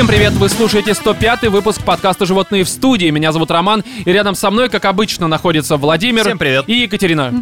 Всем привет, вы слушаете 105-й выпуск подкаста «Животные в студии». Меня зовут Роман, и рядом со мной, как обычно, находится Владимир. Всем привет. И Екатерина.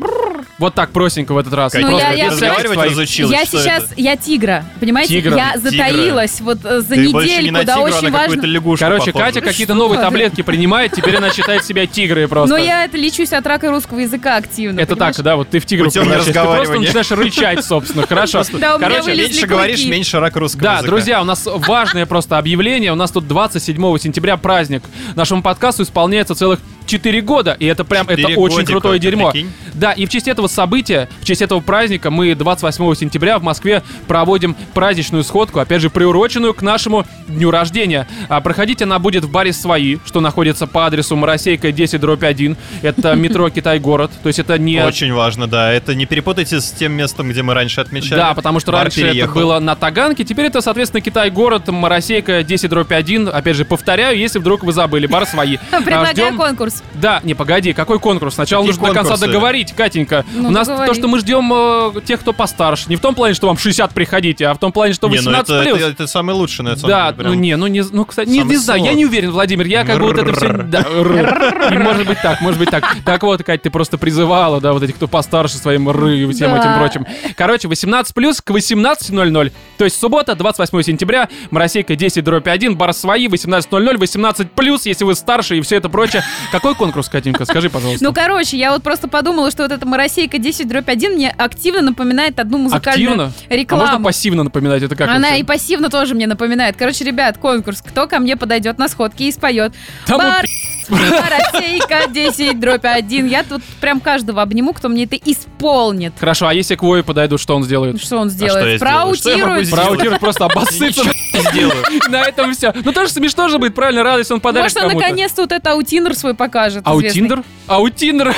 Вот так простенько в этот раз. Ну, просто я разговаривать разучилась. Я сейчас, это? Я тигра, понимаете? Тигра. Я затаилась вот за ты недельку, да, очень важно. Короче, похожа. Катя какие-то новые таблетки принимает, теперь она считает себя тигрой просто. Но я это лечусь от рака русского языка активно. Это так, да, вот ты в тигру превращаешься. Ты просто начинаешь рычать, собственно, хорошо? Короче, меньше говоришь, меньше рака русского языка. Да, друзья, у нас важное просто объявление. У нас тут 27 сентября праздник. Нашему подкасту исполняется целых 4 года, и это прям, это очень крутое дерьмо. Да, и в честь этого события, в честь этого праздника мы 28 сентября в Москве проводим праздничную сходку, опять же, приуроченную к нашему дню рождения. Проходить она будет в баре «Свои», что находится по адресу Маросейка 10/1. Это метро «Китай-город». То есть это не... Очень важно, да. Это не перепутайте с тем местом, где мы раньше отмечали. Да, потому что бар раньше переехал. Это было на Таганке. Теперь это, соответственно, Китай-город, Маросейка 10/1. Опять же, повторяю, если вдруг вы забыли, бар «Свои». Предлагаю конкурс. Да, не, погоди, какой конкурс? Сначала нужно до конца договорить, Катенька. Ну, у нас договори. То, что мы ждем тех, кто постарше. Не в том плане, что вам 60 приходите, а в том плане, что 18 плюс. Это самый лучший, на самом деле. Да, прям... ну, кстати, не знаю, я не уверен, Владимир, я как бы вот это все... И может быть так, может быть так. Так вот, Кать, ты просто призывала, да, вот этих, кто постарше, своим ры и всем этим прочим. Короче, 18 плюс к 18:00. То есть суббота, 28 сентября, Маросейка 10/1, бар «Свои», 18:00, 18 плюс, если вы старше и все это прочее. Какой конкурс, Катенька, скажи, пожалуйста. Ну, короче, я вот просто подумала, что вот эта Маросейка 10/1 мне активно напоминает одну музыкальную рекламу. А можно пассивно напоминать? Это как? Она и пассивно тоже мне напоминает. Короче, ребят, конкурс. Кто ко мне подойдет на сходке и споет? Маросейка 10/1. Я тут прям каждого обниму, кто мне это исполнит. Хорошо, а если к Вове подойду, что он сделает? Что он сделает? Проаутирует. Проаутирует, просто обоссыться. На этом все. Ну тоже смешно же будет, правильно, радость он подарит кому-то. Может, он наконец-то вот это аутиндер свой покажет. Аутиндер? Аутиндер.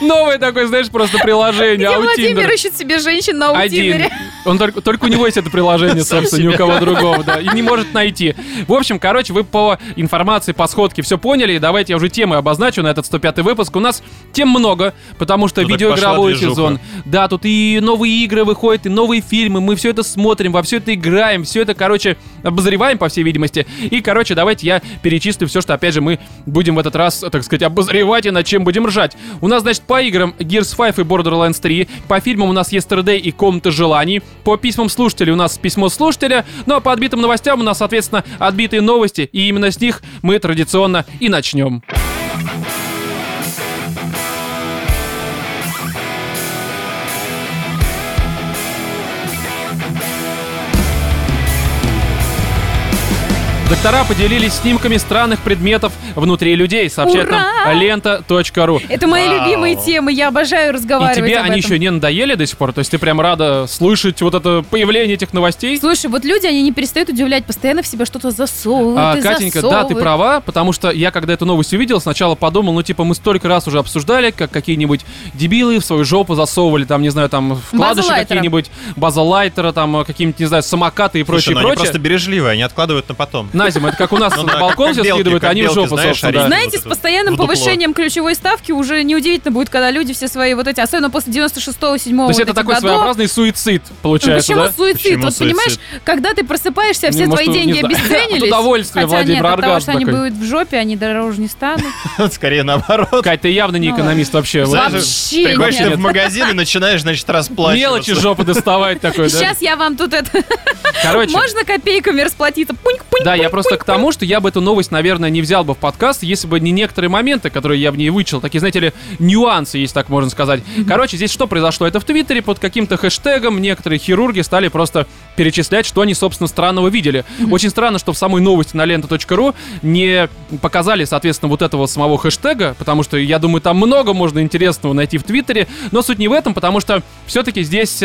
Новое такое, знаешь, просто приложение. Где Владимир ищет себе женщин на Аутиндере. Он только у него есть это приложение, собственно, ни у кого другого, да, и не может найти. В общем, короче, вы по информации, по сходке все поняли, и давайте я уже темы обозначу на этот 105-й выпуск. У нас тем много, потому что видеоигровой сезон. Да, тут и новые игры выходят, и новые фильмы, мы все это смотрим, во все это играем, все это, короче, обозреваем, по всей видимости. И, короче, давайте я перечислю все, что, опять же, мы будем в этот раз, так сказать, обозревать и над чем будем ржать. У нас, значит, по играм Gears 5 и Borderlands 3, по фильмам у нас Yesterday и Комната Желаний, по письмам слушателей у нас письмо слушателя, ну а по отбитым новостям у нас, соответственно, отбитые новости, и именно с них мы традиционно и начнем. Доктора поделились снимками странных предметов внутри людей, сообщает нам lenta.ru. Это мои любимые темы, я обожаю разговаривать об этом. И тебе они еще не надоели до сих пор? То есть ты прям рада слышать вот это появление этих новостей? Слушай, вот люди, они не перестают удивлять, постоянно в себя что-то засовывают и засовывают. Катенька, да, ты права, потому что я, когда эту новость увидел, сначала подумал, ну типа мы столько раз уже обсуждали, как какие-нибудь дебилы в свою жопу засовывали, там, не знаю, там вкладыши какие-нибудь, база-лайтера, там какие-нибудь, не знаю, самокаты и прочее. Слушай, но они просто бережливые, они откладывают на потом. На зиму, это как у нас на балкон все скидывают, а они в жопу, собственно, да. Знаете, с постоянным повышением ключевой ставки уже неудивительно будет, когда люди все свои вот эти, особенно после 96-го, 7-го. То есть это такой своеобразный суицид, получается, да? Почему суицид? Вот понимаешь, когда ты просыпаешься, все твои деньги обесценились. От удовольствия, Владимир, оргазм такой. Потому что они будут в жопе, они дороже не станут. Скорее наоборот. Кать, ты явно не экономист вообще. Вообще нет. Приходишь ты в магазин и начинаешь, значит, расплачиваться. Мелочи жопы доставать такой, да? Сейчас я вам тут это... Короче. Можно копейками расплатиться? Пунь-пунь. Да, я просто к тому, что я бы эту новость, наверное, не взял бы в подкаст, если бы не некоторые моменты, которые я в ней вычел. Такие, знаете ли, нюансы, если так можно сказать. Короче, здесь что произошло? Это в Твиттере под каким-то хэштегом некоторые хирурги стали просто перечислять, что они, собственно, странного видели. Очень странно, что в самой новости на lenta.ru не показали, соответственно, вот этого самого хэштега, потому что, я думаю, там много можно интересного найти в Твиттере. Но суть не в этом, потому что все-таки здесь...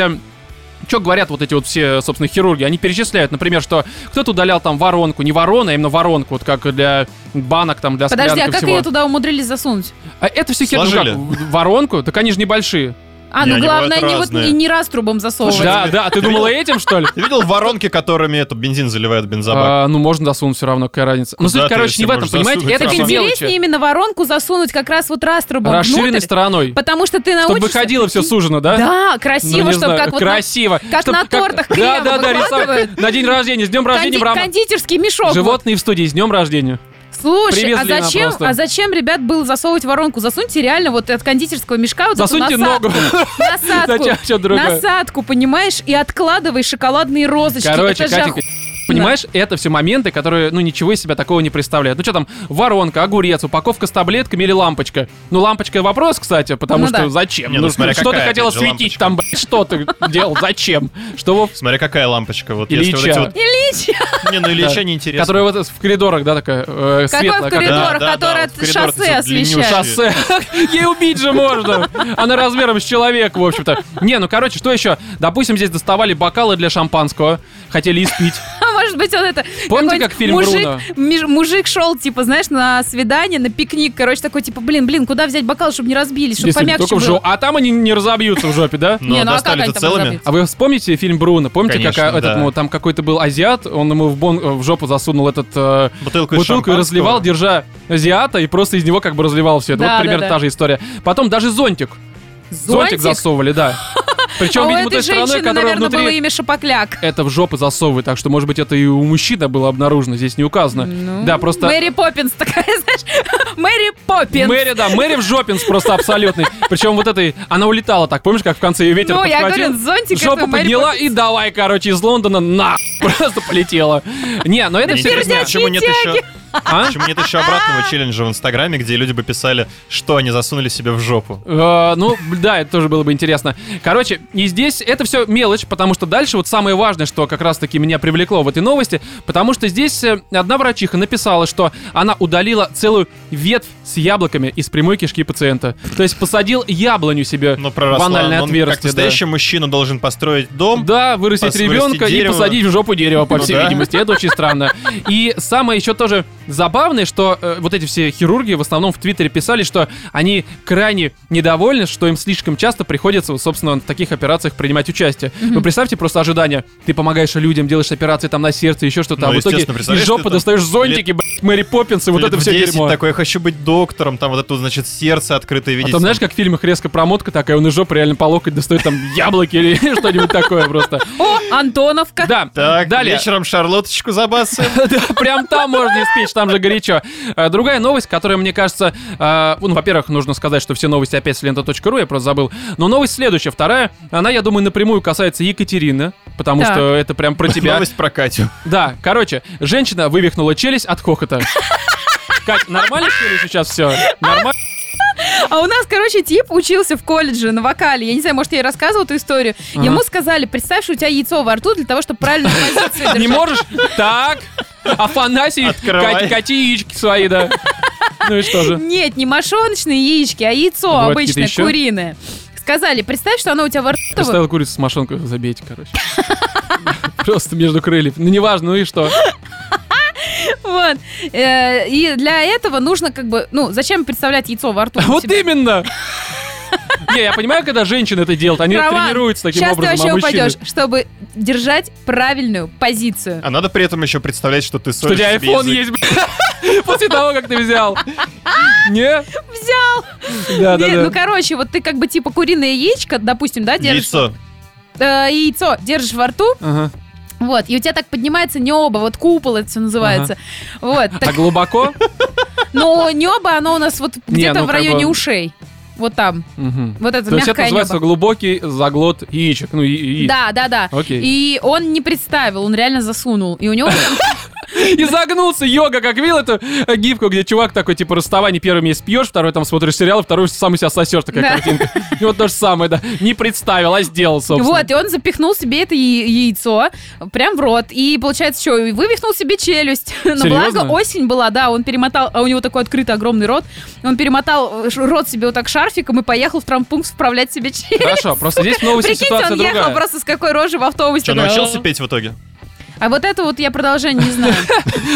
Что говорят вот эти вот все, собственно, хирурги? Они перечисляют, например, что кто-то удалял там воронку, не ворона, а именно воронку, вот как для банок, там, для склянок и всего. Подожди, а как ее туда умудрились засунуть? А это все херня. Воронку? Так они же небольшие. А, ну главное, они вот не раструбом засовывать. Да, да, ты думала этим, что ли? Ты видел воронки, которыми этот бензин заливает в бензобак? Ну, можно засунуть все равно, какая разница. Ну, суть, короче, не в этом, понимаете? Это интереснее именно воронку засунуть как раз вот раструбом. Расширенной стороной. Потому что ты научишься... Чтобы выходило все сужено, да? Да, красиво, чтобы как вот... Красиво. Как на тортах кремом выкладывают. На день рождения, с днем рождения, Роман. Кондитерский мешок. Животные в студии, с днем рождения. Слушай, а зачем, ребят, было засовывать воронку? Засуньте реально вот от кондитерского мешка вот засуньте эту насадку. Насадку, понимаешь, и откладывай шоколадные розочки. Короче, Катенька, понимаешь, это все моменты, которые, ну, ничего из себя такого не представляют. Ну, что там, воронка, огурец, упаковка с таблетками или лампочка? Ну, лампочка вопрос, кстати, потому что зачем? Ну, смотри, что ты хотела светить там, блядь, что ты делал, зачем? Смотри, какая лампочка. Ильича. Не, ну Ильича неинтересно. Которая вот в коридорах, да, такая светлая. Какой в коридорах? Которая от шоссе освещает. Шоссе. Ей убить же можно. Она размером с человека, в общем-то. Не, ну, короче, что еще? Допустим, здесь доставали бокалы для шампанского. Хотели испить. Может быть, он это... Помните, как фильм Бруно? Мужик шел, типа, знаешь, на свидание, на пикник, короче, такой, типа, блин, куда взять бокал, чтобы не разбились, чтобы помягче было. А там они не разобьются в жопе, да? Не, ну а как они там разобьются? А вы вспомните фильм Бруно? Помните, как там какой-то был азиат, он ему в жопу засунул этот... Бутылку и разливал, держа азиата, и просто из него как бы разливал все это. Вот примерно та же история. Потом даже зонтик. Зонтик засовывали, да. Причем, видимо, той стороной, которая наверное, внутри... было имя Шапокляк. Это в жопу засовывают, так что, может быть, это и у мужчины было обнаружено, здесь не указано. Ну, да, просто... Мэри Поппинс такая, знаешь, Мэри Поппинс. Мэри, да, Мэри в жопинс просто абсолютный. Причем вот этой, она улетала так, помнишь, как в конце ее ветер подхватил? Ну, я говорю, зонтик. Жопу подняла и давай, короче, из Лондона на просто полетела. Не, но это все... Почему нет еще... А? Почему нет еще обратного челленджа в Инстаграме, где люди бы писали, что они засунули себе в жопу? Ну, да, это тоже было бы интересно. Короче, и здесь это все мелочь, потому что дальше вот самое важное, что как раз-таки меня привлекло в этой новости, потому что здесь одна врачиха написала, что она удалила целую ветвь с яблоками из прямой кишки пациента. То есть посадил яблоню себе в анальное отверстие. Как настоящий мужчина должен построить дом, да, вырастить ребенка и посадить в жопу дерево, по всей видимости. Это очень странно. И самое еще тоже... Забавное, что вот эти все хирурги в основном в Твиттере писали, что они крайне недовольны, что им слишком часто приходится, собственно, в таких операциях принимать участие. Mm-hmm. Вы представьте просто ожидания. Ты помогаешь людям, делаешь операции там на сердце, еще что-то, а в итоге из жопы достаешь зонтики, блядь, Мэри Поппинс и вот это все дерьмо. Такой, я хочу быть доктором, там вот это, значит, сердце открытое видеть. А там, знаешь, как в фильмах резко промотка такая, он из жопы реально по локоть достает там яблоки или что-нибудь такое просто. О, Антоновка! Да, так, вечером шарлоточку забасываем. Да, прям там можно испечь. Там же горячо. Другая новость, которая, мне кажется... Ну, во-первых, нужно сказать, что все новости опять с lenta.ru, я просто забыл. Но новость следующая, вторая. Она, я думаю, напрямую касается Екатерины, потому что это прям про тебя. Новость про Катю. Да, короче, женщина вывихнула челюсть от хохота. Кать, нормально челюсть сейчас все? Нормально? А у нас, короче, тип учился в колледже на вокале. Я не знаю, может, я ей рассказывала эту историю. Ага. Ему сказали, представь, что у тебя яйцо во рту для того, чтобы правильно позицию держать. Не можешь? Так, Афанасий, кати яички свои, да. Ну и что же? Нет, не мошоночные яички, а яйцо обычное, куриное. Сказали, представь, что оно у тебя во рту... Поставил курицу с мошонкой, забейте, короче. Просто между крыльев. Ну, неважно, ну и что? Вот. И для этого нужно как бы... Ну, зачем представлять яйцо во рту? Вот именно! Не, я понимаю, когда женщины это делают, они тренируются таким образом, а мужчины... Сейчас ты вообще упадешь, чтобы держать правильную позицию. А надо при этом еще представлять, что ты солишь себе язык. Что у тебя iPhone есть, после того, как ты взял. Не? Взял! Да. Ну, короче, вот ты как бы типа куриное яичко, допустим, да, держишь? Яйцо держишь во рту. Ага. Вот, и у тебя так поднимается небо, вот купол это все называется. Ага. Вот, так... А глубоко? Ну, небо, оно у нас вот где-то в районе ушей. Вот там. Угу. Вот это мягкое небо. То есть это называется глубокий заглот яичек. Ну, яичек. Да. Окей. И он не представил, он реально засунул. И у него... И загнулся йога, как видел эту гифку, где чувак такой, типа, расставание, первый месяц пьешь, второй там смотришь сериал, второй сам себя сосешь, такая картинка. И вот то же самое, да. Не представил, а сделал, собственно. Вот, и он запихнул себе это яйцо прям в рот. И, получается, что, вывихнул себе челюсть. Серьезно? Но благо осень была, да, он перемотал, а у него такой открытый огромный рот, он перемотал рот себе вот так шарфиком и поехал в травмпункт вправлять себе челюсть. Хорошо, просто здесь в новости ситуация другая. Прикиньте, он ехал просто с какой рожей в автобусе. Что, научился петь в итоге? А вот это вот я продолжение не знаю.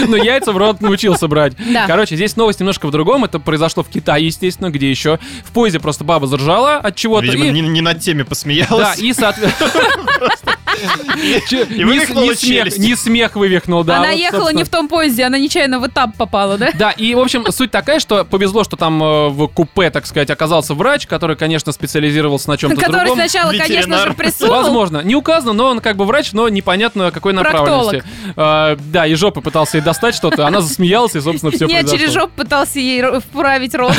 Но яйца в рот научился брать. Короче, здесь новость немножко в другом. Это произошло в Китае, естественно, где еще в поезде просто баба заржала от чего-то. Видимо, не над теме посмеялась. Да, и соответственно... Не смех вывихнул, да. Она вот, ехала собственно. Не в том поезде, она нечаянно в этап попала, да? Да, и, в общем, суть такая, что повезло, что там в купе, так сказать, оказался врач, который, конечно, специализировался на чем-то который другом. Который сначала, ветеринар. Конечно же, присунул. Возможно, не указано, но он как бы врач, но непонятно какой направленности. Да, и жопы пытался ей достать что-то, она засмеялась, и, собственно, все произошло. Нет, через жопу пытался ей вправить рот.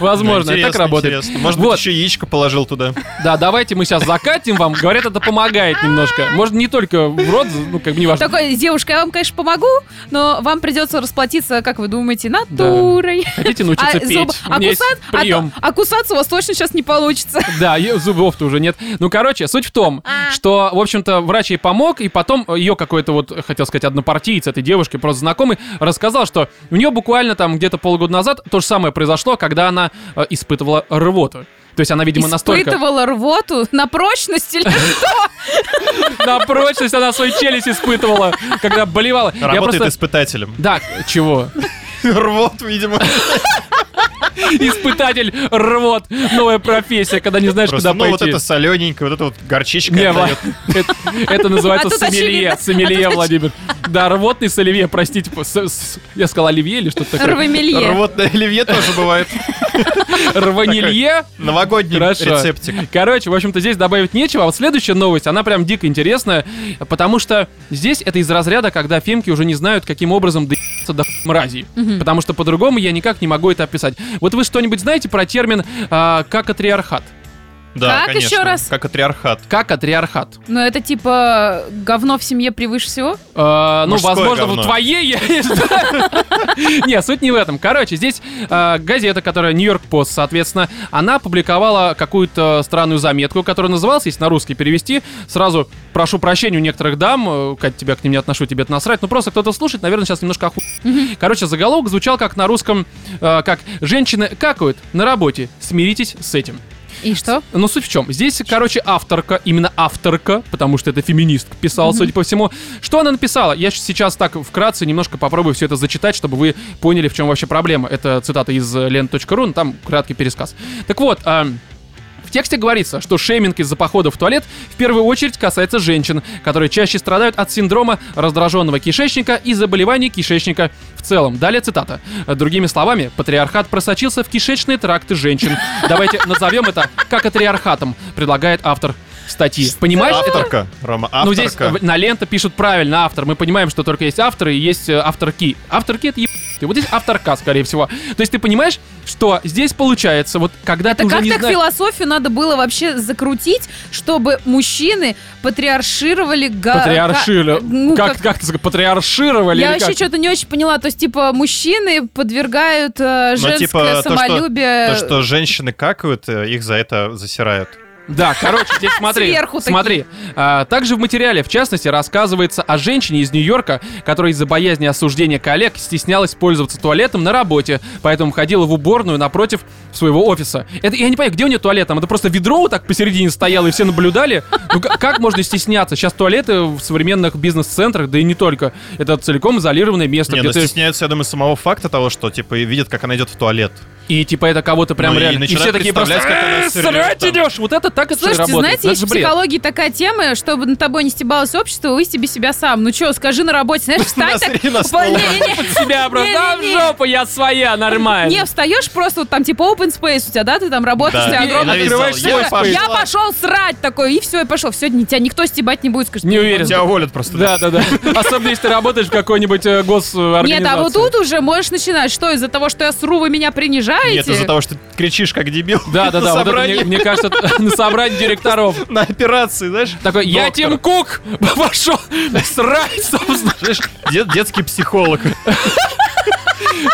Возможно, так работает. Может быть, еще яичко положил туда. Да, давайте мы сейчас закатим вам. Говорят, это помогает немножко. Можно не только в рот, ну, как бы не важно. Такой, девушка, я вам, конечно, помогу, но вам придется расплатиться, как вы думаете, натурой. Да. Хотите научиться петь? А кусаться у вас точно сейчас не получится. Да, зубов-то уже нет. Ну, короче, суть в том, что, в общем-то, врач ей помог, и потом ее какой-то вот, хотел сказать, однопартиец этой девушки, просто знакомый, рассказал, что у нее буквально там где-то полгода назад то же самое произошло, когда она испытывала рвоту. То есть она, видимо, настолько... Испытывала рвоту на прочность или что? На прочность она свою челюсть испытывала, когда болевала. Работает испытателем. Да, чего? Рвот, видимо. Испытатель рвот. Новая профессия, когда не знаешь, куда пойти. Ну вот это солененькое, вот это вот горчичка. Это называется сомелье. Сомелье, Владимир. Да, рвотный сомелье, простите. Я сказал оливье или что-то такое? Рвомелье. Рвотное оливье тоже бывает. Рванилье. Новогодний рецептик. Короче, в общем-то, здесь добавить нечего. А вот следующая новость, она прям дико интересная, потому что здесь это из разряда, когда фемки уже не знают, каким образом доебаться до мразей. Потому что по-другому я никак не могу это описать. Вот вы что-нибудь знаете про термин «какатриархат»? Да, как, конечно. Еще раз? Какатриархат. Какатриархат. Ну, это типа говно в семье превыше всего? Ну, возможно, в твоей, я не знаю. Не, суть не в этом. Короче, здесь газета, которая Нью-Йорк Пост, соответственно, она опубликовала какую-то странную заметку, которая называлась, если на русский перевести, сразу прошу прощения у некоторых дам, Кать, тебя к ним не отношу, тебе это насрать, ну просто кто-то слушает, наверное, сейчас немножко охуеть. Короче, заголовок звучал как на русском, как «Женщины какают на работе, смиритесь с этим». И что? Ну, суть в чем. Здесь, короче, авторка, именно авторка, потому что это феминистка, писала, судя по всему. Что она написала? Я сейчас так вкратце немножко попробую все это зачитать, чтобы вы поняли, в чем вообще проблема. Это цитата из lenta.ru, там краткий пересказ. Так вот... В тексте говорится, что шейминг из-за похода в туалет в первую очередь касается женщин, которые чаще страдают от синдрома раздраженного кишечника и заболеваний кишечника в целом. Далее цитата. Другими словами, патриархат просочился в кишечные тракты женщин. Давайте назовем это какатриархатом, предлагает автор статьи. Понимаешь? Авторка, это... Рома, авторка. Ну, здесь на лента пишут правильно автор. Мы понимаем, что только есть авторы и есть авторки. Авторки — это ебанутые. Вот здесь авторка, скорее всего. То есть ты понимаешь, что здесь получается, вот когда это ты уже не знаешь... Это как так философию надо было вообще закрутить, чтобы мужчины патриаршировали... Патриаршировали. Ну, как ты сказал? Патриаршировали? Я вообще что-то не очень поняла. То есть, типа, мужчины подвергают женское самолюбие... То, что женщины какают, их за это засирают. Да, короче, здесь смотри. Также в материале, в частности, рассказывается о женщине из Нью-Йорка, которая из-за боязни осуждения коллег стеснялась пользоваться туалетом на работе, поэтому ходила в уборную напротив своего офиса. Это, я не понимаю, где у нее туалет? Там это просто ведро вот так посередине стояло, и все наблюдали? Ну, как можно стесняться? Сейчас туалеты в современных бизнес-центрах, да и не только. Это целиком изолированное место. Нет, стесняются, я думаю, самого факта того, что, типа, видят, как она идет в туалет. И типа это кого-то прям реально... И все такие просто... Срать идешь! Вот это так и все работает. Слушайте, знаете, есть в психологии такая тема, чтобы над тобой не стебалось общество, выстеби себя сам. Ну что, скажи на работе, знаешь, встань так... Под себя просто, да в жопу, я своя, нормально. Не, встаешь просто вот там типа open space у тебя, да? Ты там работаешь, ты огромный... Я пошел срать такой, и все, и пошел. Сегодня тебя никто стебать не будет, скажи. Не уверен. Тебя уволят просто. Да. Особенно, если ты работаешь в какой-нибудь госорганизации. Нет, а вот тут уже можешь начинать. Что, из-за того, что я сру, вы меня принижаете? Нет, из-за того, что ты кричишь как дебил. Да, вот это, мне кажется, на собрании директоров. На операции, знаешь? Такой, я Тим Кук, пошел срать, собственно. Детский психолог.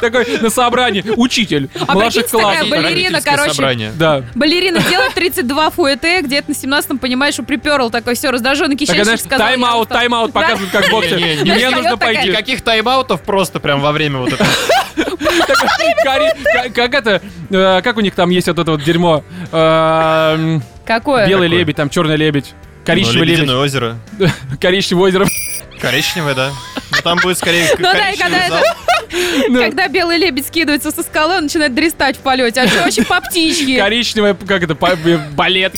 Такой на собрании учитель младших классов. Балерина, короче. Да. Балерина делает 32 фуэте, где-то на 17-м, понимаешь, уперл такой, все, раздраженный кишечник сказал. Тайм-аут показывает, как боксер. Мне нужно пойти. Никаких тайм-аутов просто прям во время вот этого. Как у них там есть вот это вот дерьмо? Какое? Белый лебедь, там черный лебедь, коричневый лебедь. Лебединое озеро. Коричневое озеро. Коричневая, да. Но там будет скорее коричневый зал. Когда белый лебедь скидывается со скалы, он начинает дрестать в полете. А это вообще по птичке. Коричневая, как это, балет.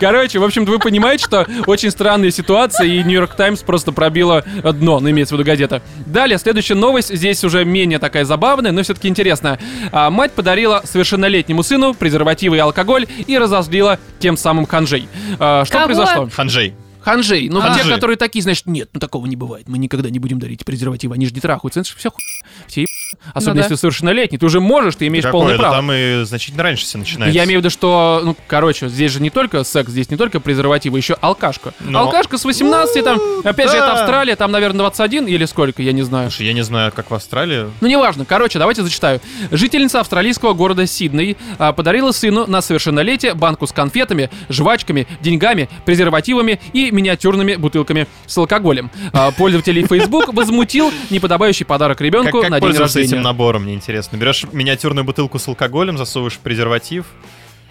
Короче, в общем-то, вы понимаете, что очень странная ситуация, и Нью-Йорк Таймс просто пробила дно, ну, имеется в виду газета. Далее, следующая новость, здесь уже менее такая забавная, но все-таки интересная. Мать подарила совершеннолетнему сыну презервативы и алкоголь и разозлила тем самым ханжей. Что произошло? Ханжей. Ханжей. Ну, те, которые такие, значит, нет, ну такого не бывает. Мы никогда не будем дарить презервативы. Они же не трахаются. Это же все хуй. Особенно если совершеннолетний. Ты уже можешь, ты имеешь полное право. Там и значительно раньше все начинается. Я имею в виду, что, ну, короче, здесь же не только секс, здесь не только презервативы, еще алкашка. Алкашка с 18, там, опять же, это Австралия, там, наверное, 21 или сколько, я не знаю. Слушай, я не знаю, как в Австралии. Ну, неважно. Короче, давайте зачитаю. Жительница австралийского города Сидней подарила сыну на совершеннолетие банку с конфетами, жвачками, деньгами, презервативами и миниатюрными бутылками с алкоголем. Пользователей Facebook возмутил неподобающий подарок ребенку на день рождения. Этим набором, мне интересно. Берешь миниатюрную бутылку с алкоголем, засовываешь в презерватив.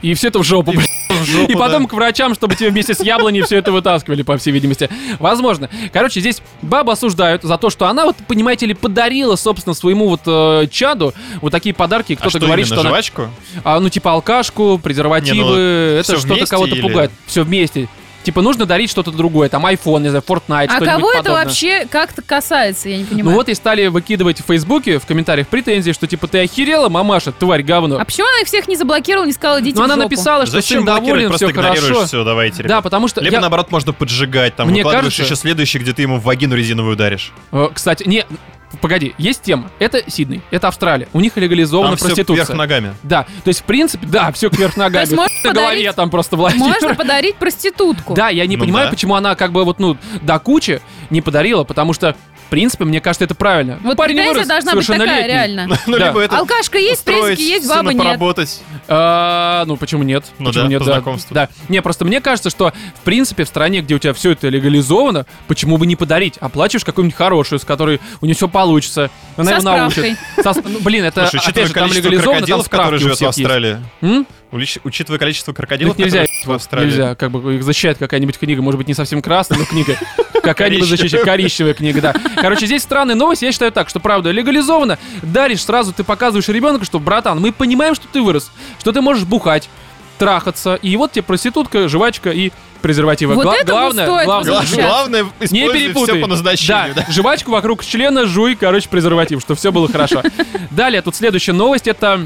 И все это в жопу, блядь. И потом к врачам, чтобы тебе вместе с яблоней все это вытаскивали, по всей видимости. Возможно. Короче, здесь бабу осуждают за то, что она, вот, понимаете ли, подарила, собственно, своему вот чаду вот такие подарки. Кто-то говорит, что жвачку? Ну, типа алкашку, презервативы. Не, ну, это что-то кого-то пугает. Все вместе. Типа, нужно дарить что-то другое, там, iPhone, не знаю, Fortnite, что-нибудь подобное. А кого это вообще как-то касается, я не понимаю. Ну вот и стали выкидывать в Фейсбуке, в комментариях претензии, что, типа, ты охерела, мамаша, тварь, говно. А почему она их всех не заблокировала, не сказала, идите в жопу? Ну, она написала, что сын доволен, все хорошо. Все, давайте, ребят. Да, потому что... Либо, наоборот, можно поджигать, там, выкладываешь еще следующий, где ты ему в вагину резиновую ударишь. Кстати, не... Погоди, есть тема. Это Сидней, это Австралия. У них легализована там проституция. Все кверх ногами. Да, то есть, в принципе, да, все кверх ногами. То есть, на голове там просто Владимир. Можно подарить проститутку. Да, я не понимаю, почему она как бы вот, ну, до кучи не подарила, потому что, в принципе, мне кажется, это правильно. Вот претензия должна быть такая, реально. Алкашка есть, презики есть, бабы нет. Ну, почему нет? Ну да, по знакомству. Не, просто мне кажется, что, в принципе, в стране, где у тебя все это легализовано, почему бы не подарить? Оплачиваешь какую-нибудь хорошую, с которой у нее все получится. Она его научит. Блин, это опять же там легализовано, там справки у всех есть. Учитывая количество крокодилов, которые живут в Австралии. Нельзя, как бы их защищает какая-нибудь книга. Может быть, не совсем красная, но книга. Какая-нибудь защищает. Коричневая книга, да. Короче, здесь странная новость. Я считаю так, что правда легализовано. Даришь сразу, ты показываешь ребенку, что, братан, мы понимаем, что ты вырос, что ты можешь бухать, трахаться, и вот тебе проститутка, жвачка и презервативы. Вот главное, не перепутай. Все по назначению. Да. Да. Жвачку вокруг члена, жуй, короче, презерватив, чтобы все было хорошо. Далее, тут следующая новость, это...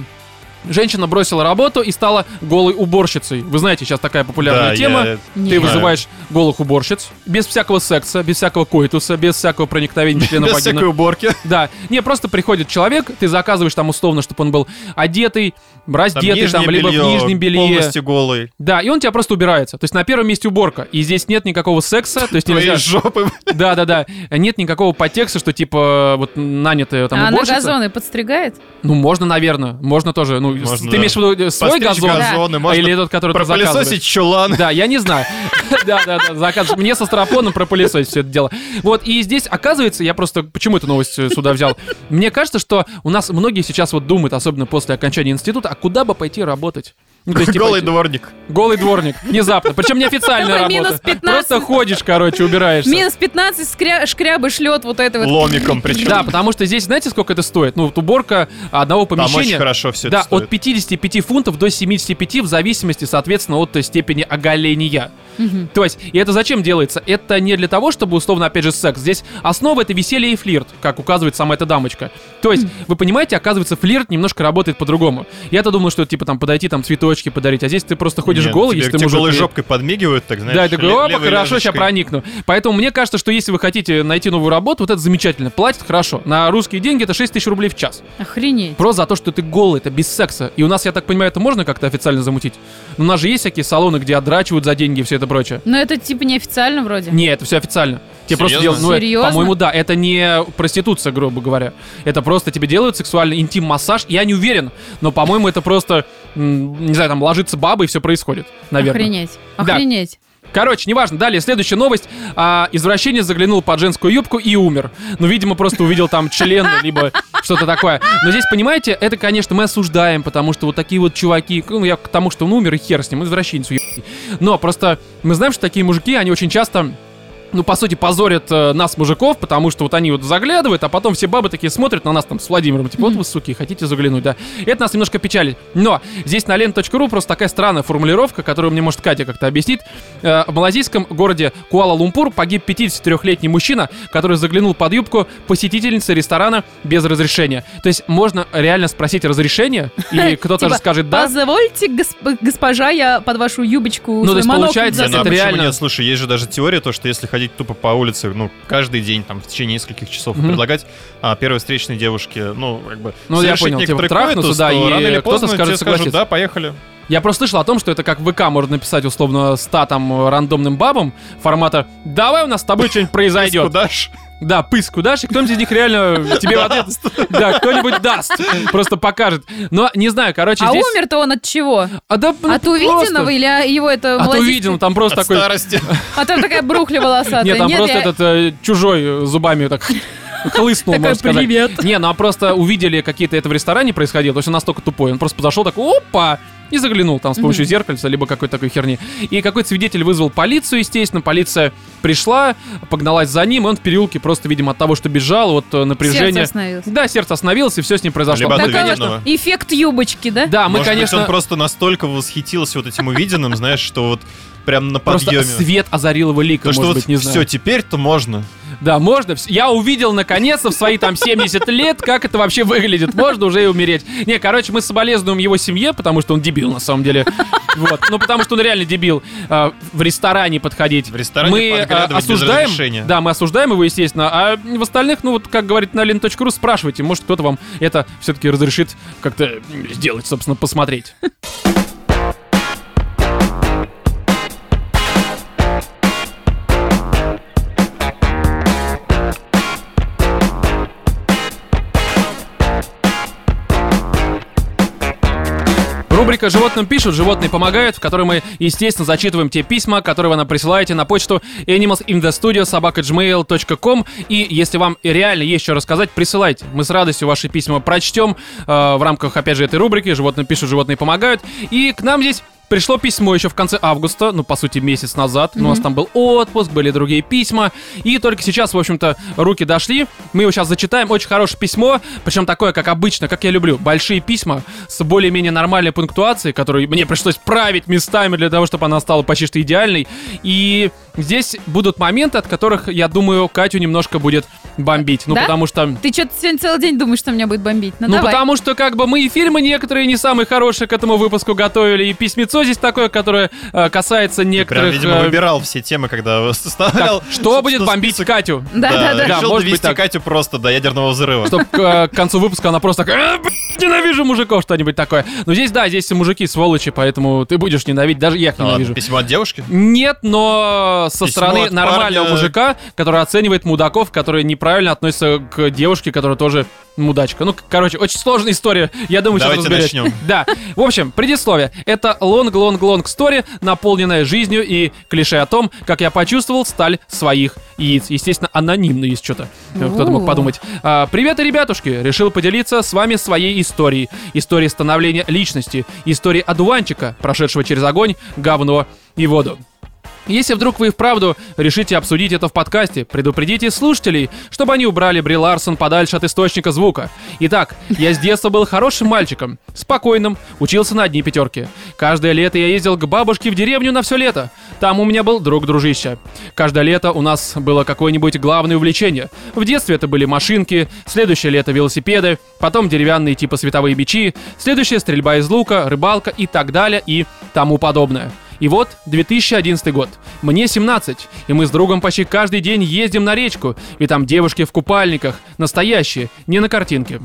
Женщина бросила работу и стала голой уборщицей. Вы знаете, сейчас такая популярная тема. Ты вызываешь голых уборщиц. Без всякого секса, без всякого коитуса, без всякого проникновения члена вагина. Без всякой уборки. Да. Не, просто приходит человек, ты заказываешь там условно, чтобы он был одетый, раздетый, там, либо в нижнем белье. Полностью голый. Да, и он тебя просто убирается. То есть на первом месте уборка. И здесь нет никакого секса. То есть нельзя... Твоей жопы. Да-да-да. Нет никакого подтекста, что типа вот нанятая там уборщица. А она газоны подстригает? Ну, можно, наверное. Можно тоже, ну, можно, ты имеешь в виду свой газон, да. Или тот, который ты заказываешь? Пропылесосить чулан. Да, я не знаю. Да-да-да, заказываешь. Мне со стропоном пропылесосить все это дело. Вот, и здесь, оказывается, я просто... Почему эту новость сюда взял? Мне кажется, что у нас многие сейчас вот думают, особенно после окончания института, а куда бы пойти работать? Ну, то есть, типа, голый дворник. Голый дворник, внезапно. Причем неофициальная работа. Просто ходишь, короче, убираешься. Минус 15, шкрябы шлет вот это вот. Ломиком причем. Да, потому что здесь, знаете, сколько это стоит? Ну, вот уборка одного помещения. Там очень хорошо все это стоит. Да, от 55 фунтов до 75, в зависимости, соответственно, от степени оголения. Угу. То есть, и это зачем делается? Это не для того, чтобы, условно, опять же, секс. Здесь основа — это веселье и флирт, как указывает сама эта дамочка. То есть, вы понимаете, оказывается, флирт немножко работает по-другому. Я-то думал, что, типа, там, подойти, там, цветочки подарить, а здесь ты просто ходишь голый, если ты мужик. Голой жопкой подмигивают, так, знаешь. Да, я такой, опа, хорошо, сейчас проникну. Поэтому мне кажется, что если вы хотите найти новую работу, вот это замечательно, платят хорошо. На русские деньги это 6 тысяч рублей в час. Охренеть. Просто за то, что ты голый, это без секса. И у нас, я так понимаю, это можно как-то официально замутить? Но у нас же есть всякие салоны, где отдрачивают за деньги все это прочее. Но это типа неофициально вроде. Не, это все официально. Тебе просто делают, ну, по-моему, да, это не проституция, грубо говоря. Это просто тебе делают сексуальный интим-массаж. Я не уверен, но, по-моему, это просто, не знаю, там ложится баба и все происходит, наверное. Охренеть, охренеть. Да. Короче, неважно. Далее, следующая новость. Извращенец заглянул под женскую юбку и умер. Ну, видимо, просто увидел там член, либо что-то такое. Но здесь, понимаете, это, конечно, мы осуждаем, потому что вот такие вот чуваки... Ну, я к тому, что он умер, и хер с ним, извращенец уебаный. Но просто мы знаем, что такие мужики, они очень часто... ну, по сути, позорят нас, мужиков, потому что вот они вот заглядывают, а потом все бабы такие смотрят на нас там с Владимиром, типа, вот вы, суки, хотите заглянуть, да. Это нас немножко печалит. Но здесь на lenta.ru просто такая странная формулировка, которую мне, может, Катя как-то объяснит. В малазийском городе Куала-Лумпур погиб 53-летний мужчина, который заглянул под юбку посетительницы ресторана без разрешения. То есть можно реально спросить разрешение, и кто-то же скажет «да». Позвольте, госпожа, я под вашу юбочку... Ну, то есть получается, это реально... Нет, слушай, есть же даже теория, то, что если ходить тупо по улице, ну, каждый день, там, в течение нескольких часов, предлагать первой встречной девушке, ну, как бы... Ну, я понял, типа, трахнуться, да, и кто-то скажет «согласись». Да, поехали. Я просто слышал о том, что это как в ВК можно написать, условно, 100 там рандомным бабам формата «давай у нас с тобой что-нибудь произойдет». Пыску дашь? Да, пыску дашь, и кто-нибудь из них реально тебе в ответ... Да, кто-нибудь даст, просто покажет. Но, не знаю, короче, здесь... А умер-то он от чего? От увиденного или его это... От увиденного, там просто такой... От старости. А там такая брухля волосатая. Нет, там просто этот чужой зубами так... Хлыстнул, такой, можно сказать. Привет. Не, ну а просто увидели какие-то это в ресторане происходило, то есть он настолько тупой, он просто подошел такой, опа, и заглянул там с помощью зеркальца, либо какой-то такой херни. И какой-то свидетель вызвал полицию, естественно, полиция пришла, погналась за ним, и он в переулке просто, видимо, от того, что бежал, вот напряжение... Сердце остановилось. Да, сердце остановилось, и все с ним произошло. Либо такого, эффект юбочки, да? Да, мы, может, конечно... Может он просто настолько восхитился вот этим увиденным, знаешь, что вот прям на подъеме... Просто свет озарил его ликом, может быть, не знаю. Все, теперь-то можно... Да, можно. Я увидел, наконец-то, в свои там 70 лет, как это вообще выглядит. Можно уже и умереть. Не, короче, мы соболезнуем его семье, потому что он дебил, на самом деле. Вот. Ну, потому что он реально дебил. В ресторане подходить. В ресторане мы осуждаем. Да, мы осуждаем его, естественно. А в остальных, ну, вот, как говорит на lenta.ru, спрашивайте. Может, кто-то вам это все-таки разрешит как-то сделать, собственно, посмотреть. Рубрика «Животным пишут», «Животные помогают», в которой мы, естественно, зачитываем те письма, которые вы нам присылаете на почту animalsinthestudio@gmail.com. И если вам реально есть что рассказать, присылайте. Мы с радостью ваши письма прочтем в рамках, опять же, этой рубрики «Животным пишут», «Животные помогают». И к нам здесь... Пришло письмо еще в конце августа, ну, по сути, месяц назад. У нас там был отпуск, были другие письма. И только сейчас, в общем-то, руки дошли. Мы его сейчас зачитаем. Очень хорошее письмо. Причем такое, как обычно, как я люблю. Большие письма с более-менее нормальной пунктуацией, которую мне пришлось править местами для того, чтобы она стала почти что идеальной. И здесь будут моменты, от которых, я думаю, Катю немножко будет бомбить. Ну, да? Потому что... Ты что-то сегодня целый день думаешь, что меня будет бомбить? Ну, давай. Потому что, как бы, мы и фильмы некоторые не самые хорошие к этому выпуску готовили, и письмецо здесь такое, которое касается некоторых... Ты прям, видимо, выбирал все темы, когда составлял... Так, что будет бомбить список... Катю? Да. Решил довести Катю просто до ядерного взрыва. Чтобы к концу выпуска она просто такая... Ненавижу мужиков, что-нибудь такое. Но здесь, да, здесь мужики сволочи, поэтому ты будешь ненавидеть. Даже я их ненавижу. Письмо от девушки? Нет, но со стороны нормального мужика, который оценивает мудаков, которые неправильно относятся к девушке, которая тоже мудачка. Ну, короче, очень сложная история. Я думаю, сейчас разберемся. Давайте начнем. Да. В общем, предисловие. Это лонг стори, наполненная жизнью и клише о том, как я почувствовал сталь своих яиц. Естественно, анонимно есть что-то. Кто-то мог подумать. Привет, ребятушки. Решил поделиться с вами своей историей. Историей становления личности. Историей одуванчика, прошедшего через огонь, говно и воду. Если вдруг вы и вправду решите обсудить это в подкасте, предупредите слушателей, чтобы они убрали Бри Ларсон подальше от источника звука. Итак, я с детства был хорошим мальчиком, спокойным, учился на одни пятерки. Каждое лето я ездил к бабушке в деревню на все лето. Там у меня был друг-дружище. Каждое лето у нас было какое-нибудь главное увлечение. В детстве это были машинки, следующее лето велосипеды, потом деревянные типа световые мечи, следующее стрельба из лука, рыбалка и так далее и тому подобное. И вот 2011 год. Мне 17, и мы с другом почти каждый день ездим на речку, и там девушки в купальниках, настоящие, не на картинке.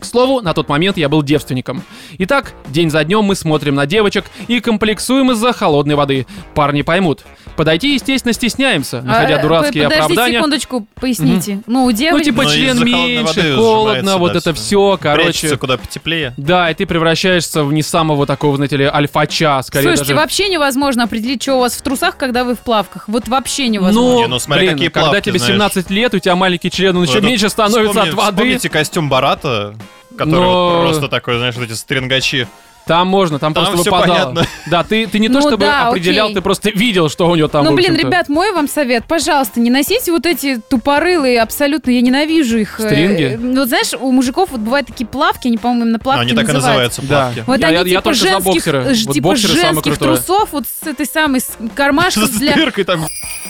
К слову, на тот момент я был девственником. Итак, день за днем мы смотрим на девочек и комплексуем из-за холодной воды. Парни поймут. Подойти, естественно, стесняемся, находя дурацкие оправдания. Подожди секундочку, поясните. Ну, у девочек... Ну, типа, член меньше, холодно, вот это все, короче. Прячется куда потеплее. Да, и ты превращаешься в не самого такого, знаете ли, альфача, скорее даже. Слушайте, вообще невозможно определить, что у вас в трусах, когда вы в плавках. Вот вообще невозможно. Ну, блин, когда тебе 17 лет, у тебя маленький член, он еще меньше становится от воды. Вспомните костюм Барата, который вот просто такой, знаешь, вот эти стрингачи. Там можно, там просто все выпадало. Понятно. Да, ты не то чтобы определял, ты просто видел, что у него там. Ну, блин, ребят, мой вам совет, пожалуйста, не носите вот эти тупорылые, абсолютно, я ненавижу их. Стринги? Вот знаешь, у мужиков вот бывают такие плавки, они, по-моему, на плавки называются. Они так и называются, плавки. Вот они типа женских, женских трусов, вот с этой самой кармашкой для... С дыркой там...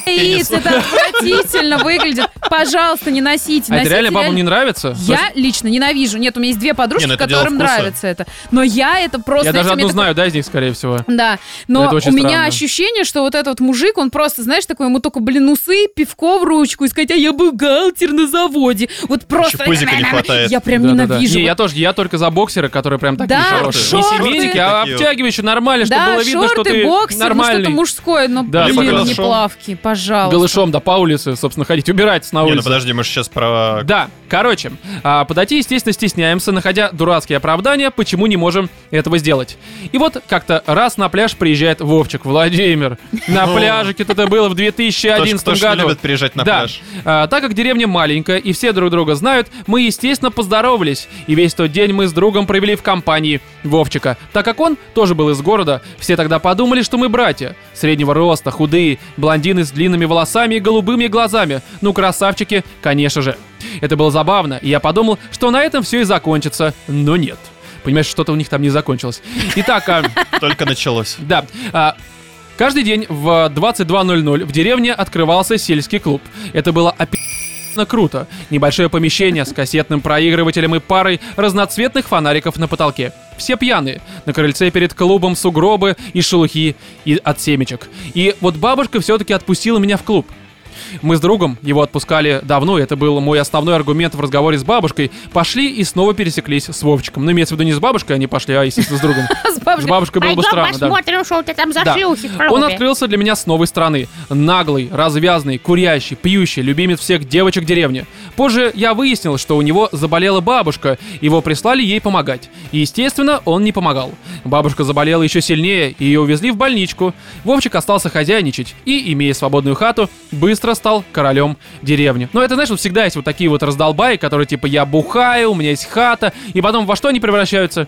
Яиц, это отвратительно выглядит. Пожалуйста, не носите. А это реально бабам не нравится? Я лично ненавижу. Нет, у меня есть две подружки, которым нравится это. Но я это просто... Я даже одну знаю, да, из них, скорее всего. Да, но у меня ощущение, что вот этот вот мужик, он просто, знаешь, такой, ему только, блин, усы, пивко в ручку, и сказать, а я бухгалтер на заводе. Вот просто... Чепузика не хватает. Я прям ненавижу. Я тоже, я только за боксеры, которые прям такие шорты. Не семейники, а обтягивающие нормально, чтобы было видно, что ты нормальный. Да, шорты, боксер, ну что-то мужское, но, блин, не плавки, пожалуйста. Голышом, да, по улице, собственно, ходить. Убирайтесь на улице. Не, ну подожди, мы же сейчас про... Да, короче, подойти, естественно, стесняемся, находя дурацкие оправдания, почему не можем этого сделать. И вот как-то раз на пляж приезжает Вовчик, Владимир. На пляжике это было в 2011 году. Кто любит приезжать на пляж. Так как деревня маленькая и все друг друга знают, мы, естественно, поздоровались. И весь тот день мы с другом провели в компании Вовчика. Так как он тоже был из города, все тогда подумали, что мы братья. Среднего роста, худые, блондины с длинными волосами и голубыми глазами. Ну, красавчики, конечно же. Это было забавно, и я подумал, что на этом все и закончится, но нет. Понимаешь, что-то у них там не закончилось. Итак... Только началось. Да. Каждый день в 22:00 в деревне открывался сельский клуб. Это было круто. Небольшое помещение с кассетным проигрывателем и парой разноцветных фонариков на потолке. Все пьяные. На крыльце перед клубом сугробы и шелухи и от семечек. И вот бабушка все-таки отпустила меня в клуб. Мы с другом, его отпускали давно, это был мой основной аргумент в разговоре с бабушкой, пошли и снова пересеклись с Вовчиком. Ну, имеется в виду не с бабушкой, они пошли, а, естественно, с другом. С бабушкой было бы странно, да. Посмотрим, что у тебя там за шлюхи. Он открылся для меня с новой стороны. Наглый, развязный, курящий, пьющий, любимец всех девочек деревни. Позже я выяснил, что у него заболела бабушка, его прислали ей помогать. И, естественно, он не помогал. Бабушка заболела еще сильнее, и ее увезли в больничку. Вовчик остался хозяйничать и, имея свободную хату, быстро стал королем деревни. Но это, знаешь, вот всегда есть вот такие вот раздолбаи, которые типа я бухаю, у меня есть хата, и потом во что они превращаются?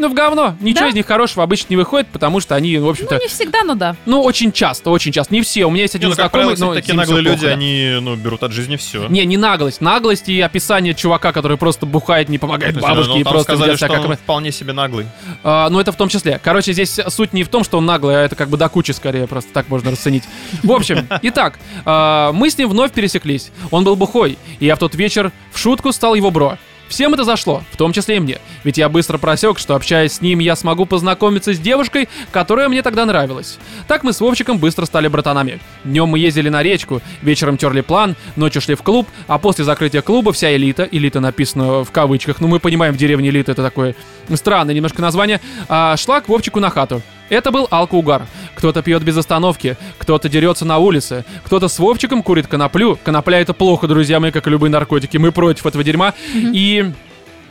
Ну, в говно. Ничего из них хорошего обычно не выходит, потому что они, в общем-то... Ну, не всегда, но да. Ну, очень часто, очень часто. Не все. У меня есть один знакомый, но... такие наглые люди, они, берут от жизни все. Не наглость. Наглость и описание чувака, который просто бухает, не помогает бабушке и просто... Там сказали, что он вполне себе наглый. Ну, это в том числе. Короче, здесь суть не в том, что он наглый, а это как бы до кучи скорее, просто так можно расценить. В общем, итак, мы с ним вновь пересеклись. Он был бухой, и я в тот вечер в шутку стал его бро. Всем это зашло, в том числе и мне. Ведь я быстро просек, что, общаясь с ним, я смогу познакомиться с девушкой, которая мне тогда нравилась. Так мы с Вовчиком быстро стали братанами. Днем мы ездили на речку, вечером терли план, ночью шли в клуб, а после закрытия клуба вся элита, элита написано в кавычках, ну мы понимаем, в деревне элита это такое странное немножко название, шла к Вовчику на хату. Это был алкоугар. Кто-то пьет без остановки, кто-то дерется на улице, кто-то с Вовчиком курит коноплю. Конопля — это плохо, друзья мои, как и любые наркотики. Мы против этого дерьма. И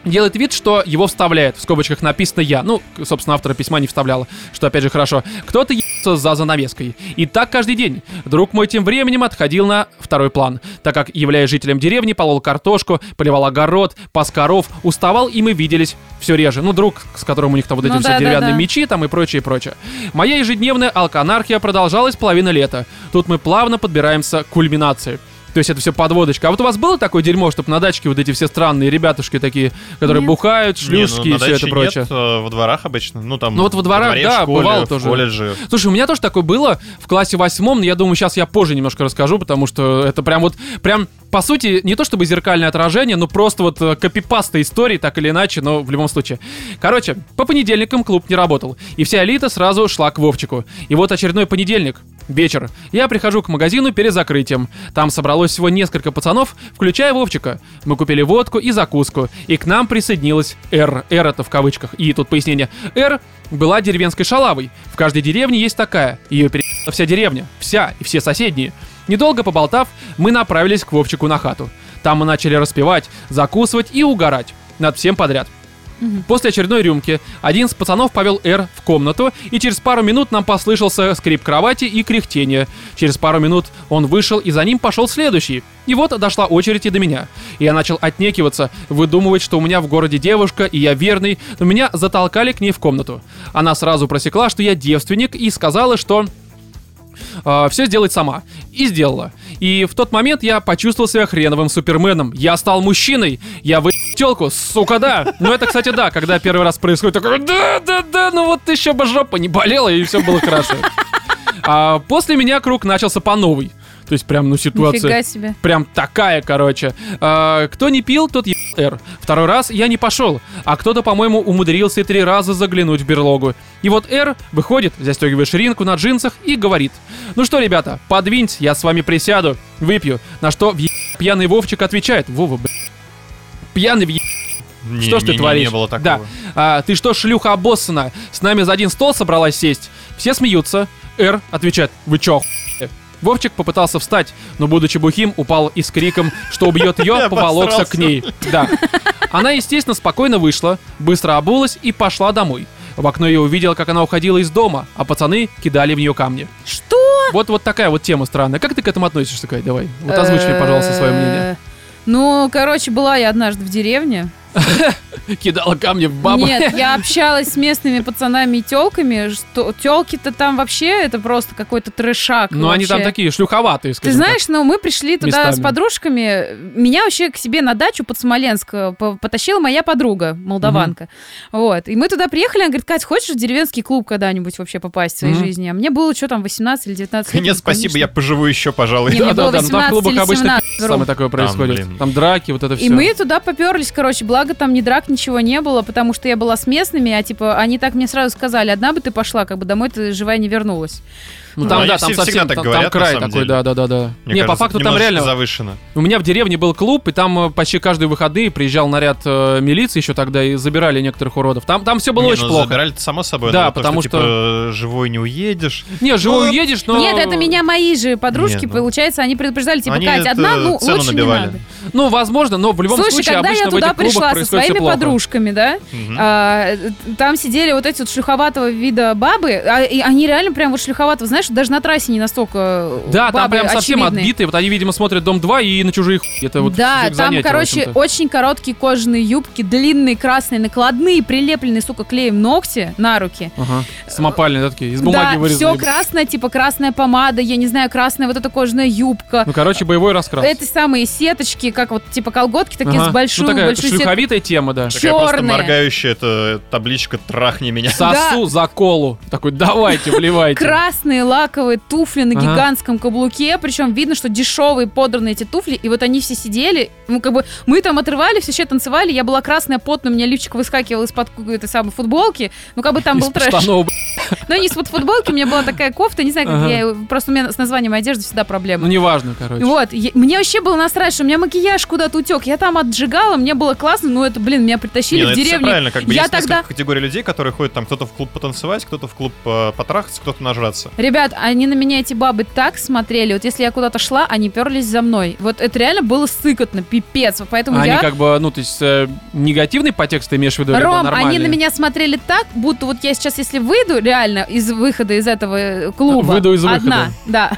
делает вид, что его вставляет. В скобочках написано «я». Ну, собственно, автора письма не вставляла, что, опять же, хорошо. Кто-то ебется за занавеской. И так каждый день. Друг мой тем временем отходил на второй план, так как, являясь жителем деревни, полол картошку, поливал огород, пас коров, уставал, и мы виделись все реже. Ну, друг, с которым у них там вот эти деревянные мечи там и прочее, прочее. Моя ежедневная алкоанархия продолжалась половину лета. Тут мы плавно подбираемся к кульминации. То есть это все подводочка. А вот у вас было такое дерьмо, чтобы на дачке вот эти все странные ребятушки такие, которые бухают, шлюшки и все это прочее? Нет, во дворах обычно. Ну, там, ну вот во дворах, да, бывало тоже. Колледже. Слушай, у меня тоже такое было в классе 8, но я думаю, сейчас я позже немножко расскажу, потому что это прям вот, прям, по сути, не то чтобы зеркальное отражение, но просто вот копипаста истории, так или иначе, но в любом случае. Короче, по понедельникам клуб не работал, и вся элита сразу шла к Вовчику. И вот очередной понедельник. Вечер. Я прихожу к магазину перед закрытием. Там собралось всего несколько пацанов, включая Вовчика. Мы купили водку и закуску. И к нам присоединилась Р. Р — это в кавычках. И тут пояснение. Р была деревенской шалавой. В каждой деревне есть такая. Ее пере***ла вся деревня. Вся. И все соседние. Недолго поболтав, мы направились к Вовчику на хату. Там мы начали распевать, закусывать и угорать. Над всем подряд. После очередной рюмки один из пацанов повел Р в комнату, и через пару минут нам послышался скрип кровати и кряхтение. Через пару минут он вышел, и за ним пошел следующий. И вот дошла очередь и до меня. Я начал отнекиваться, выдумывать, что у меня в городе девушка, и я верный, но меня затолкали к ней в комнату. Она сразу просекла, что я девственник, и сказала, что... все сделать сама. И сделала. И в тот момент я почувствовал себя хреновым суперменом. Я стал мужчиной. Я выебал телку. Сука, да. Ну это, кстати, да. Когда первый раз происходит, такой, да, ну вот еще бы жопа не болела, и все было хорошо. А после меня круг начался по новой. То есть прям, ну, ситуация... Нифига себе. Прям такая, короче. Кто не пил, тот ебал Р. Второй раз я не пошел. А кто-то, по-моему, умудрился 3 раза заглянуть в берлогу. И вот Р выходит, застегивает ширинку на джинсах и говорит: «Ну что, ребята, подвиньте, я с вами присяду, выпью». На что пьяный Вовчик отвечает: «Вова, блядь, пьяный в что ж ты творишь?» Не было такого. Да. «Ты что, шлюха обоссана, с нами за один стол собралась сесть?» Все смеются. Р отвечает: «Вы чё, хуй?» Вовчик попытался встать, но, будучи бухим, упал и с криком, что убьет ее, поволокся к ней. Да. Она, естественно, спокойно вышла, быстро обулась и пошла домой. В окно я увидел, как она уходила из дома, а пацаны кидали в нее камни. Что? Вот такая вот тема странная. Как ты к этому относишься, Кай? Давай. Вот озвучь мне, пожалуйста, свое мнение. Ну, короче, была я однажды в деревне. Кидала камни в бабу. Нет, я общалась с местными пацанами и тёлками. Тёлки-то там вообще, это просто какой-то трешак. Ну, они там такие шлюховатые, скажем так. Ты знаешь, ну, мы пришли туда с подружками. Меня вообще к себе на дачу под Смоленск потащила моя подруга, молдаванка. Вот. И мы туда приехали, она говорит: «Кать, хочешь в деревенский клуб когда-нибудь вообще попасть в своей жизни?» А мне было, что там, 18 или 19 лет. Нет, спасибо, я поживу еще, пожалуй. Мне было 18 или 17. Самое такое происходит. Там драки, вот это все. И мы туда попёрлись, короче, благо там ни драк, ничего не было, потому что я была с местными, а типа они так мне сразу сказали: одна бы ты пошла, как бы домой ты живая не вернулась. Ну там, да, там совсем, так говорят, там край такой, да. Не, по факту там реально завышено. У меня в деревне был клуб, и там почти каждые выходные приезжал наряд милиции еще тогда, и забирали некоторых уродов. Там все было очень плохо. Забирали, само собой. Да, потому что... живой не уедешь. Не, живой уедешь, но... Нет, это меня мои же подружки, получается, они предупреждали, типа: «Кать, одна, ну лучше не надо». Ну, возможно, но в любом случае обычно в этих клубах происходит все плохо. Слушай, когда я туда пришла со своими подружками, да, там сидели вот эти вот шлюховатого вида бабы, и они реально прям вот шлюховатого, знаешь, даже на трассе не настолько да, бабы там прям совсем очевидные. Отбитые. Вот они, видимо, смотрят «Дом 2» и на чужие хуй. Это вот да, там, короче, очень короткие кожаные юбки, длинные красные накладные, прилепленные, сука, клеем ногти на руки. Ага. Самопальные, да, такие, из бумаги да, вырезанные. Да, все красное, типа красная помада, я не знаю, красная вот эта кожаная юбка. Ну, короче, боевой раскрас. Это самые сеточки, как вот, типа, колготки такие ага. с большую, ну, такая большую сетку. Шлюховитая тема, да. Черные. Такая просто моргающая эта табличка «Трахни меня». Сосу да. за колу. Такой: «Давайте, вливайте». Красные лаковые туфли на гигантском каблуке, причем видно, что дешевые подранные эти туфли, и вот они все сидели, ну как бы мы там отрывали, все танцевали, я была красная, потная, у меня лифчик выскакивал из-под этой самой футболки, ну как бы там был трэш. Но не из-под футболки, у меня была такая кофта, не знаю, как я, просто у меня с названием одежды всегда проблема. Ну неважно, короче. Вот, мне вообще было насрать, что у меня макияж куда-то утек, я там отжигала, мне было классно, но это, блин, меня притащили в деревню. Все правильно, как бы есть несколько категорий людей, которые ходят там, кто-то в клуб потанцевать, кто-то в клуб потрахаться, кто-то нажраться. Ребят, они на меня, эти бабы, так смотрели. Вот если я куда-то шла, они перлись за мной. Вот это реально было сыкотно, пипец. Поэтому они как бы, ну, то есть негативный подтекст ты имеешь в виду? Ром, они на меня смотрели так, будто вот я сейчас, если выйду реально из выхода из этого клуба, выйду из одна, да,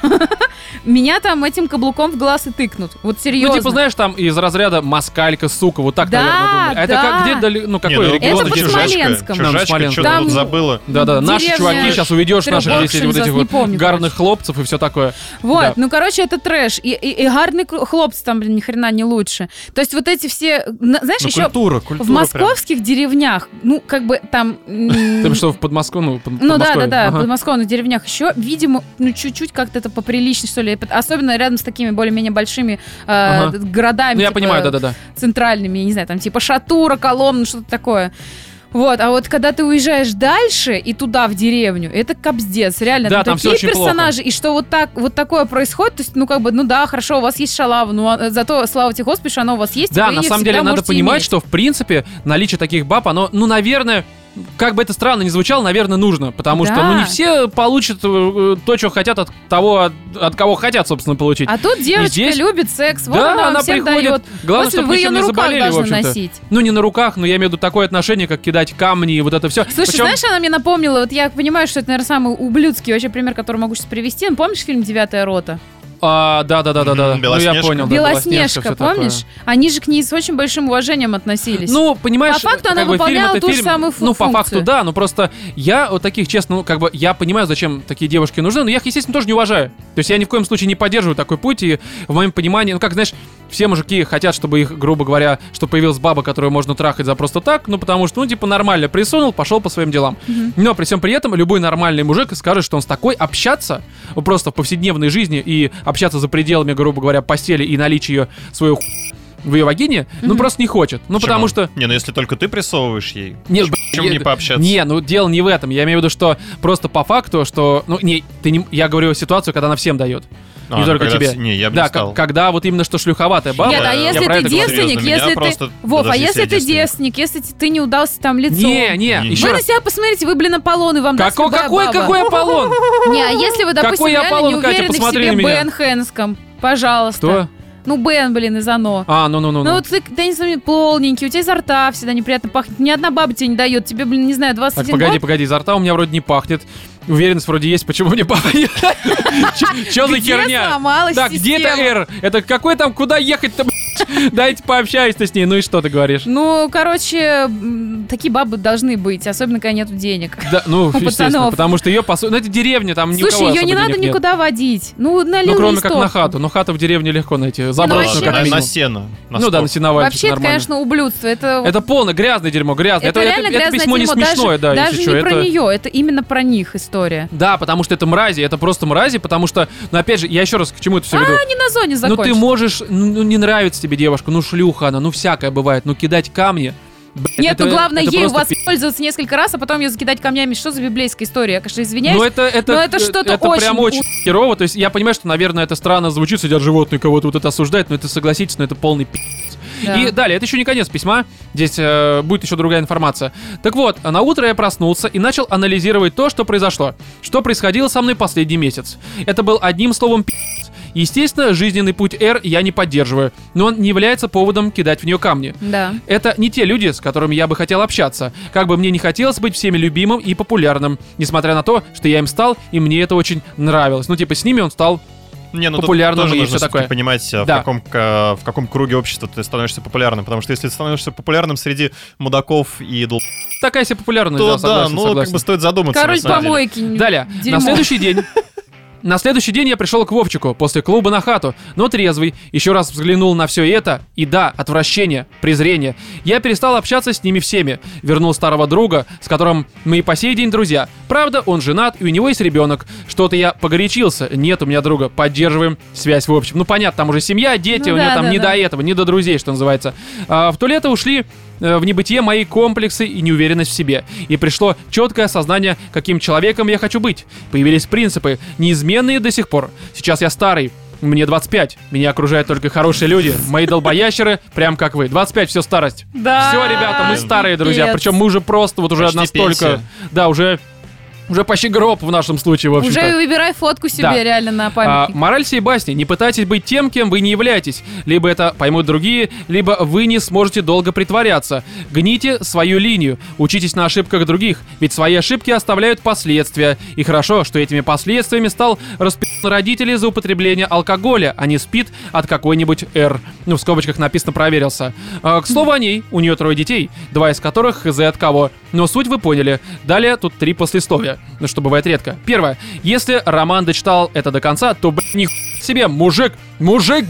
меня там этим каблуком в глаз и тыкнут. Вот серьезно. Ну, типа, знаешь, там из разряда москалька, сука, вот так, наверное, думаю. Это как где-то, ну, какой регион? Это по Смоленскому. Чужачка, что-то тут забыла. Да-да, наши чуваки, сейчас уведешь наших детей вот этих вот гарных хлопцев и все такое. Вот, да. Ну, короче, это трэш. И гарные хлопцы там, блин, ни хрена не лучше. То есть вот эти все, знаешь, ну, еще культура в московских прям. Деревнях, ну, как бы там... Ты что, в Подмосковном? Ну, да, в подмосковных деревнях еще, видимо, ну, чуть-чуть как-то это поприличнее, что ли. Особенно рядом с такими более-менее большими городами. Ну, я понимаю, да-да-да. Центральными, я не знаю, там типа Шатура, Коломна, что-то такое. Вот, а вот когда ты уезжаешь дальше и туда, в деревню, это капздец, реально. Да, там такие персонажи, плохо. И что вот так, вот такое происходит, то есть, ну, как бы, ну да, хорошо, у вас есть шалава, но зато, слава тебе Господи, оно у вас есть. Да, на самом деле надо понимать, что, в принципе, наличие таких баб, оно, ну, наверное... как бы это странно ни звучало, наверное, нужно, потому что, ну, не все получат то, что хотят от того, от кого хотят, собственно, получить. А тут девочка любит секс, вот да, она всем дает. Главное, чтобы вы еще не заболели, в общем-то. Ну, не на руках, но я имею в виду такое отношение, как кидать камни и вот это все. Слушай, причем... знаешь, она мне напомнила, вот я понимаю, что это, наверное, самый ублюдский вообще пример, который могу сейчас привести. Ну, помнишь фильм «Девятая рота»? Да. Белоснежка. Ну, я понял, да, Белоснежка, помнишь? Такое. Они же к ней с очень большим уважением относились. Ну, понимаешь, по факту она выполняла ту же самую функцию. Ну, по факту, да, но просто я вот таких, честно, ну, как бы, я понимаю, зачем такие девушки нужны, но я их, естественно, тоже не уважаю. То есть я ни в коем случае не поддерживаю такой путь, и в моем понимании, ну, как, знаешь, все мужики хотят, чтобы их, грубо говоря, чтобы появилась баба, которую можно трахать за просто так, ну, потому что, ну, типа, нормально присунул, пошел по своим делам. Но при всем при этом любой нормальный мужик скажет, что он с такой общаться просто в повседневной жизни и общаться за пределами, грубо говоря, постели и наличие ее своего в ее вагине, ну, просто не хочет. Ну, почему? Потому что... Не, ну, если только ты прессовываешь ей, почему не пообщаться? Не, ну, дело не в этом. Я имею в виду, что просто по факту, что... Ну, не, ты не... Я говорю ситуацию, когда она всем дает. Не только тебе. Не, я бы не стал. Да, когда вот именно что шлюховатая баба. Нет, а если ты девственник, если ты... Вов, а если ты девственник, если ты не удался там лицом... Не, еще раз. Вы на себя посмотрите, вы, блин, Аполлоны, вам даст любая баба. Какой Аполлон? Не, а если вы, допустим, реально не уверены в себе Бен Хэнском, пожалуйста. Что? Ну, Бен, блин, из «Оно». Ну, вот ты, Денис, полненький, у тебя изо рта всегда неприятно пахнет. Ни одна баба тебе не дает. Тебе, блин, не знаю, 21 год. Так, погоди, изо рта у меня вроде не пахнет. Уверенность вроде есть, почему мне пахнет. Че за херня? Так, где-то Р. Это какой там, куда ехать-то, блядь? Дайте пообщаюсь-то с ней. Ну и что ты говоришь? Ну, короче, такие бабы должны быть, особенно, когда нету денег. Да, ну, естественно, потому что ее, по сути, ну, это деревня, там никого особо денег нет. Слушай, ее не надо никуда водить. Ну, налил листок. Ну, кроме как на хату. Но хата в деревне легко найти. Забросить как минимум. На сено. Ну да, на сеновальчик. Вообще, это, конечно, ублюдство. Это полное, грязное дерьмо, грязное. Это реально грязное дерьмо. Это письмо не смешное, да, если что. Даже не про нее, это именно про них история. Да, потому что это мрази, это просто мрази, потому что, ну, опять же, я еще раз к чему это все веду. Не на зоне закончить. Ну, ты можешь, ну, не нравится тебе девушка, ну, шлюха она, ну, всякое бывает, ну, кидать камни. Нет, это, ну, главное, ей у вас пользоваться несколько раз, а потом ее закидать камнями. Что за библейская история? Я, конечно, извиняюсь, но это что-то это очень... Это прям очень херово. То есть я понимаю, что, наверное, это странно звучит, сидят животные, кого-то вот это осуждают, но это, согласитесь, но это полный пи***ц. Да. И далее, это еще не конец письма, здесь будет еще другая информация. Так вот, на утро я проснулся и начал анализировать то, что произошло, что происходило со мной последний месяц. Это был одним словом пи***ц. Естественно, жизненный путь Р я не поддерживаю, но он не является поводом кидать в нее камни. Да. Это не те люди, с которыми я бы хотел общаться. Как бы мне не хотелось быть всеми любимым и популярным, несмотря на то, что я им стал, и мне это очень нравилось. Ну, типа, с ними он стал... Не, ну популярным тоже и нужно все такое. Понимать, да. в каком круге общества ты становишься популярным. Потому что если ты становишься популярным среди мудаков и дол... Такая себе популярность, да, согласен, ну, согласен. Как бы стоит задуматься. Короче, помойки. Далее, дерьмо. На следующий день я пришел к Вовчику после клуба на хату, но трезвый, еще раз взглянул на все это, и да, отвращение, презрение. Я перестал общаться с ними всеми, вернул старого друга, с которым мы и по сей день друзья. Правда, он женат, и у него есть ребенок. Что-то я погорячился, нет у меня друга, поддерживаем связь в общем. Ну понятно, там уже семья, дети, ну, у него да, там да, не да. до этого, не до друзей, что называется. В то лето ушли в небытие мои комплексы и неуверенность в себе. И пришло четкое осознание, каким человеком я хочу быть. Появились принципы, неизменные до сих пор. Сейчас я старый, мне 25. Меня окружают только хорошие люди. Мои долбоящеры, прям как вы. 25, все старость. Да. Все, ребята, мы старые, друзья. Причем мы уже просто, вот уже почти настолько... Пенсия. Да, уже почти гроб в нашем случае, в общем-то. Уже выбирай фотку себе, да. Реально, на памятник. Мораль всей басни. Не пытайтесь быть тем, кем вы не являетесь. Либо это поймут другие, либо вы не сможете долго притворяться. Гните свою линию. Учитесь на ошибках других. Ведь свои ошибки оставляют последствия. И хорошо, что этими последствиями стал распи***н родителей за употребление алкоголя, а не спит от какой-нибудь Р. Ну, в скобочках написано «проверился». К слову о ней. У нее 3 детей, 2 из которых хз от кого. Но суть вы поняли. Далее тут 3 послесловия. Ну, что бывает редко. Первое. Если Роман дочитал это до конца, то, блядь, нихуя себе, мужик, блядь.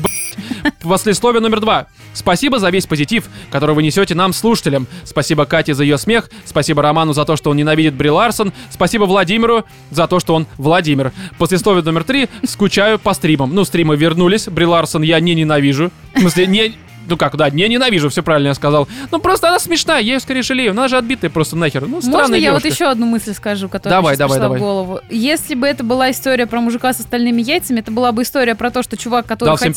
Послесловие номер 2. Спасибо за весь позитив, который вы несете нам, слушателям. Спасибо Кате за ее смех. Спасибо Роману за то, что он ненавидит Бри Ларсон. Спасибо Владимиру за то, что он Владимир. Послесловие номер 3. Скучаю по стримам. Ну, стримы вернулись. Бри Ларсон я не ненавижу. В смысле, не... Ну как, да, не ненавижу, все правильно я сказал. Ну просто она смешная, я ее скорее жалею. Она же отбитая просто нахер. Ну, странная девушка. Можно я вот еще одну мысль скажу, которая мне пришла в голову? Если бы это была история про мужика с остальными яйцами, это была бы история про то, что чувак, который хотел...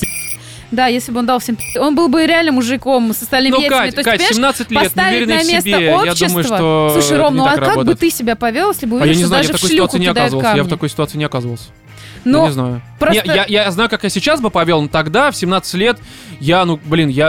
Да, если бы он дал всем... Он был бы реально мужиком с остальными яйцами. Ну, Кать, 17 лет, поставить на место себе, общества. Я думаю, что слушай, Ром, ну а работает. Как бы ты себя повел, если бы увидел, что даже в шлюху кидают камни? Я в такой ситуации не оказывался. Ну, не знаю. Просто... Я знаю, как я сейчас бы повел, но тогда, в 17 лет, я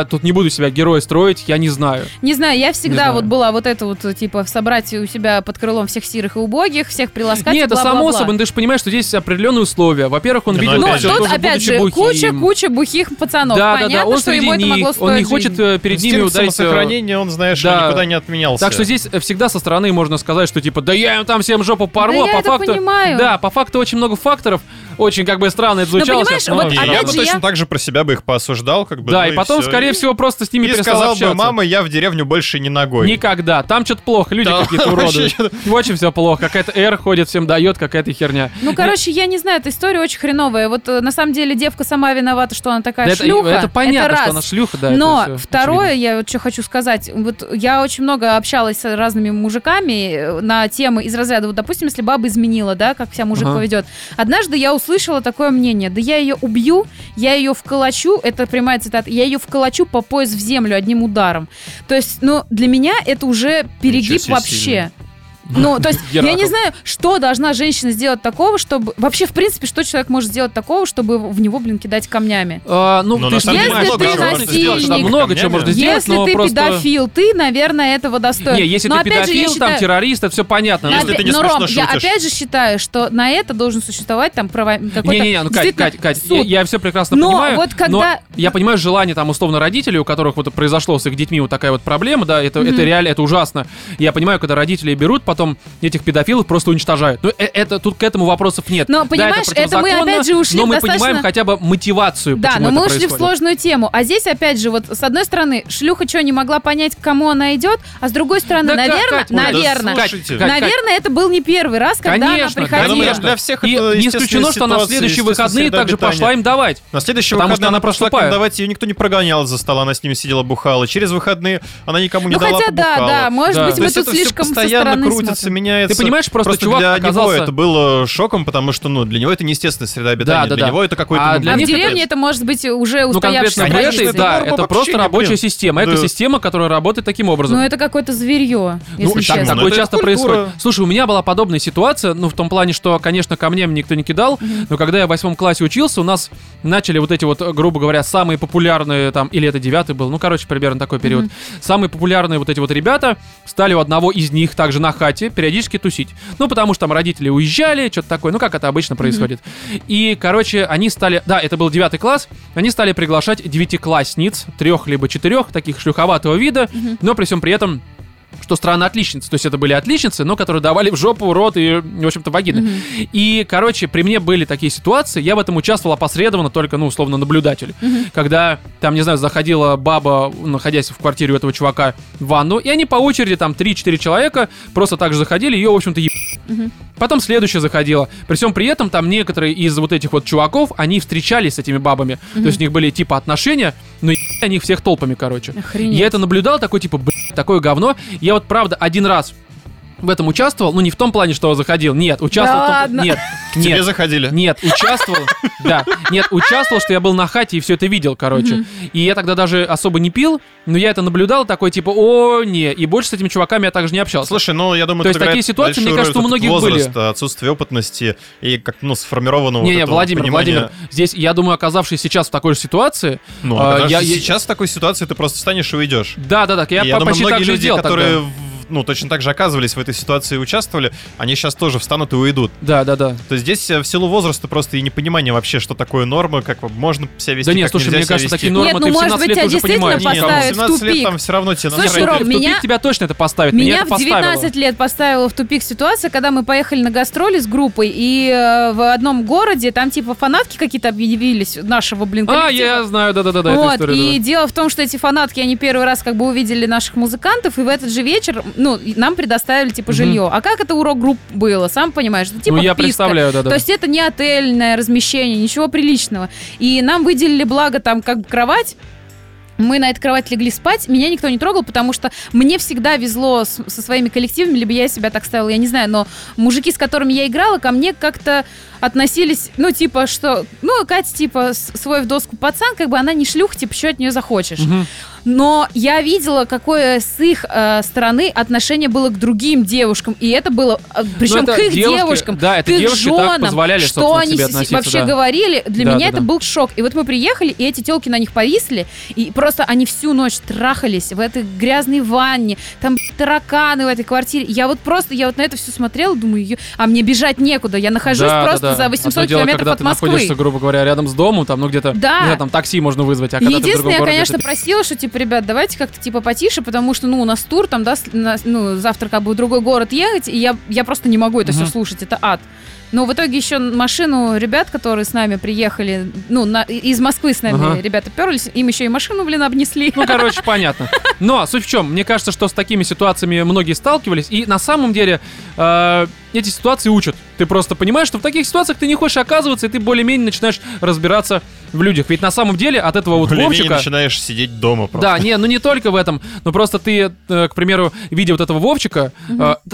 тут не буду себя героя строить, я не знаю. Не знаю, я всегда вот была вот это вот, типа, собрать у себя под крылом всех сирых и убогих, всех приласкать. Нет, это само собой, но ты же понимаешь, что здесь определенные условия. Во-первых, он видел... Ну, тут, опять же, куча бухих пацанов. Понятно, что ему это могло стоить жизни. Он не хочет перед ними ударить... самосохранение, он, знаешь, никуда не отменялся. Так что здесь всегда со стороны можно сказать, что, типа, да я им там всем жопу порву, а по факту... Да, я понимаю. Да, по факту очень много факторов. Очень как бы странно это звучало сейчас, но вот, я бы точно так же про себя бы их поосуждал, как бы. Да, и потом, скорее всего, просто с ними перестал общаться. И сказал бы: мама, я в деревню больше не ногой. Никогда. Там что-то плохо, люди какие-то уроды. Очень все плохо. Какая-то Р ходит, всем дает, какая-то херня. Ну, короче, я не знаю, эта история очень хреновая. Вот на самом деле девка сама виновата, что она такая шлюха. Это понятно, что она шлюха, да. Но второе, я вот что хочу сказать. Вот я очень много общалась с разными мужиками на темы из разряда. Вот, допустим, если баба изменила, да, как себя мужик поведет. Однажды я услышала такое мнение: да я ее убью, я ее вколочу, это прямая цитата, я ее вколочу по пояс в землю одним ударом. То есть, ну, для меня это уже перегиб вообще. Ну, то есть, я не знаю, что должна женщина сделать такого, чтобы... Вообще, в принципе, что человек может сделать такого, чтобы в него, блин, кидать камнями? Ну, ты понимаешь, что ты насильник, много чего можно сделать, если ты педофил, ты, наверное, этого достоин. Не, если ты педофил, там, террорист, это все понятно. Но, Ром, я опять же считаю, что на это должен существовать там какой-то... Не-не-не, ну, Кать, я все прекрасно понимаю, но я понимаю желание, там, условно, родителей, у которых вот произошло с их детьми вот такая вот проблема, да, это реально, это ужасно. Я понимаю, когда родители берут потом этих педофилов просто уничтожают. Ну, это тут к этому вопросов нет. Но, понимаешь, да, это мы опять же ушли. Но мы достаточно... понимаем хотя бы мотивацию, да, почему это происходит. Да, но мы ушли в сложную тему. А здесь, опять же, вот, с одной стороны, шлюха что, не могла понять, к кому она идет, а с другой стороны, да, наверное, это был не первый раз, когда конечно, она приходила. Конечно, для всех это не исключено, что она в следующие выходные также пошла им давать. На следующие выходные она пошла им давать, ее никто не прогонял за стола, она с ними сидела, бухала. Через выходные она никому не дала побухала. Ну, хотя, да, может быть, мы тут слишком со стороны меняется. Ты понимаешь, просто чувак для оказался... него это было шоком, потому что, ну, для него это неестественная среда обитания, да. Для него это какой-то... А для в деревне это может быть уже устоявшаяся... Ну, конкретно это, да, это просто рабочая система. Да. Это система, которая работает таким образом. Ну, это какое-то зверье, если честно. Такое часто происходит. Слушай, у меня была подобная ситуация, ну, в том плане, что, конечно, камнями никто не кидал, но когда я в 8 классе учился, у нас начали вот эти вот, грубо говоря, самые популярные, там, или это 9-й был, ну, короче, примерно такой период. Самые популярные вот эти вот ребята стали у одного из них также на хате периодически тусить. Ну, потому что там родители уезжали, что-то такое, ну, как это обычно происходит. И, короче, они стали... Да, это был 9 класс. Они стали приглашать 9-классниц, 3 либо 4, таких шлюховатого вида, но при всем при этом... что страна отличница. То есть это были отличницы, но которые давали в жопу, рот и, в общем-то, вагины. И, короче, при мне были такие ситуации, я в этом участвовал опосредованно, только, ну, условно, наблюдатель. Когда, там, не знаю, заходила баба, находясь в квартире у этого чувака, в ванну, и они по очереди, там, 3-4 человека просто так же заходили, ее, в общем-то, Потом следующая заходила. При всем при этом, там, некоторые из вот этих вот чуваков, они встречались с этими бабами. То есть у них были, типа, отношения, но ебали они их всех толпами, короче. Охренеть. Я это наблюдал, такой, типа, такое говно. Я вот, правда, один раз в этом участвовал, ну, не в том плане, что заходил, нет, участвовал... Да ладно. Нет, нет. Тебе заходили. Нет, участвовал, да. Нет, участвовал, что я был на хате и все это видел, короче. И я тогда даже особо не пил, но я это наблюдал, такой, типа, о, не. И больше с этими чуваками я также не общался. Слушай, ну, я думаю, то есть такие ситуации, мне кажется, у многих были. Отсутствие опытности и как, ну, сформированного понимания. Не-не, Владимир, здесь, я думаю, оказавшись сейчас в такой же ситуации... Ну, сейчас в такой ситуации ты просто встанешь и уйдешь. Да-да-да, я почти так же и сделал тогда. Ну, точно так же оказывались в этой ситуации и участвовали, они сейчас тоже встанут и уйдут. Да. То есть здесь в силу возраста просто и непонимание вообще, что такое норма, как можно себя вести, да нет, как слушай, нельзя мне себя кажется, вести. Такие нормы нет, ты в 17 лет уже понимаешь. Нет, ну, в 17 лет там все равно тебе... Слушай, Ром, меня... тебя точно это поставит. Меня в 19 лет поставила в тупик ситуация, когда мы поехали на гастроли с группой, и в одном городе там типа фанатки какие-то объявились нашего, блин, коллектива. А, я знаю, да-да-да. Вот, история, и дело в том, что эти фанатки, они первый раз как бы увидели наших музыкантов, и в этот же вечер... Ну, нам предоставили, типа, жилье. А как это у рок-групп было, сам понимаешь? Это, типа, ну, я представляю, да. То есть это не отельное размещение, ничего приличного. И нам выделили, благо, там, как бы, кровать. Мы на эту кровать легли спать, меня никто не трогал, потому что мне всегда везло со своими коллективами, либо я себя так ставила, я не знаю, но мужики, с которыми я играла, ко мне как-то относились, ну, типа, что, ну, Катя, типа, свой в доску пацан, как бы она не шлюха, типа, что от нее захочешь. Угу. Но я видела, какое с их стороны отношение было к другим девушкам, и это было, причем это к их девушкам, да, это к их женам, что они вообще говорили, для меня это был шок. И вот мы приехали, и эти телки на них повисли, и просто они всю ночь трахались в этой грязной ванне, там тараканы в этой квартире. Я вот просто, я вот на это все смотрела, думаю, а мне бежать некуда, я нахожусь просто за 800 километров от Москвы. Ты находишься, грубо говоря, рядом с домом, там, ну, где-то, не знаю, там такси можно вызвать, а когда ты в другом городе... Единственное, я, конечно, просила, что, типа, ребят, давайте как-то, типа, потише, потому что, ну, у нас тур, там, да, ну, завтра как бы в другой город ехать, и я просто не могу это все слушать, это ад. Но в итоге еще машину ребят, которые с нами приехали, ну, из Москвы с нами ребята перлись, им еще и машину, блин, обнесли. Ну, короче, понятно. Но суть в чем, мне кажется, что с такими ситуациями многие сталкивались, и на самом деле эти ситуации учат. Ты просто понимаешь, что в таких ситуациях ты не хочешь оказываться, и ты более-менее начинаешь разбираться в людях. Ведь на самом деле от этого вот Вовчика... Ты начинаешь сидеть дома просто. Да, не, ну не только в этом, но просто ты, к примеру, видя вот этого Вовчика,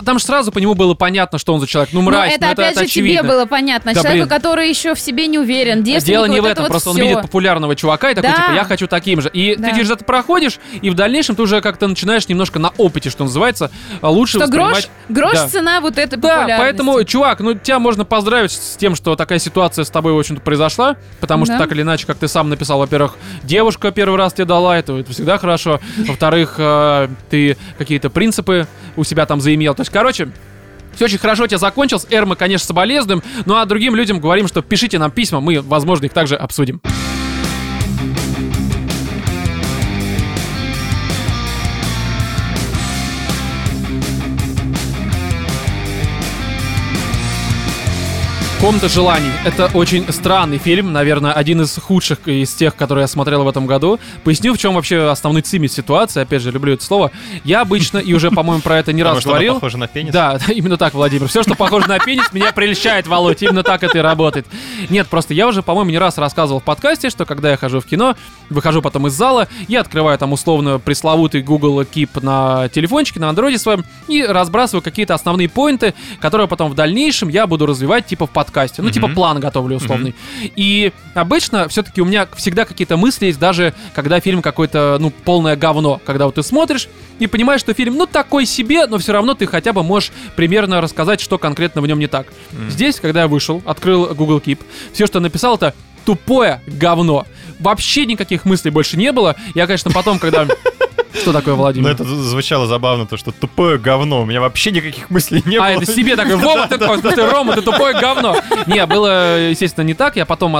там же сразу по нему было понятно, что он за человек. Ну, мразь, но это опять же очевидно. Тебе было понятно, да, человеку, который еще в себе не уверен. Дело не вот в этом, это просто вот он видит популярного чувака и такой, типа, я хочу таким же. И ты где-то проходишь, и в дальнейшем ты уже как-то начинаешь немножко на опыте, что называется, лучше что воспринимать... Грош цена вот этой популярности. Да, поэтому, чувак, ну тебя можно поздравить с тем, что такая ситуация с тобой, в общем-то, произошла, потому что так или иначе, как ты сам написал, во-первых, девушка первый раз тебе дала, это всегда хорошо. Во-вторых, ты какие-то принципы у себя там заимел. То есть, короче... Все очень хорошо у тебя закончилось. Эр, мы, конечно, соболезнуем. Ну а другим людям говорим, что пишите нам письма. Мы, возможно, их также обсудим. «Комната желаний». Это очень странный фильм, наверное, один из худших из тех, которые я смотрел в этом году. Поясню, в чем вообще основной цимис ситуации. Опять же, люблю это слово. Я обычно, и уже, по-моему, про это не раз говорил. Что похоже на пенис? Да, именно так, Владимир. Все, что похоже на пенис, меня прельщает, Володь. Именно так это и работает. Нет, просто я уже, по-моему, не раз рассказывал в подкасте, что когда я хожу в кино, выхожу потом из зала, я открываю там условно пресловутый Google Keep на телефончике, на андроиде своем, и разбрасываю какие-то основные поинты, которые потом в дальнейшем я буду развивать, типа, в подкасте. Ну, типа, план готовлю условный. И обычно все-таки у меня всегда какие-то мысли есть, даже когда фильм какой-то, ну, полное говно. Когда вот ты смотришь и понимаешь, что фильм, ну, такой себе, но все равно ты хотя бы можешь примерно рассказать, что конкретно в нем не так. Здесь, когда я вышел, открыл Google Keep, все, что написал, это тупое говно. Вообще никаких мыслей больше не было. Я, конечно, потом, когда... Что такое, Владимир? Ну, это звучало забавно, то, что тупое говно. У меня вообще никаких мыслей не было. А, это себе такой, Вова, ты, Рома, ты тупое говно. Не, было, естественно, не так. Я потом,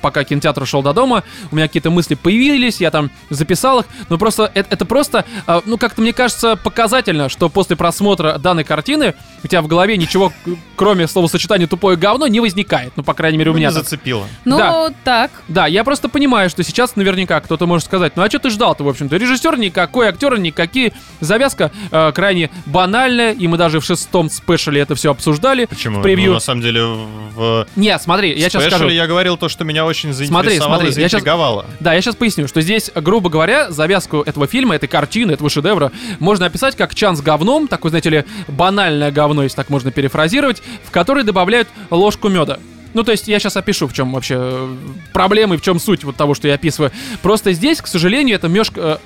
пока кинотеатр шел до дома, у меня какие-то мысли появились, я там записал их. Но просто, это просто, ну, как-то, мне кажется, показательно, что после просмотра данной картины у тебя в голове ничего, кроме словосочетания «тупое говно», не возникает. Ну, по крайней мере, у меня. Не зацепило. Ну, так. Да, я просто понимаю, что сейчас наверняка кто-то может сказать, ну, а что ты ждал-то, в общем-то? Режиссер никакой, актер никакие. Завязка крайне банальная, и мы даже в 6-м спешале это все обсуждали. Почему? В превью. Ну, на самом деле, не, смотри, я сейчас скажу. Я говорил то, что меня очень заинтересовало и заинтриговало. Да, я сейчас поясню, что здесь, грубо говоря, завязку этого фильма, этой картины, этого шедевра можно описать как чан с говном, такое, знаете ли, банальное говно, если так можно перефразировать, в который добавляют ложку меда. Ну, то есть я сейчас опишу, в чем вообще проблема и в чем суть вот того, что я описываю. Просто здесь, к сожалению, это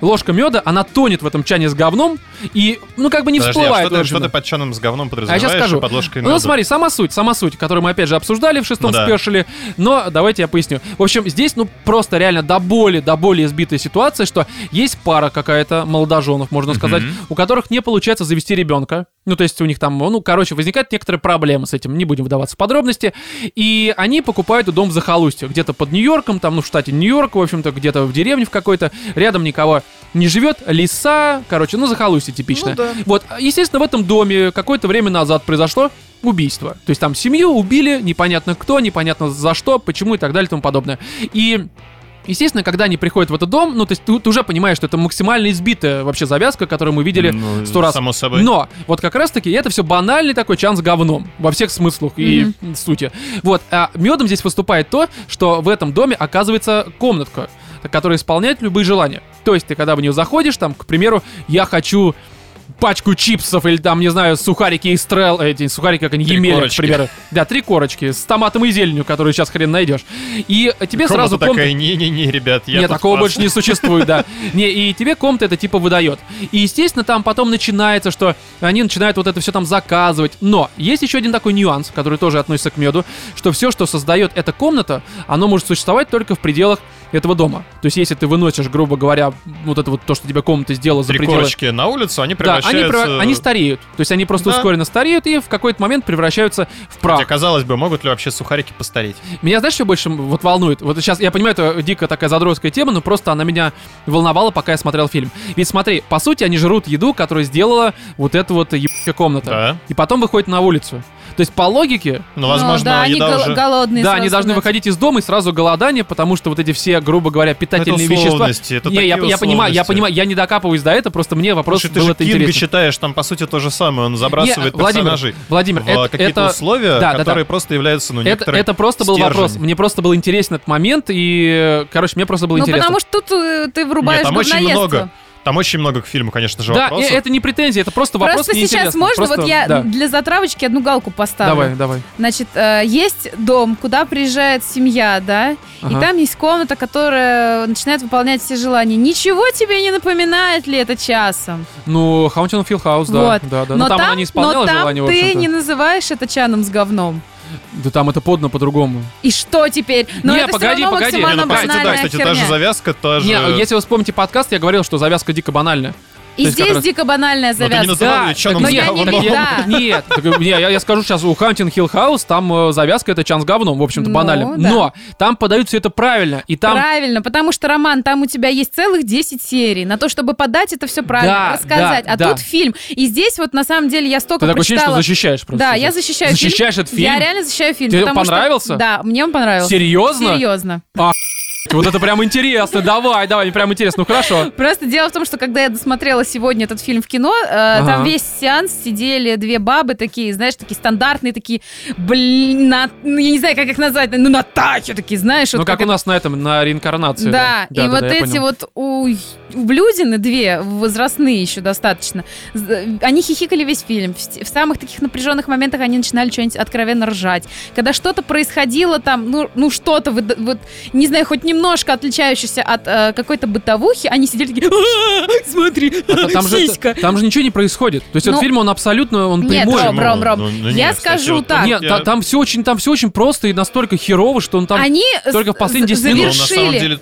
ложка меда, она тонет в этом чане с говном и, ну, как бы не всплывает. Подожди, что ты под чаном с говном подразумеваешь? А я сейчас скажу. Под ложкой меда? Ну, смотри, сама суть, которую мы, опять же, обсуждали в 6-м спешале, но давайте я поясню. В общем, здесь, ну, просто реально до боли избитая ситуация, что есть пара какая-то молодоженов, можно сказать, у которых не получается завести ребенка. Ну, то есть у них там, ну, короче, возникают некоторые проблемы с этим, не будем вдаваться в подробности. И они покупают дом в захолустье, где-то под Нью-Йорком, там, ну, в штате Нью-Йорк, в общем-то, где-то в деревне в какой-то, рядом никого не живет, леса, короче, ну, захолустье типичное. Ну, да. Вот, естественно, в этом доме какое-то время назад произошло убийство. То есть там семью убили, непонятно кто, непонятно за что, почему и так далее и тому подобное. И... Естественно, когда они приходят в этот дом, ну, то есть ты уже понимаешь, что это максимально избитая вообще завязка, которую мы видели 100 раз. Само собой. Но вот как раз-таки это все банальный такой чан с говном во всех смыслах и сути. Вот. А медом здесь выступает то, что в этом доме оказывается комнатка. которая исполняет любые желания. То есть ты когда в нее заходишь, там, к примеру, я хочу пачку чипсов или там, не знаю, сухарики Эстрел, эти сухарики, как они, Емеля, к примеру. Да, 3 корочки с томатом и зеленью, которую сейчас хрен найдешь. И тебе комната сразу комната... такая, не-не-не, ребят, я... Нет, такого больше не существует, да. Не, и тебе комната это типа выдает. И, естественно, там потом начинается, что они начинают вот это все там заказывать. Но есть еще один такой нюанс, который тоже относится к меду, что все, что создает эта комната, оно может существовать только в пределах этого дома. То есть, если ты выносишь, грубо говоря, вот это вот то, что тебе комната сделала за пределы... Прикорочки на улицу, они превращаются... Да, они стареют. То есть, они просто ускоренно стареют и в какой-то момент превращаются в прах. Хотя, казалось бы, могут ли вообще сухарики постареть? Меня, знаешь, что больше вот волнует? Вот сейчас, я понимаю, это дико такая задротская тема, но просто она меня волновала, пока я смотрел фильм. Ведь смотри, по сути, они жрут еду, которую сделала вот эта вот ебаная комната. Да. И потом выходят на улицу. То есть, по логике... Ну, возможно, да, еда они уже... голодные. Да, они должны выходить из дома и сразу голодание, потому что вот эти все, грубо говоря, питательные вещества... Это не, я понимаю, я не докапываюсь до этого, просто мне вопрос был это интересен. Ты же Кинга читаешь, там, по сути, то же самое, он забрасывает персонажей в какие-то условия, которые просто являются, ну, некоторым это просто был вопрос, мне просто был интересен этот момент, и, короче, мне просто было интересно. Ну, потому что тут ты врубаешь говноедство. Нет, там очень много. Там очень много к фильму, конечно же, вопросов. Да, это не претензия, это просто вопрос неинтересный. Просто сейчас можно, вот я для затравочки одну галку поставлю. Давай. Значит, есть дом, куда приезжает семья, да, и там есть комната, которая начинает выполнять все желания. Ничего тебе не напоминает ли это часом? Ну, Haunting of Hill House, да. Вот. Да. Но там она не исполняла желания, в общем-то. Но там ты не называешь это чаном с говном. Да там это подано по-другому. И что теперь? Но не, это погоди. Кстати, та же завязка, та же... Не, если вы вспомните подкаст, я говорил, что завязка дико банальная. И здесь раз... дико банальная завязка. Да, я скажу сейчас, у Haunting Hill House там завязка это чан с говном, в общем-то, банально. Да. Но там подают все это правильно. И там... Правильно, потому что, Роман, там у тебя есть целых 10 серий на то, чтобы подать это все правильно, рассказать. Тут фильм. И здесь вот, на самом деле, я столько прочитала... Ты такое ощущение, что защищаешь просто. Да, я защищаю фильм. Защищаешь этот фильм? Я реально защищаю фильм. Тебе понравился? Что... Да, мне он понравился. Серьезно? Вот это прям интересно, давай, прям интересно, ну хорошо. Просто дело в том, что когда я досмотрела сегодня этот фильм в кино, там весь сеанс сидели две бабы такие, знаешь, такие стандартные, такие, я не знаю, как их назвать, ну Натахи такие, знаешь. Ну вот как у нас на этом, на реинкарнации. Да, и вот эти вот ублюдины две, возрастные еще достаточно, они хихикали весь фильм, в самых таких напряженных моментах они начинали что-нибудь откровенно ржать. Когда что-то происходило там, ну что-то, вот, не знаю, хоть немножко отличающийся от какой-то бытовухи, они сидели такие, смотри, сиська. Там же ничего не происходит. То есть этот фильм, он абсолютно, он прямой. Нет, Ром, я скажу так. Нет, там все очень просто и настолько херово, что он там только в последние 10 минут.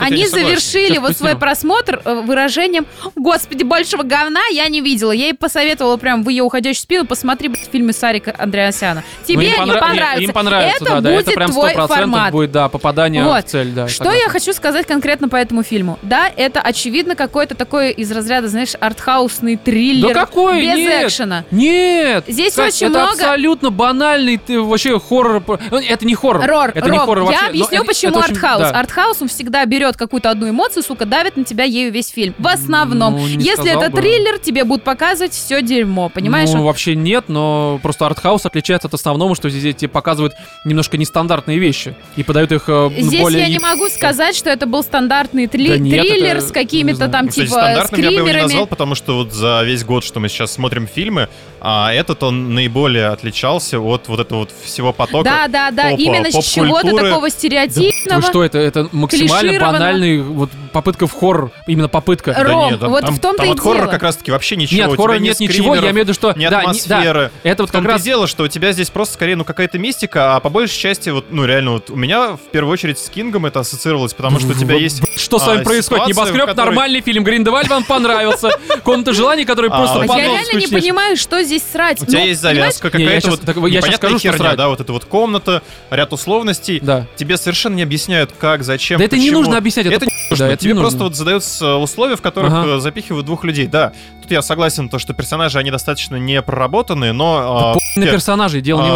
Они завершили вот свой просмотр выражением «Господи, большего говна я не видела». Я ей посоветовала прям в ее уходящую спину «Посмотри фильмы Сарика Андреасяна». Тебе не понравится. Им понравится, да. Это прям 100% будет, да, попадание в цель. Что я хочу сказать конкретно по этому фильму. Да, это, очевидно, какой-то такой из разряда, знаешь, артхаусный триллер. Да какой? Без экшена. Нет! Здесь очень много... Это абсолютно банальный вообще хоррор... Это не хоррор. Это не хоррор вообще. Я объясню, почему артхаус. Артхаус, он всегда берет какую-то одну эмоцию, сука, давит на тебя ею весь фильм. В основном. Если это триллер, тебе будут показывать все дерьмо, понимаешь? Ну, вообще нет, но просто артхаус отличается от основного, что здесь тебе показывают немножко нестандартные вещи и подают их более... Здесь я не могу сказать, что это был стандартный триллер с какими-то там типа скримерами. Стандартным я бы его не назвал, потому что вот за весь год, что мы сейчас смотрим фильмы, этот он наиболее отличался от вот этого вот всего потока. Да, именно с чего-то такого стереотипного. Ну что это максимально банальный вот попытка в хоррор, именно попытка. Ром, вот в том-то и дело. Там хоррор как раз-таки вообще ничего. Нет, хоррор нет ничего, я имею в виду, что... Нет атмосферы. Это вот как раз дело, что у тебя здесь просто скорее какая-то мистика, а по большей части вот, ну реально вот у меня в первую очередь с Кингом это ассоциировалось, потому что у тебя есть... Что с вами происходит? Небоскреб, которой... нормальный фильм. Гриндевальд вам понравился. Комната желаний, который просто подал. Я реально не понимаю, что здесь срать. У тебя есть завязка какая-то вот непонятная херня, да, вот эта вот комната, ряд условностей. Тебе совершенно не объясняют, как, зачем, почему. Да это не нужно объяснять. Это не нужно. Тебе просто вот задаются условия, в которых запихивают двух людей. Да, тут принципе, я согласен, то, что персонажи, они достаточно не проработанные, но... Да, на персонажей, дело не в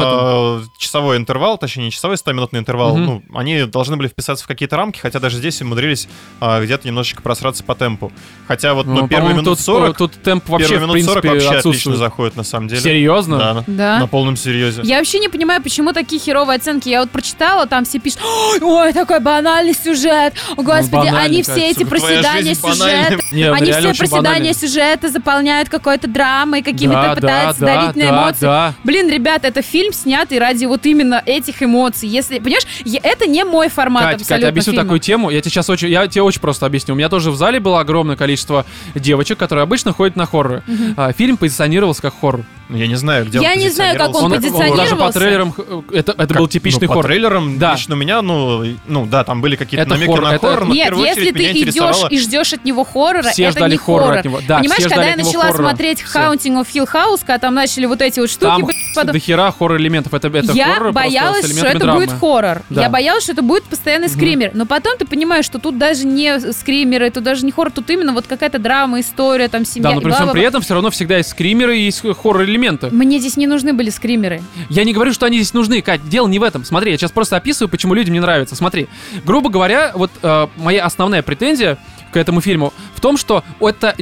этом. Часовой интервал, точнее, не часовой, 100-минутный интервал, ну, они должны были вписаться в какие-то рамки, хотя даже здесь умудрились где-то немножечко просраться по темпу. Хотя вот, ну, первые минут 40... Тут темп вообще, в принципе, вообще отлично заходит, на самом деле. Серьезно? Да, на полном серьезе. Я вообще не понимаю, почему такие херовые оценки. Я вот прочитала, там все пишут: ой, такой банальный сюжет, господи, они все эти проседания сюжета... Они все проседания сюжета заполняют какой-то драмой, какими-то пытаются давить на эмоции. Блин, ребят, это фильм, снятый ради вот именно этих эмоций. Если, понимаешь, это не мой формат абсолютно фильма. Кать, объясню такую тему. Я тебе очень просто объясню. У меня тоже в зале было огромное количество девочек, которые обычно ходят на хорроры. Фильм позиционировался как хоррор. Я не знаю, где он позиционировался. Я не знаю, как он позиционировался. Даже по трейлерам... Это был типичный хоррор. По трейлерам лично меня, ну да, там были какие-то намеки на хоррор, но в первую очередь меня интересовало... Нет, если ты идешь и ждешь от него хоррора, это не хоррор. Понимаешь, когда я начала смотреть Haunting of Hill House, когда там начали вот эти вот штуки... Там до хера хоррор-элементов. Я боялась, что это будет хоррор. Я боялась, что это будет постоянный скример. Но потом ты понимаешь, что тут даже не скримеры, тут даже не хоррор, тут именно вот какая-то драма, история, там семья. Да, но при всем при этом все равно всегда есть скримеры и есть хоррор-элементы. Мне здесь не нужны были скримеры. Я не говорю, что они здесь нужны, Кать, дело не в этом. Смотри, я сейчас просто описываю, почему людям не нравится. Смотри, грубо говоря, вот моя основная претензия к этому фильму в том, что это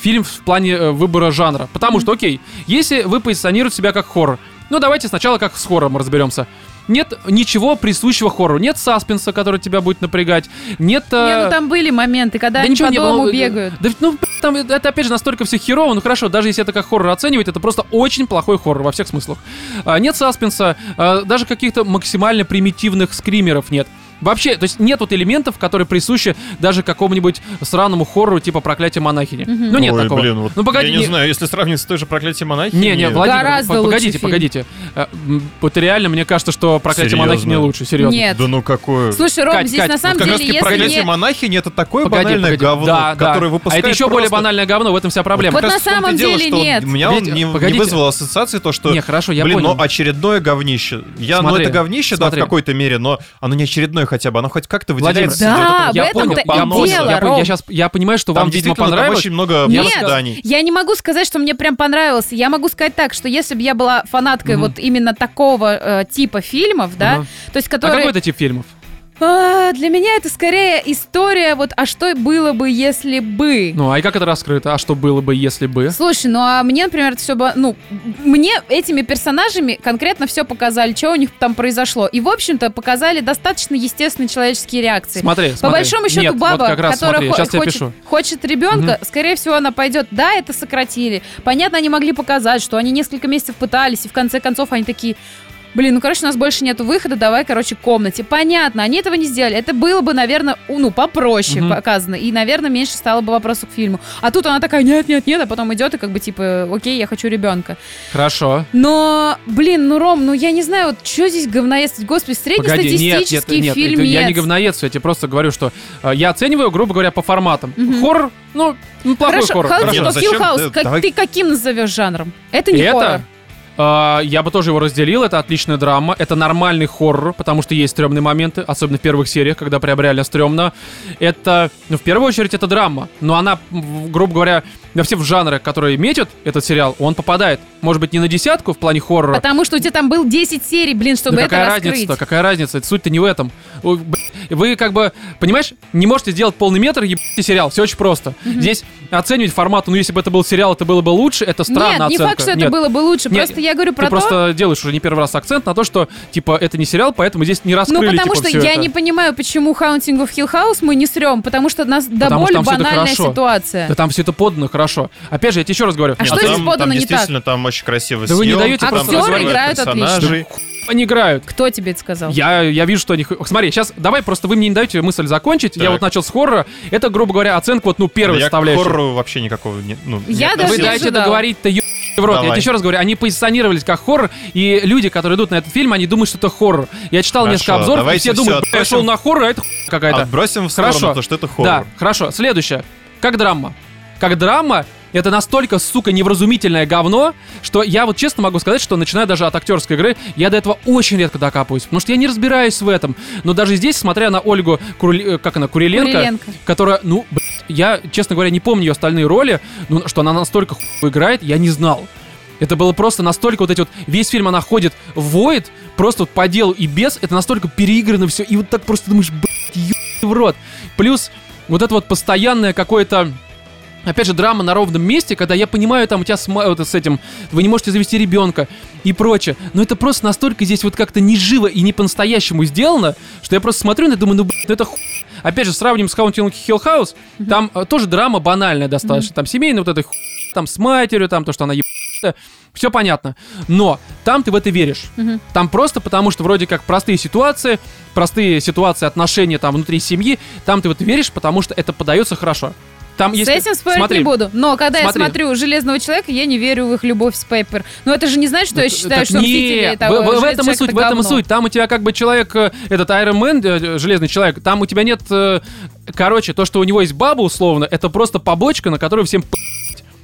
фильм в плане выбора жанра. Потому что, окей, если вы позиционируете себя как хоррор, ну давайте сначала как с хоррором разберемся. Нет ничего присущего хоррору. Нет саспенса, который тебя будет напрягать. Нет... ну там были моменты, когда они по дому бегают. Да, там, это опять же настолько все херово. Ну хорошо, даже если это как хоррор оценивать, это просто очень плохой хоррор во всех смыслах. Нет саспенса, даже каких-то максимально примитивных скримеров нет. Вообще, то есть нет вот элементов, которые присущи даже какому-нибудь сраному хоррору типа «Проклятие монахини». Ну нет такого. Блин, вот погоди, я не знаю, если сравнивать с той же «Проклятием монахини». Не, Владимир, погодите. Вот реально, мне кажется, что «Проклятие монахини» лучше, серьезно. Нет. Да ну какое... Слушай, Ром, Кать, здесь Кать, на самом деле, если... «Проклятие монахини» — это такое банальное говно, которое выпускает... А это еще более банальное говно, в этом вся проблема. Вот на самом деле нет. Меня он не вызвал ассоциации то, что... Не, хорошо, я понял. Блин, но очередное говнище. Ну это говнище, да, в какой-то мере, но оно не очередное хотя бы, оно хоть как-то выделяется. Да, в этом-то и дело, я понимаю, что вам, видимо, понравилось. Там очень много ожиданий. Нет, я не могу сказать, что мне прям понравилось. Я могу сказать так, что если бы я была фанаткой вот именно такого типа фильмов, да, то есть которые... А какой это тип фильмов? Для меня это скорее история, вот, а что было бы, если бы? Ну, а и как это раскрыто? А что было бы, если бы? Слушай, ну, а мне, например, это все было... Ну, мне этими персонажами конкретно все показали, что у них там произошло. И, в общем-то, показали достаточно естественные человеческие реакции. Смотри. По большому счету, баба, вот которая хочет ребенка, скорее всего, она пойдет. Да, это сократили. Понятно, они могли показать, что они несколько месяцев пытались, и в конце концов они такие... Блин, ну, короче, у нас больше нету выхода, давай, короче, к комнате. Понятно, они этого не сделали. Это было бы, наверное, попроще показано. И, наверное, меньше стало бы вопросов к фильму. А тут она такая, нет, а потом идет и как бы типа, окей, я хочу ребенка. Хорошо. Но, блин, ну, Ром, ну, я не знаю, вот что здесь говноедствовать? Господи, среднестатистический фильм. Я не говноедствую, я тебе просто говорю, что я оцениваю, грубо говоря, по форматам. Хоррор, ну плохой хоррор. Хорошо, Hill House, ты каким назовешь жанром? Это не хоррор. Я бы тоже его разделил, это отличная драма, это нормальный хоррор, потому что есть стрёмные моменты, особенно в первых сериях, когда прям реально стрёмно. Это, в первую очередь, это драма, но она, грубо говоря, во все жанры, которые метят этот сериал, он попадает. Может быть, не на десятку в плане хоррора. Потому что у тебя там был 10 серий, блин, чтобы да это раскрыть. Какая разница, суть-то не в этом. Вы как бы, понимаешь, не можете сделать полный метр, ебать, сериал, все очень просто. Здесь оценивать формат, ну если бы это был сериал, это было бы лучше, это странная оценка. Нет, не факт, что это было бы лучше, просто я говорю про то... Ты просто делаешь уже не первый раз акцент на то, что, типа, это не сериал, поэтому здесь не раскрыли, типа, потому что я не понимаю, почему Haunting of Hill House мы не срём, потому что у нас до боли банальная ситуация. Да там все это подано хорошо. Опять же, я тебе еще раз говорю. А что здесь подано не так? Действительно, там очень красиво съём, там разговаривают персонажи. Они играют. Кто тебе это сказал? Я вижу, что они... Смотри, сейчас давай просто вы мне не даете мысль закончить. Так. Я вот начал с хоррора. Это, грубо говоря, оценку вот, ну, первой составляющей. Я к хоррору вообще никакого не... Ну, я даже вы дайте договорить-то, в рот. Я тебе еще раз говорю, они позиционировались как хоррор, и люди, которые идут на этот фильм, они думают, что это хоррор. Я читал несколько обзоров, и все думают, я шел на хоррор, а это какая-то. Отбросим в сторону то, что это хоррор. Да, хорошо. Следующее. Как драма. Это настолько, сука, невразумительное говно, что я вот честно могу сказать, что начиная даже от актерской игры, я до этого очень редко докапываюсь, потому что я не разбираюсь в этом. Но даже здесь, смотря на Ольгу Куриленко, которая, ну, блядь, я, честно говоря, не помню ее остальные роли, но что она настолько хуй играет, я не знал. Это было просто настолько вот эти вот... Весь фильм она ходит в void, просто вот по делу и без. Это настолько переиграно все. И вот так просто думаешь, блядь, ебаный в рот. Плюс вот это вот постоянное какое-то... Опять же, драма на ровном месте, когда я понимаю, там у тебя с этим... Вы не можете завести ребенка и прочее. Но это просто настолько здесь вот как-то не живо и не по-настоящему сделано, что я просто смотрю и думаю, ну, блядь, ну это хуй. Опять же, сравним с Haunting of Hill House. Там тоже драма банальная достаточно. Там семейная вот эта хуй, там с матерью, там то, что она еб... Все понятно, но там ты в это веришь. Там просто потому, что вроде как простые ситуации, отношения там внутри семьи, там ты в это веришь, потому что это подается хорошо. Там с этим спорить не буду, но когда я смотрю «Железного человека», я не верю в их любовь с Пеппер. Но это же не значит, что я считаю, что «Мстители» того «Железного человека» — это говно. В этом и суть. Там у тебя как бы человек, этот Iron Man, «Железный человек», там у тебя нет... Короче, то, что у него есть баба, условно, это просто побочка, на которую всем...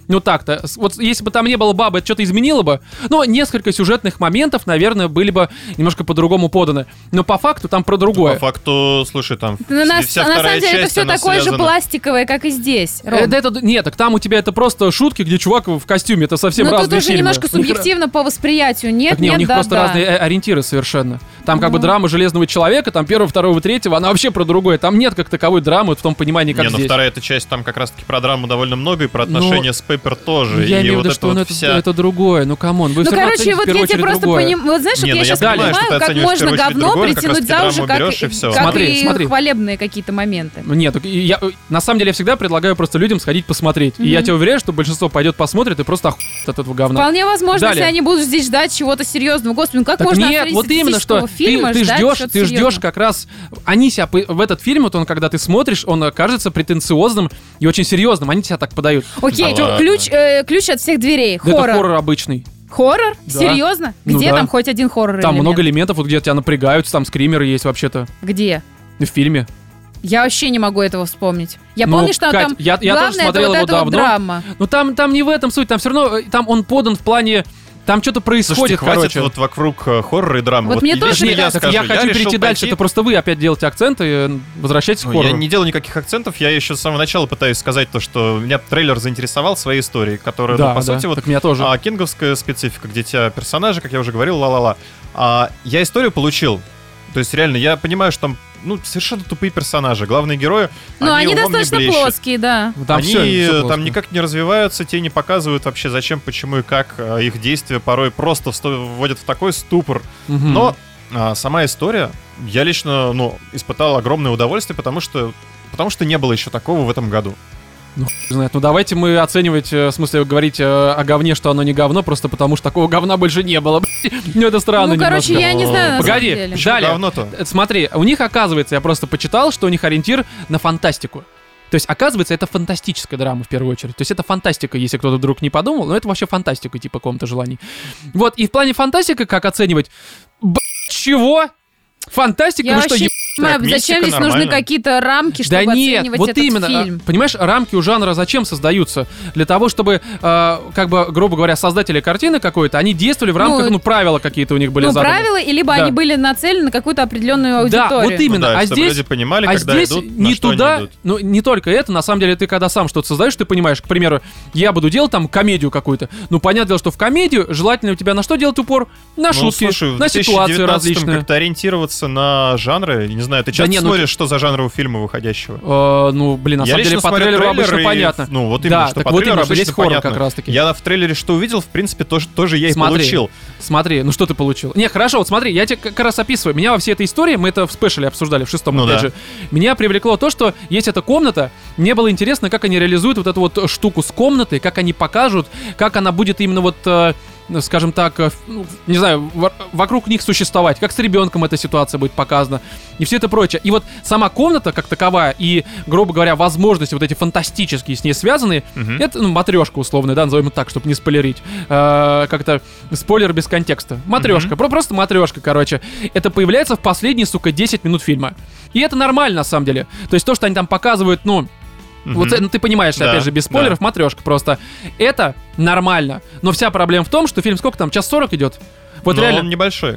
Ну так-то. Вот если бы там не было бабы, это что-то изменило бы. Но несколько сюжетных моментов, наверное, были бы немножко по-другому поданы. Но по факту там про другое. По факту, слушай, там вся вторая часть, она связана. На самом деле это все такое же пластиковое, как и здесь, Ром. Нет, так там у тебя это просто шутки, где чувак в костюме. Это совсем разные фильмы. Ну тут уже немножко субъективно по восприятию. Нет, так, нет, да, у них просто разные ориентиры совершенно. Там как бы драма «Железного человека», там первого, второго, третьего, она вообще про другое. Там нет как таковой драмы в том понимании, как здесь. Не, ну вторая эта часть, там как раз-таки про драму довольно много и про отношения с Пеппер тоже. Я имею в виду, что это другое. Ну, камон, вы все равно цените в первую очередь другое. Вот знаешь, вот я сейчас понимаю, как можно говно притянуть за уши, как и хвалебные какие-то моменты. Нет, на самом деле я всегда предлагаю просто людям сходить посмотреть. И я тебя уверяю, что большинство пойдет посмотрит и просто охуеет от этого говна. Вполне возможно, если они будут здесь ждать чего-то серьезного. Господи, ну как можно оценить фильма, ты ждешь как раз... Они себя... В этот фильм, вот он, когда ты смотришь, он кажется претенциозным и очень серьезным. Они тебя так подают. Окей, ключ от всех дверей. Да, хоррор. Это хоррор обычный. Хоррор? Да. Серьезно? Где там хоть один хоррор элемент? Там много элементов, вот где тебя напрягаются, там скримеры есть вообще-то. Где? В фильме. Я вообще не могу этого вспомнить. Я помню, что Кать, там я главное тоже смотрел это вот его эта давно. Вот драма. Но там не в этом суть, там все равно... Там он подан в плане... Там что-то происходит, короче. Слушайте, хватит вот вокруг хоррора и драмы. Вот мне тоже я хочу перейти дальше. Это просто вы опять делаете акценты, возвращайтесь к хоррору. Я не делаю никаких акцентов. Я еще с самого начала пытаюсь сказать то, что меня трейлер заинтересовал своей историей, которая, да, ну, по сути, так вот меня тоже. Кинговская специфика, где тебя персонажи, как я уже говорил, ла-ла-ла. Я историю получил. То есть реально, я понимаю, что там совершенно тупые персонажи. Главные герои, но они достаточно плоские, да. Там они все там никак не развиваются, те не показывают вообще зачем, почему и как. Их действия порой просто вводят в такой ступор. Но сама история, я лично испытал огромное удовольствие, потому что не было еще такого в этом году. Ну, знает. Ну, давайте мы оценивать, в смысле, говорить о говне, что оно не говно, просто потому что такого говна больше не было. Ну, это странно. Ну, короче, я не знаю. Погоди, далее. Говно-то? Смотри, у них, оказывается, я просто почитал, что у них ориентир на фантастику. То есть, оказывается, это фантастическая драма, в первую очередь. То есть, это фантастика, если кто-то вдруг не подумал, но это вообще фантастика, типа «Комната желаний». Вот, и в плане фантастика, как оценивать? Чего? Фантастика, вы что, зачем здесь нужны какие-то рамки, чтобы оценивать этот фильм? Да нет, вот именно. Понимаешь, рамки у жанра зачем создаются? Для того, чтобы, как бы, грубо говоря, создатели картины какой-то, они действовали в рамках, правила какие-то у них были заданы. Правила, и либо они были нацелены на какую-то определенную аудиторию. Да, вот именно. А чтобы здесь, люди понимали, когда идут, не туда, идут. Ну, не только это. На самом деле, ты когда сам что-то создаешь, ты понимаешь, к примеру, я буду делать там комедию какую-то. Ну, понятное дело, что в комедию желательно у тебя на что делать упор? На шутки, слушай, на ситуацию различную. Как-то ориентироваться на жанры, не знаю, ты часто смотришь, что за жанрового фильма выходящего? На самом деле, по трейлеру обычно понятно. Ну, вот именно, что по трейлеру обычно понятно. Как раз-таки. Я в трейлере что увидел, в принципе, тоже я и получил. Смотри, ну что ты получил? Не, хорошо, вот смотри, я тебе как раз описываю. Меня во всей этой истории, мы это в спешле обсуждали, в шестом, опять же, меня привлекло то, что есть эта комната, мне было интересно, как они реализуют вот эту вот штуку с комнатой, как они покажут, как она будет именно вот... скажем так, не знаю, вокруг них существовать, как с ребенком эта ситуация будет показана, и все это прочее. И вот сама комната, как таковая, и, грубо говоря, возможности вот эти фантастические с ней связанные, это, матрешка условная, да, назовем это так, чтобы не спойлерить. Как-то спойлер без контекста. Матрешка, просто матрешка, короче. Это появляется в последние, 10 минут фильма. И это нормально, на самом деле. То есть то, что они там показывают, вот это, ты понимаешь, опять же, без спойлеров, матрешка просто. Это нормально. Но вся проблема в том, что фильм сколько там? 1:40 идет? Вот реально. Он небольшой.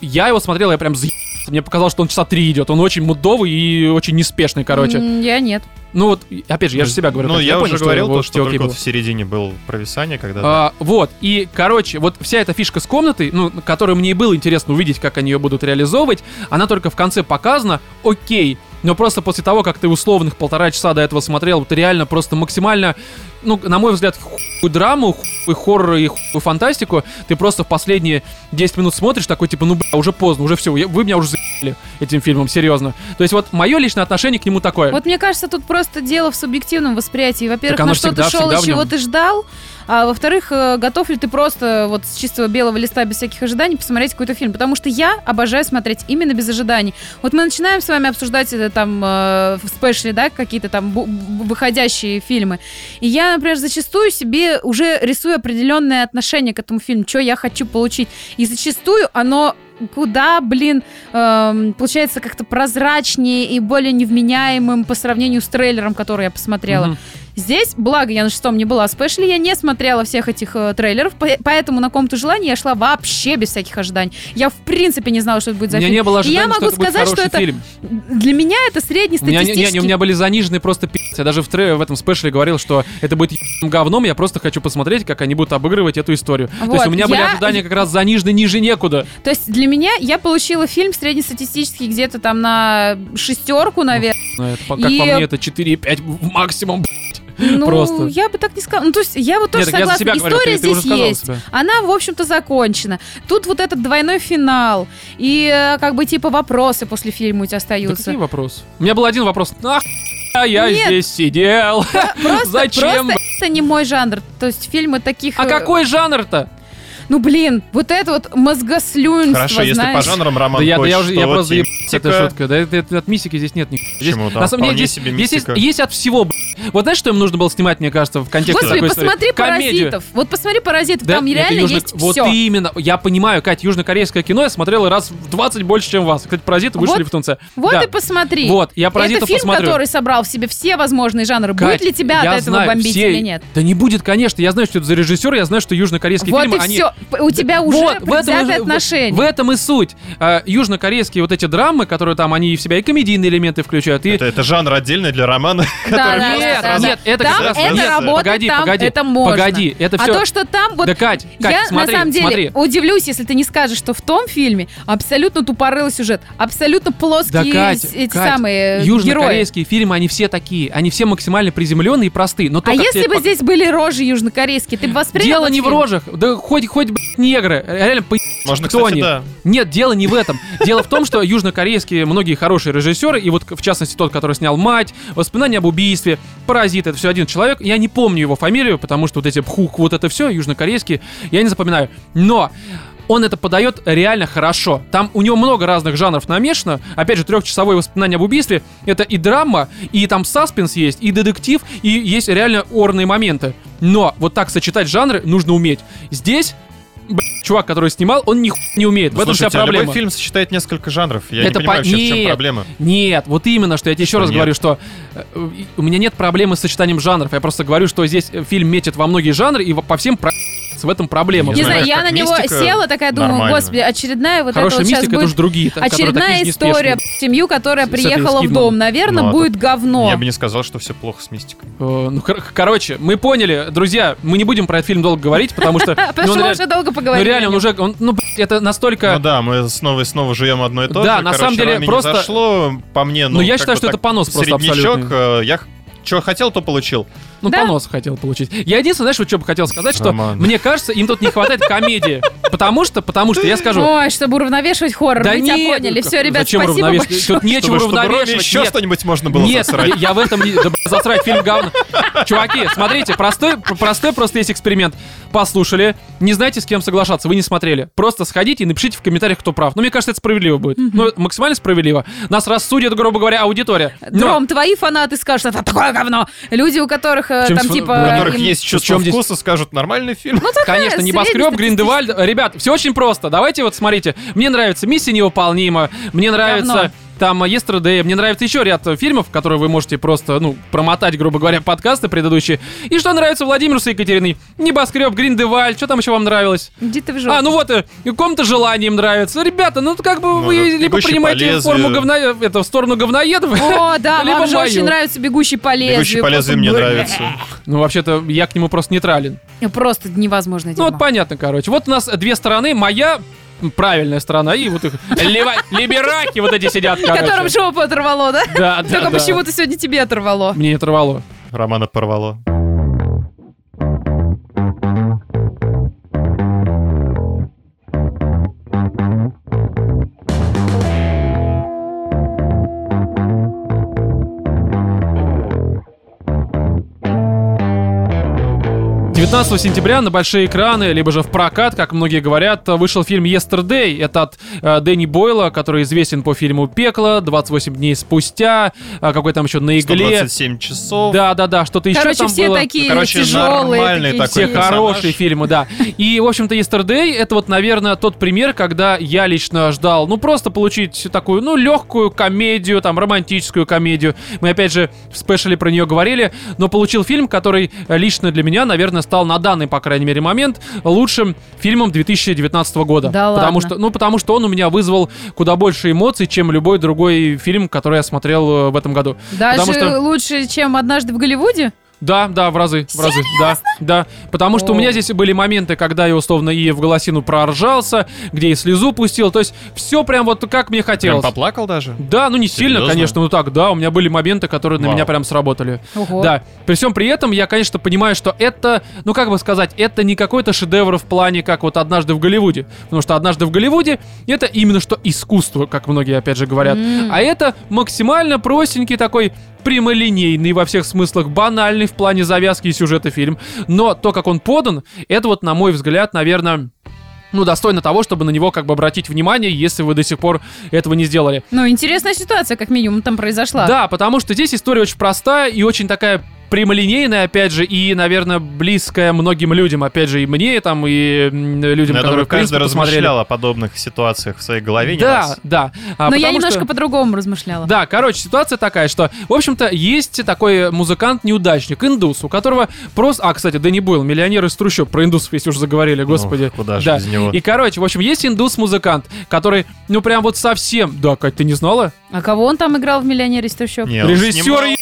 Я его смотрел, я прям заебался. Мне показалось, что он 3 часа идет. Он очень мудовый и очень неспешный, короче. Я нет. Ну вот, опять же, я же себя говорю. Ну, я уже говорил, что только вот в середине был провисание, когда... вот, и, короче, вот вся эта фишка с комнатой, ну, которую мне и было интересно увидеть, как они ее будут реализовывать, она только в конце показана, окей, но просто после того, как ты условных полтора часа до этого смотрел, ты реально просто максимально, ну, на мой взгляд, хуй драму, хуй хоррор и хуй фантастику, ты просто в последние 10 минут смотришь, такой, типа, ну, бля, уже поздно, уже все, вы меня уже за***ли этим фильмом, серьезно. То есть вот мое личное отношение к нему такое. Вот мне кажется, тут просто дело в субъективном восприятии. Во-первых, на что ты шел и чего ты ждал, а во-вторых, готов ли ты просто вот с чистого белого листа, без всяких ожиданий, посмотреть какой-то фильм. Потому что я обожаю смотреть именно без ожиданий. Вот мы начинаем с вами обсуждать там в спешле, да, какие-то там выходящие фильмы. И я, например, зачастую себе уже рисую определенное отношение к этому фильму, что я хочу получить. И зачастую оно... куда, блин, получается как-то прозрачнее и более невменяемым по сравнению с трейлером, который я посмотрела. Mm-hmm. Здесь, благо, я на шестом не была спешле, я не смотрела всех этих трейлеров, поэтому на «Комнату желаний» я шла вообще без всяких ожиданий. Я, в принципе, не знала, что это будет за фильм. У меня не было ожиданий, что это будет хороший фильм. Для меня это среднестатистический... У меня были занижены просто пи***цы. Я даже в этом спешле говорил, что это будет ебаным говном, я просто хочу посмотреть, как они будут обыгрывать эту историю. Вот. То есть у меня были ожидания как раз занижены ниже некуда. То есть для меня, я получила фильм среднестатистический где-то там на 6, наверное. Это, как по мне, это 4,5 максимум, блядь. Ну, просто. Я бы так не сказала. Ну, то есть, я вот тоже согласна. История говорю, здесь есть. Она, в общем-то, закончена. Тут вот этот двойной финал. И, как бы, типа, вопросы после фильма у тебя остаются. Да какие вопросы? У меня был один вопрос. Ах, я здесь сидел. Зачем? Это не мой жанр. То есть, фильмы таких... А какой жанр-то? Ну, блин, вот это вот мозгослюнство, знаешь. Хорошо, если по жанрам, Роман, да, хочет, что я просто ебать, это шутка. Да, это от мистики здесь нет никакого. Почему, да? На самом деле, здесь есть от всего, блядь. Вот знаешь, что им нужно было снимать, мне кажется, в контексте Господи, такой истории? Господи, посмотри «Паразитов». Вот посмотри «Паразитов», да? Там реально есть вот все. Вот именно. Я понимаю, Кать, южнокорейское кино я смотрела раз в 20 больше, чем вас. Кстати, «Паразиты» вышли в тунце. Вот да. И посмотри. Вот, я «Паразитов» это фильм, посмотрю. Который собрал в себе все возможные жанры. Кать, будет ли тебя от этого бомбить или нет? Да не будет, конечно. Я знаю, что это за режиссер, я знаю, что южнокорейские фильмы... Вот и все. У тебя уже предвзятые отношения. В этом и суть. Южнокорейские вот эти драмы, которые там, они в себя и комедийные элементы включают. Это жанр отдельный для романа, который... Нет, это там как раз это нет. Работа, погоди, там погоди, это можно. Погоди, это все. А то, что там вот. Да, Кать, я смотри, на самом деле удивлюсь, если ты не скажешь, что в том фильме абсолютно тупорылый сюжет, абсолютно плоские, да, Кать, самые южнокорейские герои. Фильмы, они все такие, они все максимально приземленные и простые. Но то, а если бы здесь были рожи южнокорейские, ты бы воспринял? Дело не в рожах, да хоть блядь, негры, реально по. Можно, кто кстати, они? Да. Нет, дело не в этом. Дело в том, что южнокорейские многие хорошие режиссеры, и вот в частности тот, который снял «Мать», «Воспоминания об убийстве», «Паразит», это все один человек. Я не помню его фамилию, потому что вот эти пхук, вот это все южнокорейские, я не запоминаю. Но он это подает реально хорошо. Там у него много разных жанров намешано. Опять же, 3-часовое «Воспоминание об убийстве» — это и драма, и там саспенс есть, и детектив, и есть реально орные моменты. Но вот так сочетать жанры нужно уметь. Здесь... чувак, который снимал, он нихуя не умеет. Ну, в этом слушайте, вся проблема. Любой фильм сочетает несколько жанров. Я это не понимаю, в чем проблема. Нет, вот именно, что я тебе еще раз говорю, что у меня нет проблемы с сочетанием жанров. Я просто говорю, что здесь фильм метит во многие жанры и по всем в этом проблема. Не знаю, я на него села, такая нормально. Думаю, господи, очередная вот хорошая эта вот мистика, сейчас будет... другие, очередная история про семью, которая приехала в дом. Наверное, ну, будет говно. Я бы не сказал, что все плохо с мистикой. Короче, мы поняли, друзья, мы не будем про этот фильм долго говорить, потому что... Потому что мы уже долго поговорили. Ну реально, он уже... Ну, это настолько... Ну да, мы снова и снова живем одно и то же. Да, на самом деле просто... зашло, по мне, ну... Ну я считаю, что это понос просто абсолютно. Я что хотел, то получил. Ну, да? Понос хотел получить. Я единственное, знаешь, вот что бы хотел сказать, Роман. Что мне кажется, им тут не хватает комедии. Потому что я скажу... Ой, чтобы уравновешивать хоррор, да вы не тебя поняли. Все, ребят, зачем спасибо большое. Тут нечего уравновешивать. Чтобы еще что-нибудь можно было засрать. Нет, я в этом... Да, засрать фильм говно. Чуваки, смотрите, простой просто есть эксперимент. Послушали, не знаете, с кем соглашаться, вы не смотрели. Просто сходите и напишите в комментариях, кто прав. Ну, мне кажется, это справедливо будет. Ну, максимально справедливо. Нас рассудит, грубо говоря, аудитория. Ром, твои фанаты скажут, это такое говно. Люди, у которых у которых есть чувство вкуса, скажут нормальный фильм. Ну, конечно, «Небоскреб», «Гриндевальд». Ребят, все очень просто. Давайте вот смотрите. Мне нравится «Миссия невыполнима». Мне нравится там Yesterday. Мне нравится еще ряд фильмов, которые вы можете просто, ну, промотать, грубо говоря, подкасты предыдущие. И что нравится Владимиру с Екатериной? Небоскреб, Гриндеваль, что там еще вам нравилось? Иди-то в жопу. А, ну вот, Комната Желаний нравится. Ребята, ну как бы вы либо принимаете форму говна, это, в сторону говноедов. О, да, вам же очень нравится «Бегущий по лезвию». «Бегущий по лезвию» мне нравится. Ну, вообще-то, я к нему просто нейтрален. Просто невозможно. Ну, вот понятно, короче. Вот у нас две стороны. Моя... правильная сторона, и вот их либераки вот эти сидят, короче. Которым жопу оторвало, да? Да, да. Только почему-то сегодня тебе оторвало. Мне не оторвало. Романа порвало. С 19 сентября на большие экраны, либо же в прокат, как многие говорят, вышел фильм «Yesterday». Это от Дэнни Бойла, который известен по фильму «Пекло», «28 дней спустя», какой там еще «На игле». 127 часов. Да-да-да, что-то еще там было. Короче, все такие тяжелые. Такие все хорошие фильмы, да. И, в общем-то, «Yesterday» — это вот, наверное, тот пример, когда я лично ждал, ну, просто получить такую, ну, легкую комедию, там, романтическую комедию. Мы, опять же, в спешле про нее говорили, но получил фильм, который лично для меня, наверное, стал на данный, по крайней мере, момент лучшим фильмом 2019 года. Да потому ладно? Что, ну, потому что он у меня вызвал куда больше эмоций, чем любой другой фильм, который я смотрел в этом году. Даже что... лучше, чем «Однажды в Голливуде»? Да, да, в разы, в разы. Да, да. Потому что у меня здесь были моменты, когда я, условно, и в голосину проржался, где и слезу пустил. То есть все прям вот как мне хотелось. Прям поплакал даже? Да, ну не серьезно? Сильно, конечно, но так, да, у меня были моменты, которые на меня прям сработали. Ого. Да. При всем при этом я, конечно, понимаю, что это, ну как бы сказать, это не какой-то шедевр в плане, как вот «Однажды в Голливуде». Потому что «Однажды в Голливуде» это именно что искусство, как многие опять же говорят. А это максимально простенький такой... прямолинейный во всех смыслах, банальный в плане завязки и сюжета фильм. Но то, как он подан, это вот, на мой взгляд, наверное... ну, достойно того, чтобы на него как бы обратить внимание, если вы до сих пор этого не сделали. Ну, интересная ситуация, как минимум, там произошла. Да, потому что здесь история очень простая и очень такая прямолинейная, опять же, и, наверное, близкая многим людям, опять же, и мне, там, и людям, которые, в принципе, посмотрели. Я размышляла о подобных ситуациях в своей голове не раз. Да, да. Но я немножко по-другому размышляла. Да, короче, ситуация такая, что, в общем-то, есть такой музыкант-неудачник, индус, у которого просто... А, кстати, Дэнни Бойл, миллионер из трущоб, про индусов, если уже заговорили, господи. Куда же без него. И, короче, в общем, есть индус-музыкант, который, ну, прям вот совсем... Да, Кать, ты не знала? А кого он там играл в «Миллионере из трущоб»? Режиссер,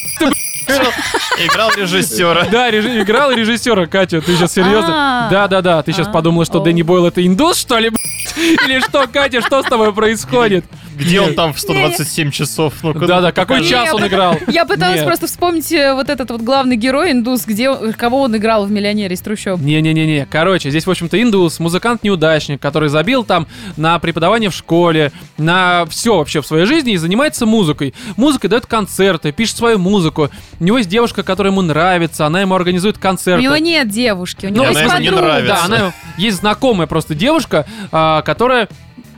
играл режиссера. Да, играл режиссера, Катя, ты сейчас серьезно? Да-да-да, ты сейчас подумала, что Дэнни Бойл это индус, что ли, или что, Катя, что с тобой происходит? Где он там в 127 часов? Да-да, какой час он играл? Я пыталась просто вспомнить вот этот вот главный герой, индус, кого он играл в «Миллионере из трущоб». Не-не-не-не, короче, здесь, в общем-то, индус, музыкант-неудачник, который забил там на преподавание в школе, на все вообще в своей жизни и занимается музыкой. Музыкой дает концерты, пишет свою музыку. У него есть девушка, которая ему нравится, она ему организует концерты. У него нет девушки, у него есть подруга. Да, она есть знакомая просто девушка, которая...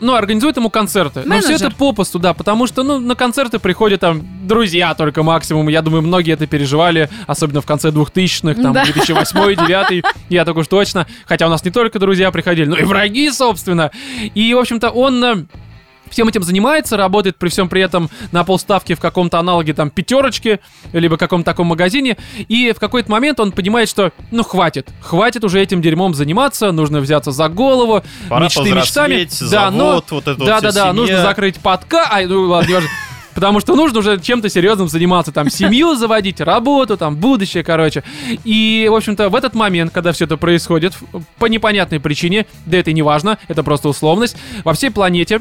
ну, организует ему концерты. Менеджер. Но все это попусту, да, потому что, ну, на концерты приходят там друзья только максимум. Я думаю, многие это переживали, особенно в конце 2000-х, там, 2008-2009, я так уж точно. Хотя у нас не только друзья приходили, но и враги, собственно. И, в общем-то, он... всем этим занимается, работает при всем при этом на полставки в каком-то аналоге там «Пятерочки», либо каком-то таком магазине, и в какой-то момент он понимает, что ну хватит уже этим дерьмом заниматься, нужно взяться за голову, пора мечты мечтами, да, но да-да-да, нужно закрыть подкаст, ай, ну ладно, неважно. Потому что нужно уже чем-то серьезным заниматься, там, семью заводить, работу, там, будущее, короче. И, в общем-то, в этот момент, когда все это происходит, по непонятной причине, да это и не важно, это просто условность, во всей планете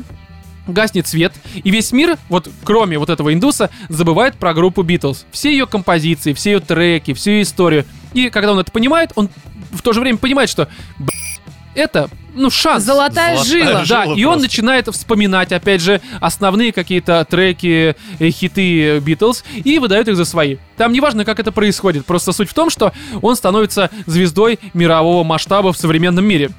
гаснет свет, и весь мир, вот кроме вот этого индуса, забывает про группу «Битлз». Все ее композиции, все ее треки, всю ее историю. И когда он это понимает, он в то же время понимает, что это... ну, шанс. Золотая жила. Да, жила и просто. Он начинает вспоминать, опять же, основные какие-то треки, хиты «Битлз» и выдает их за свои. Там неважно, как это происходит. Просто суть в том, что он становится звездой мирового масштаба в современном мире.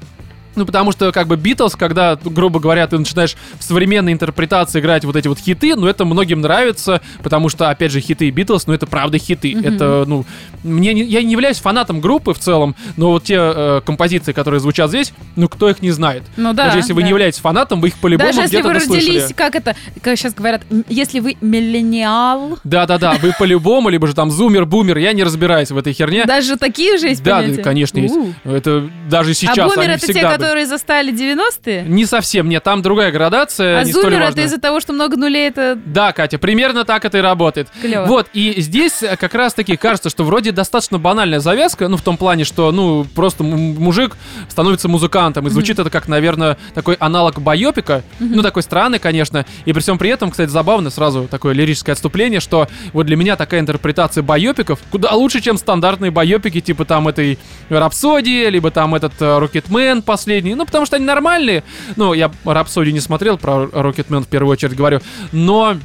Ну, потому что, как бы, Битлз, когда, грубо говоря, ты начинаешь в современной интерпретации играть вот эти вот хиты, ну, это многим нравится, потому что, опять же, хиты Битлз, ну, это правда хиты. Mm-hmm. Это, ну, я не являюсь фанатом группы в целом, но вот те композиции, которые звучат здесь, ну, кто их не знает? Ну, да. Даже если вы не являетесь фанатом, вы их по-любому где-то дослышали. Даже если вы родились, как сейчас говорят, если вы миллениал... Да-да-да, вы по-любому, либо же там зумер, бумер, я не разбираюсь в этой херне. Даже такие же есть понятия? Да, конечно, есть. Это даже сейчас, а бумер — это те, которые застали 90-е? Не совсем, нет, там другая градация. А зумер — это из-за того, что много нулей, это... Да, Катя, примерно так это и работает. Клево. Вот, и здесь как раз-таки кажется, что вроде достаточно банальная завязка, ну, в том плане, что, ну, просто мужик становится музыкантом, и звучит это как, наверное, такой аналог байопика, ну, такой странный, конечно, и при всем при этом, кстати, забавно сразу такое лирическое отступление, что вот для меня такая интерпретация байопиков куда лучше, чем стандартные байопики, типа там этой «Рапсодии», либо там этот «Рокетмен» последний, ну, потому что они нормальные. Ну, я «Рапсодию» не смотрел, про «Рокетмен» в первую очередь говорю, но...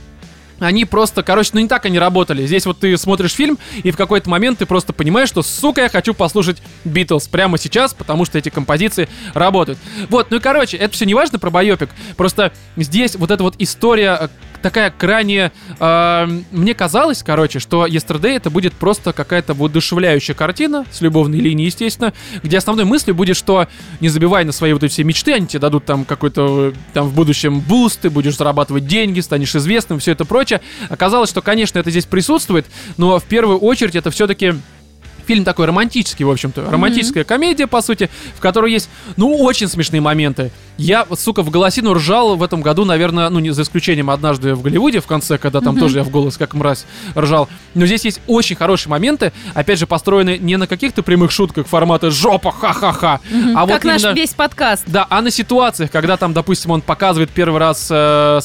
Они просто, короче, ну не так они работали. Здесь вот ты смотришь фильм, и в какой-то момент ты просто понимаешь, что, сука, я хочу послушать Битлз прямо сейчас, потому что эти композиции работают. Вот, ну и, короче, это все не важно про байопик. Просто здесь вот эта вот история такая крайне... мне казалось, короче, что Yesterday это будет просто какая-то воодушевляющая картина с любовной линией, естественно, где основной мыслью будет, что не забивай на свои вот эти все мечты, они тебе дадут там какой-то там в будущем буст, ты будешь зарабатывать деньги, станешь известным, все это прочее. Оказалось, что, конечно, это здесь присутствует, но в первую очередь это все-таки... Фильм такой романтический, в общем-то. Романтическая комедия, по сути, в которой есть, ну, очень смешные моменты. Я, сука, в голосину ржал в этом году, наверное, ну, не за исключением «Однажды в Голливуде», в конце, когда там тоже я в голос, как мразь, ржал. Но здесь есть очень хорошие моменты, опять же, построены не на каких-то прямых шутках формата «жопа, ха-ха-ха», а вот как именно... наш весь подкаст. Да, а на ситуациях, когда там, допустим, он показывает первый раз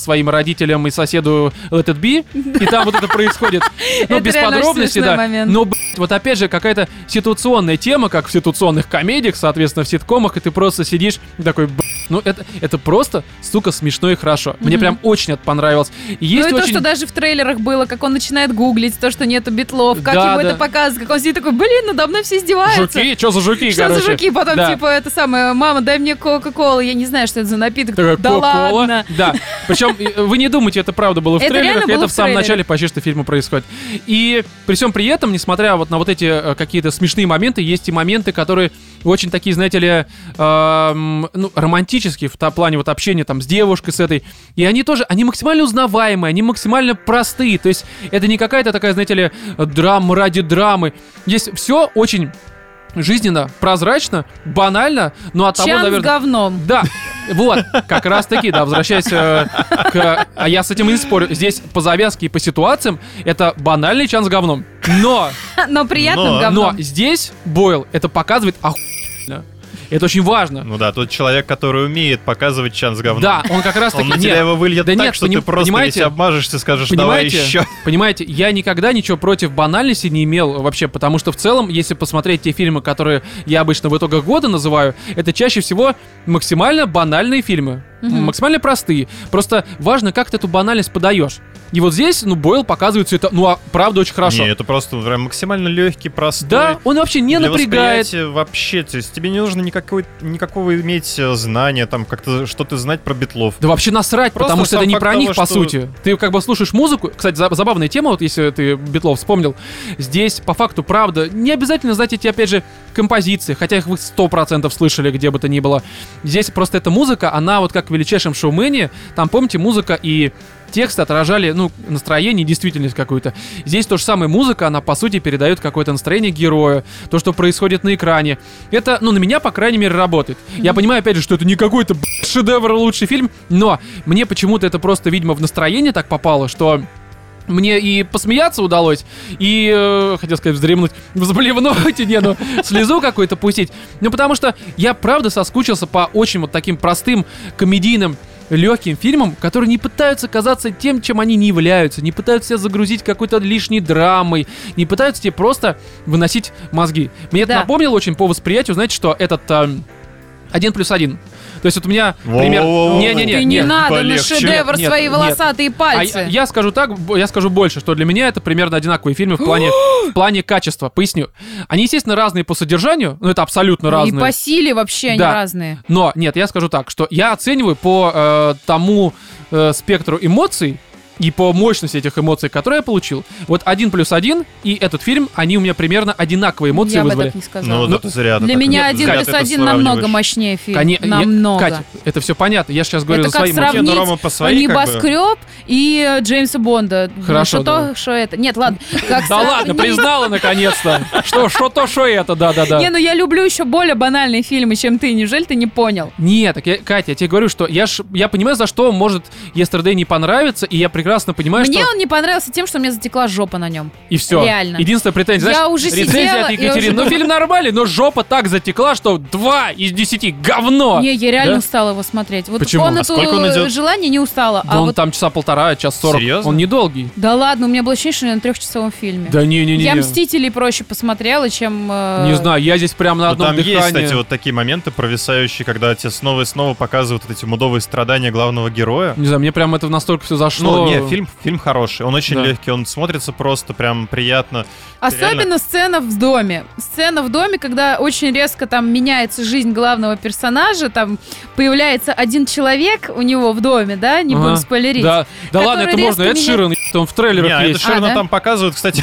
своим родителям и соседу «Let it be», и там вот это происходит. Ну, без подробностей, да. Но, блядь, вот опять же, какая-то ситуационная тема, как в ситуационных комедиях, соответственно, в ситкомах, и ты просто сидишь такой, блядь, ну это просто, сука, смешно и хорошо. Мне прям очень это понравилось. Есть ну и очень... то, что даже в трейлерах было, как он начинает гуглить то, что нету битлов, как да, ему да. это показывают, как он сидит такой, блин, надо мной все издеваются. Жуки, что за жуки, что короче. Что за жуки, потом да. типа это самое, мама, дай мне кока-колу, я не знаю, что это за напиток. Такая, да ладно. Да, причем вы не думайте, это правда было в трейлерах, это в самом начале почти что фильма происходит. И при всем при этом, несмотря вот на вот эти какие-то смешные моменты, есть и моменты, которые очень такие, знаете ли, ну, романтические в плане вот общения там с девушкой, с этой. И они тоже, они максимально узнаваемые, они максимально простые. То есть это не какая-то такая, знаете ли, драма ради драмы. Здесь все очень жизненно, прозрачно, банально, но от того, наверное... Чан с говном. Да. Вот, как раз таки, да, возвращаясь к... А я с этим и не спорю. Здесь по завязке и по ситуациям это банальный чан с говном. Но приятным говном. Но здесь Бойл это показывает охуенно. Это очень важно. Ну да, тот человек, который умеет показывать чан с говном. Да, он как раз таки... Он на тебя его выльет да так, нет, что ты просто весь обмажешься, скажешь, давай еще. Понимаете, я никогда ничего против банальности не имел вообще, потому что в целом, если посмотреть те фильмы, которые я обычно в итогах года называю, это чаще всего максимально банальные фильмы. Максимально простые. Просто важно, как ты эту банальность подаешь. И вот здесь, ну, Бойл показывает все это, ну, а правда очень хорошо. Не, это просто прям максимально легкий, простой. Да, он вообще не для напрягает. Вообще, то есть тебе не нужно никакого иметь знания, там, как-то что-то знать про битлов. Да вообще насрать, просто потому что это не про них, по сути. Ты как бы слушаешь музыку. Кстати, забавная тема, вот если ты битлов вспомнил. Здесь, по факту, правда, не обязательно знать эти, опять же, композиции, хотя их вы 100% слышали, где бы то ни было. Здесь просто эта музыка, она вот как в величайшем шоумене, там, помните, музыка и тексты отражали, ну, настроение, действительность какую-то. Здесь то же самое, музыка, она, по сути, передает какое-то настроение героя, то, что происходит на экране. Это, ну, на меня, по крайней мере, работает. Я понимаю, опять же, что это не какой-то шедевр, лучший фильм, но мне почему-то это просто, видимо, в настроение так попало, что... Мне и посмеяться удалось, и, хотел сказать, вздремнуть, взблевнуть, не, ну, слезу какую-то пустить. Ну, потому что я, правда, соскучился по очень вот таким простым комедийным легким фильмам, которые не пытаются казаться тем, чем они не являются, не пытаются себя загрузить какой-то лишней драмой, не пытаются тебе просто выносить мозги. Мне это напомнило очень по восприятию, знаете, что этот «Один плюс один». То То есть вот у меня пример... Ты не надо на шедевр свои волосатые пальцы. Я скажу так, я скажу больше, что для меня это примерно одинаковые фильмы в плане качества. Поясню. Они, естественно, разные по содержанию, но это абсолютно разные. И по силе вообще они разные. Но, нет, я скажу так, что я оцениваю по тому спектру эмоций, и по мощности этих эмоций, которые я получил. Вот «Один плюс один» и этот фильм, они у меня примерно одинаковые эмоции вызвали. Я бы так не сказала. Ну, зря, для меня «Один плюс один» намного мощнее фильм. Намного. Катя, это все понятно. Я же сейчас говорю это за свои эмоции. Это как сравнить «Небоскреб» и Джеймса Бонда. Хорошо. Что-то, что это. Нет, ладно. Да ладно, признала наконец-то. Что-то, что это, да-да-да. Не, ну я люблю еще более банальные фильмы, чем ты. Неужели ты не понял? Нет, Катя, я тебе говорю, что я понимаю, за что может «Yesterday» не понравиться, и я прекрасно понимаю, мне он не понравился тем, что мне затекла жопа на нем. И все. Реально. Единственная претензия, знаешь, я уже рецензия от Екатерины. Ну, фильм нормальный, но жопа так затекла, что 2 из 10 говно. Не, я реально устала его смотреть. Вот почему? А сколько он идет? Желание не устала. Да, а он вот... там 1,5 часа, 1:40 минут. Серьезно? Он недолгий. Да ладно, у меня было ощущение, что я на 3-часовом фильме. Да не-не-не. Я «Мстителей» проще посмотрела, чем... Не знаю, я здесь прям на одном дыхании. Там есть, кстати, вот такие моменты провисающие, когда тебе снова и снова показывают эти мудовые страдания главного героя. Не знаю, мне прям это настолько все зашло. Не, фильм хороший, он очень легкий, он смотрится просто прям приятно. Особенно реально... сцена в доме. Сцена в доме, когда очень резко там меняется жизнь главного персонажа, там появляется один человек у него в доме, да, не будем спойлерить. Да, да ладно, это можно, Эд Ширан, он в трейлерах есть. Эд Ширана там показывают, кстати,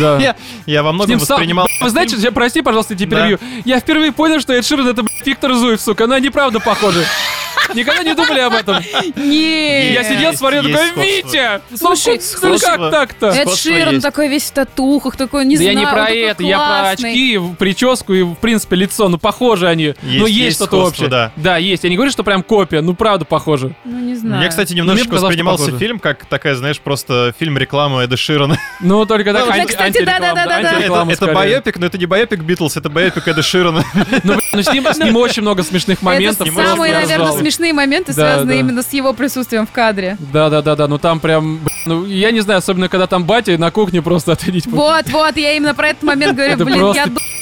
я во многом воспринимал... Вы знаете, я, прости, пожалуйста, я тебе перебью. Я впервые понял, что Эд Ширан — это, Виктор Зуев, сука, но они правда похожи. Никогда не думали об этом? Нет. Я сидел, смотрел, такой, Витя! Слушай, ну как так-то? Эд Ширан такой весь в татухах, такой, не знаю, я не про это, я про очки, прическу и, в принципе, лицо. Ну, похожи они. Но есть что-то общее. Да, есть. Я не говорю, что прям копия, ну, правда, похожи. Ну, не знаю. Мне, кстати, немножечко воспринимался фильм как такая, знаешь, просто фильм-реклама Эда Ширана. Ну, только так, антиреклама. Это байопик, но это не байопик Битлз, это байопик Эда Ширана. Но с ним очень много смешных моментов. Это самые, наверное, смешные моменты, связаны именно с его присутствием в кадре. Да-да-да, ну там прям... Ну, я не знаю, особенно, когда там батя на кухне просто отходить... Вот, я именно про этот момент говорю, блин,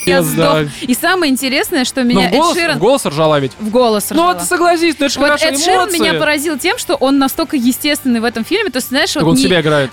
я сдох. И самое интересное, что меня Эд Ширан... в голос ржала ведь. В голос ржала. Ну, вот согласись, это же хорошие эмоции. Эд Ширан меня поразил тем, что он настолько естественный в этом фильме, то есть, знаешь... Так он себя играет.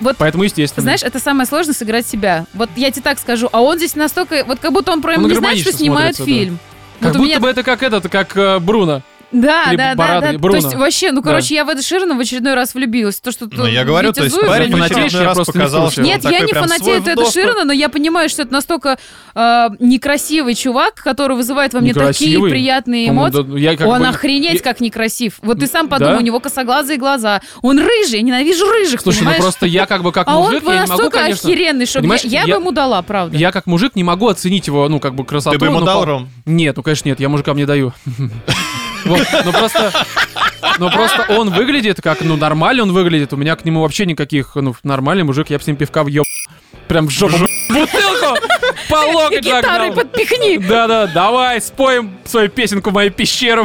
Вот, поэтому естественно. Знаешь, это самое сложное — сыграть себя. Вот я тебе так скажу, а он здесь настолько... Вот как будто он прям не знает, что снимает фильм. Как будто бы это как этот, как Бруно. Да. То есть вообще, короче, я в Эда Ширана в очередной раз влюбилась. То, что я говорю, то есть парень в очередной раз показал, что... Нет, я не фанатею Эда Ширана, но я понимаю, что это настолько некрасивый чувак, который вызывает во мне такие приятные эмоции. Он охренеть как некрасив. Вот ты сам подумай, у него косоглазые глаза. Он рыжий, я ненавижу рыжих, слушай, понимаешь? Ну просто я как бы как мужик, я не могу, конечно... А он настолько охеренный, что я бы ему дала, правда. Я как мужик не могу оценить его, ну как бы красоту. Ты бы ему дал, Ром? Нет, ну конечно нет, я мужикам не даю. Вот, но просто он выглядит как, нормально он выглядит. У меня к нему вообще никаких, нормальный мужик, я бы с ним пивка въеб. Прям в жопу бутылку по локоть загнал. Гитарой подпихни. Да-да, давай, споем свою песенку в мою пещеру,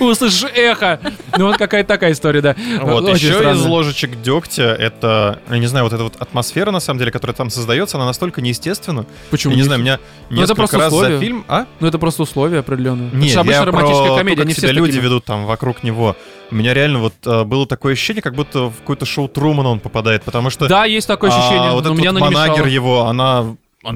услышишь эхо. Ну вот какая-то такая история, да. Вот, очень еще странно. Из ложечек дегтя, это, я не знаю, вот эта вот атмосфера, на самом деле, которая там создается, она настолько неестественна. Почему? Я не знаю, меня несколько раз условия. За фильм... А? Ну это просто условия определенные. Нет, это я романтическая комедия, как не все люди ведут там вокруг него. У меня реально вот было такое ощущение, как будто в какое-то шоу Трумана он попадает, потому что... Да, есть такое ощущение, вот но этот меня вот манагер его, она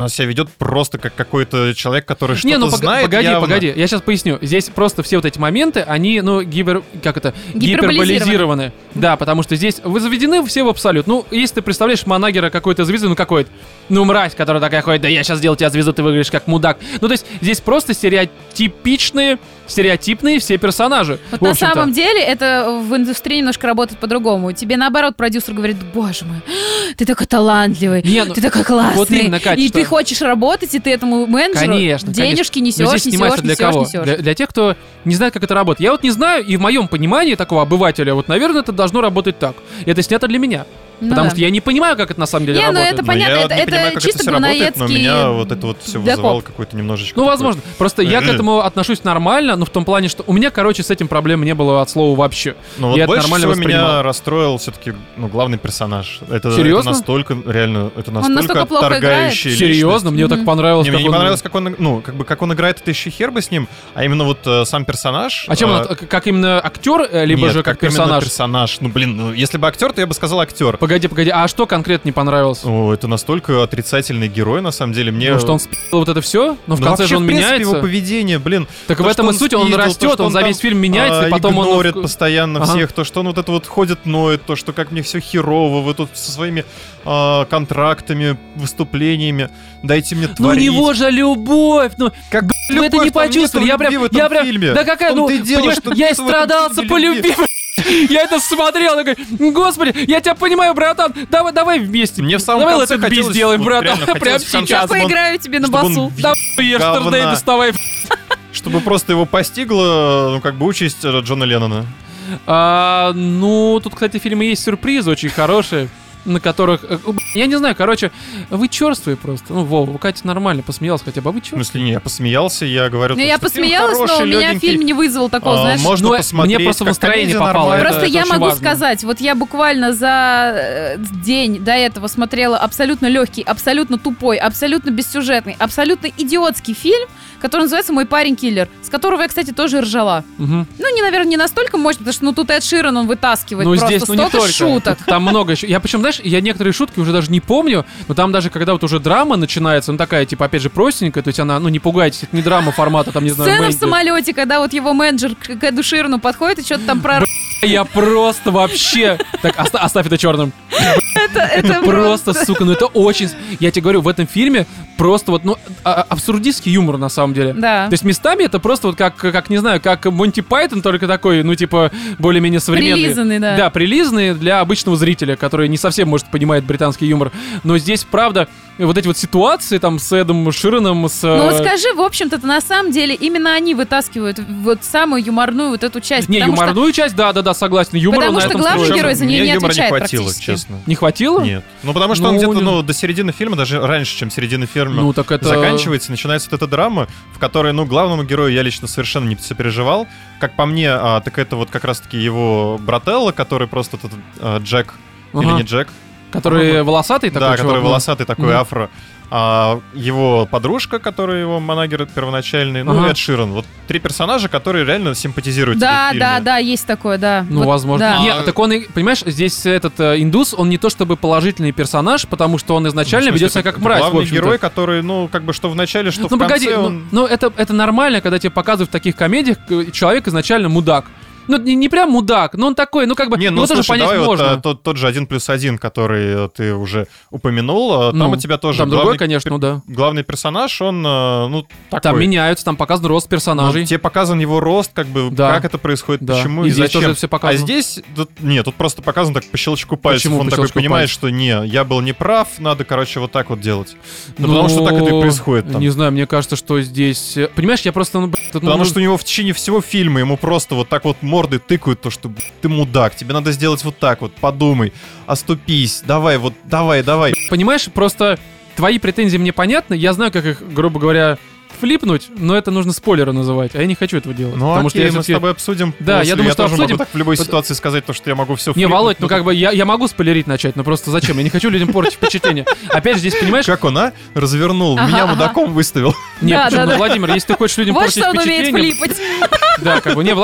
себя ведет просто как какой-то человек, который что-то знает. Погоди, я сейчас поясню. Здесь просто все вот эти моменты, они, гиперболизированы. Да, потому что здесь заведены все в абсолют. Ну, если ты представляешь манагера какой-то звезды, мразь, которая такая ходит, да я сейчас сделаю тебя звезду, ты выглядишь как мудак. Ну, то есть здесь просто стереотипные все персонажи. Вот на самом деле это в индустрии немножко работает по-другому. Тебе наоборот продюсер говорит, боже мой, ты такой талантливый, ты такой классный. Вот именно, Катя, и ты хочешь работать, и ты этому менеджеру денежки несешь. Для тех, кто не знает, как это работает. Я вот не знаю, и в моем понимании такого обывателя, вот, наверное, это должно работать так. Это снято для меня. Ну, потому что я не понимаю, как это на самом деле работает. Ну, это понятно, это чисто гунаецкий... Но меня вот это вот все вызывало какой-то немножечко... Ну, такой... возможно. Просто я к этому отношусь нормально, но в том плане, что у меня, короче, с этим проблем не было от слова вообще. Ну, вот больше всего меня расстроил все-таки главный персонаж. Это настолько, реально, это настолько отторгающий личность. Серьезно? Мне так понравилось, как он... Мне не понравилось, как он... Ну, как бы, как он играет, это еще хер бы с ним, а именно вот сам персонаж... А чем он? Как именно актер, либо же как персонаж? Нет, как персонаж. Ну, блин, если бы актер, то я бы сказал актер. Погоди, а что конкретно не понравилось? О, это настолько отрицательный герой, на самом деле, мне... Ну, что он спи***л вот это все? Но в конце вообще, же он меняется. Вообще, в принципе, его поведение, блин. Так то, в этом и суть, он растет, он за весь фильм меняется, и потом он... игнорит постоянно всех, то, что он вот это вот ходит, ноет, то, что как мне все херово, вы тут со своими контрактами, выступлениями, дайте мне творить. Ну, у него же любовь, ну... Как... Вы это не почувствовали, я прям... Фильме. Да какая, ну, понимаешь, я и страдался по любви. Я это смотрел, такой, господи, я тебя понимаю, братан, давай вместе. Мне в самом давай конце хотелось... Давай сделаем, братан, вот прямо сейчас. Я поиграю тебе на басу. Давай, Yesterday, доставай. Чтобы просто его постигла, ну, как бы, участь Джона Леннона. Ну, тут, кстати, в фильме есть сюрпризы очень хорошие, на которых... Я не знаю, короче, вы черствые просто. Ну, Вова, Катя нормально посмеялась хотя бы, а вы черствые? Ну, если не, я посмеялся, я говорю... Ну, я посмеялась, хороший, но у меня фильм не вызвал такого, знаешь... Можно посмотреть, мне просто в настроение попало. Просто я могу сказать, вот я буквально за день до этого смотрела абсолютно легкий, абсолютно тупой, абсолютно бессюжетный, абсолютно идиотский фильм, который называется «Мой парень-киллер», с которого я, кстати, тоже ржала. Угу. Ну, не, наверное, не настолько мощно, потому что ну, тут Эд Ширан, он вытаскивает ну, просто здесь, ну, столько шуток. Там много еще. Я причем, знаешь, я некоторые шутки уже даже не помню, но там даже, когда вот уже драма начинается, ну, такая, типа, опять же, простенькая, то есть она, ну, не пугайтесь, это не драма формата, там, не знаю, сцена в самолете, когда вот его менеджер к Эду Ширану подходит и что-то там про... Я просто вообще... Так, оставь это черным. Это просто, сука, ну это очень... Я тебе говорю, в этом фильме просто вот, ну, абсурдистский юмор, на самом деле. Да. То есть местами это просто вот как не знаю, как Монти Пайтон, только такой, ну, типа, более-менее современный. Прилизанный, да. Да, прилизанный для обычного зрителя, который не совсем, может, понимает британский юмор. Но здесь, правда, вот эти вот ситуации там с Эдом Шираном, с... Ну, вот скажи, в общем-то, на самом деле именно они вытаскивают вот самую юморную вот эту часть. Не, юморную часть, да-да-да, согласен, юмор на этом строится. Потому что главный герой за нее не отвечает практически. Не хватило? Нет. Ну, потому что он где-то до середины фильма, даже раньше, чем середина фильма, заканчивается, начинается вот эта драма, в которой, ну, главному герою я лично совершенно не сопереживал. Как по мне, так это вот как раз-таки его брателло, который просто этот Джек, или не Джек, который волосатый такой, да, чувак, который волосатый такой, афро. А его подружка, которая его манагер первоначальный, ну и Эд Ширан. Вот три персонажа, которые реально симпатизируют. Да, тебе в фильме. Да, есть такое, да. Ну, вот, возможно. Да. Нет, так он, понимаешь, здесь этот индус, он не то чтобы положительный персонаж, потому что он изначально ведет себя как мразь. Главный герой, который, ну, как бы, что в начале, что ну, в конце. Он... Ну, это нормально, когда тебе показывают в таких комедиях, человек изначально мудак. Ну, не прям мудак, но он такой, ну, как бы, не, ну, тоже слушай, понять можно. Вот, тот же «Один плюс один», который ты уже упомянул, там ну, у тебя тоже там главный, другой, конечно, да. Главный персонаж, он, ну, такой. Там меняются, там показан рост персонажей. Ну, тебе показан его рост, как бы, да. Как это происходит, да. Почему и зачем. Тоже все показано. А здесь, нет, тут просто показано так по щелчку пальцев. Почему он такой понимает, что не, я был неправ, надо, короче, вот так вот делать. Ну, потому что так это и происходит. Там. Не знаю, мне кажется, что здесь... Понимаешь, я просто... Ну, потому что у него в течение всего фильма ему просто вот так вот... морды тыкают, то, что ты мудак, тебе надо сделать вот так вот, подумай, оступись, давай, вот, давай. Понимаешь, просто твои претензии мне понятны, я знаю, как их, грубо говоря, флипнуть, но это нужно спойлеры называть, а я не хочу этого делать. Ну потому окей, что мы с тобой обсудим. Да, после. Я думаю, что тоже обсудим. Могу так в любой ситуации сказать, то, что я могу все флипнуть. Не, Володь, ну как бы я могу спойлерить начать, но просто зачем? Я не хочу людям портить впечатление. Опять же здесь, понимаешь... Как он, развернул, меня мудаком выставил. Нет, почему, Владимир, если ты хочешь людям портить впечатление... Вот что он умеет флипать. Да, как бы, не,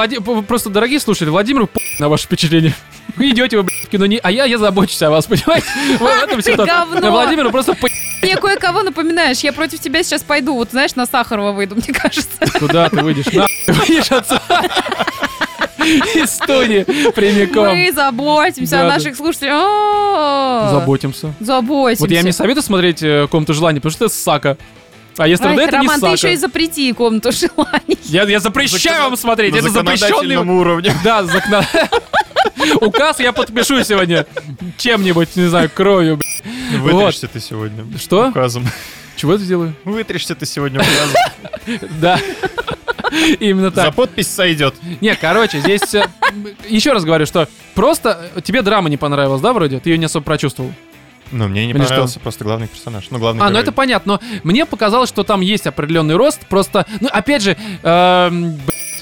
просто, дорогие слушатели, Владимиру на ваше впечатление. Вы идете, вы, блядь, в кино, а я забочусь о вас, понимаете? Владимиру просто по***. Мне кое-кого напоминаешь, я против тебя сейчас пойду, вот знаешь, на Сахарова выйду, мне кажется. Куда ты выйдешь? На, выйдешь отца. Из студии прямиком. Мы заботимся о наших слушателях. Заботимся. Вот я не советую смотреть «Комнату желаний», потому что это сака. А Yesterday это не Роман, сака. Ты еще и запрети «Комнату желаний». Я запрещаю вам смотреть, это запрещенный... уровне. Да, указ я подпишу сегодня чем-нибудь, не знаю, кровью, блядь. Вытряшься ты сегодня. Что? Указом. Чего я сделаю? Вытряшься ты сегодня указом. Да. Именно так. За подпись сойдет. Не, короче, здесь... Еще раз говорю, что просто тебе драма не понравилась, да, вроде? Ты ее не особо прочувствовал. Ну, мне не или понравился что? Просто главный персонаж. Ну, главный герой. Ну это понятно. Но мне показалось, что там есть определенный рост. Просто, ну, опять же,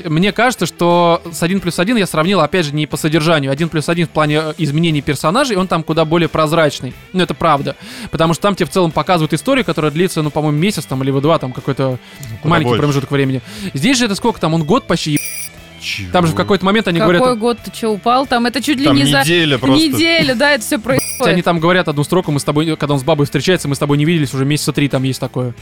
мне кажется, что с 1+1 я сравнил, опять же, не по содержанию. 1+1 в плане изменений персонажей, он там куда более прозрачный. Ну, это правда. Потому что там тебе в целом показывают историю, которая длится, ну, по-моему, месяц там или два, там какой-то маленький больше. Промежуток времени. Здесь же это сколько там? Он год почти... Чего? Там же в какой-то момент они говорят... Какой год, ты что, упал? Там это чуть ли там не неделя за... неделя просто. Неделя, да, это все происходит. Они там говорят одну строку, мы с тобой, когда он с бабой встречается, мы с тобой не виделись уже месяца 3, там есть такое.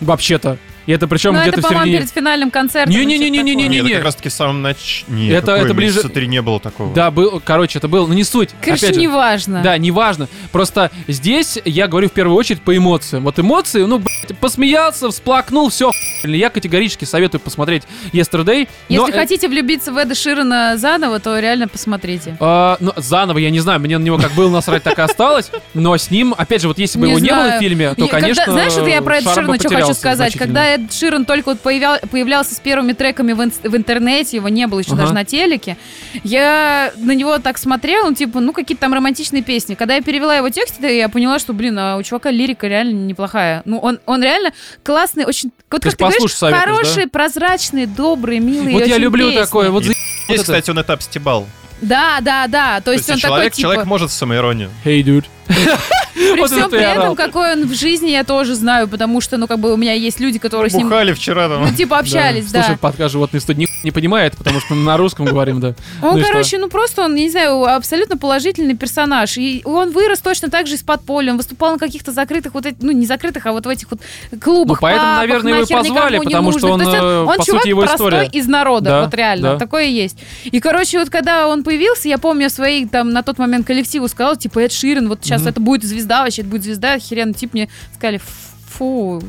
Вообще-то. И это причем но где-то это, в середине... перед финальным концертом. Не-не-не-не-не-не. Это как раз-таки в самом начале. Нет, это ближе... месяца 3 не было такого. Да, был, короче, это было, но не суть. Короче, опять же, не важно. Да, не важно. Просто здесь я говорю в первую очередь по эмоциям. Вот эмоции, ну, блядь, посмеялся, всплакнул, все. Я категорически советую посмотреть Yesterday. Если хотите влюбиться в Эда Ширана заново, то реально посмотрите. Ну, заново, я не знаю, мне на него как было насрать, так и осталось. Но с ним, опять же, вот если бы его не было в фильме, то, конечно, знаешь, что я про Эда Ширана что хочу сказать? Когда Эд Ширан только вот появлялся с первыми треками в интернете, его не было еще даже на телеке, я на него так смотрела, он типа, ну, какие-то там романтичные песни. Когда я перевела его тексты, я поняла, что, блин, а у чувака лирика реально неплохая. Ну, он реально классный, очень... Вот как ты говоришь, хорошие, да? Прозрачные, добрые, милые. Вот я люблю песни. Такое. Вот здесь, кстати, он это обстебал. Да. То есть он человек, такой, типа... Человек может самоиронию. Hey, dude. При всем при этом, какой он в жизни, я тоже знаю, потому что, ну, как бы у меня есть люди, которые с ним... Бухали вчера там. Ну, типа общались, да. Слушай, подкаст «Животные в студии» не понимает, потому что мы на русском говорим, да. Он, короче, ну, просто он, не знаю, абсолютно положительный персонаж. И он вырос точно так же из подполья. Он выступал на каких-то закрытых, вот этих, ну, не закрытых, а вот в этих вот клубах. Ну, поэтому, наверное, его и позвали, потому что он, по сути, его история. Он чувак простой из народа, вот реально, такое есть. И, короче, вот когда он появился, я помню, своей там на тот момент коллективу сказал, типа, Эд Ширан, вот сейчас это будет звезда, вообще это будет звезда, херен, тип мне сказали, фу,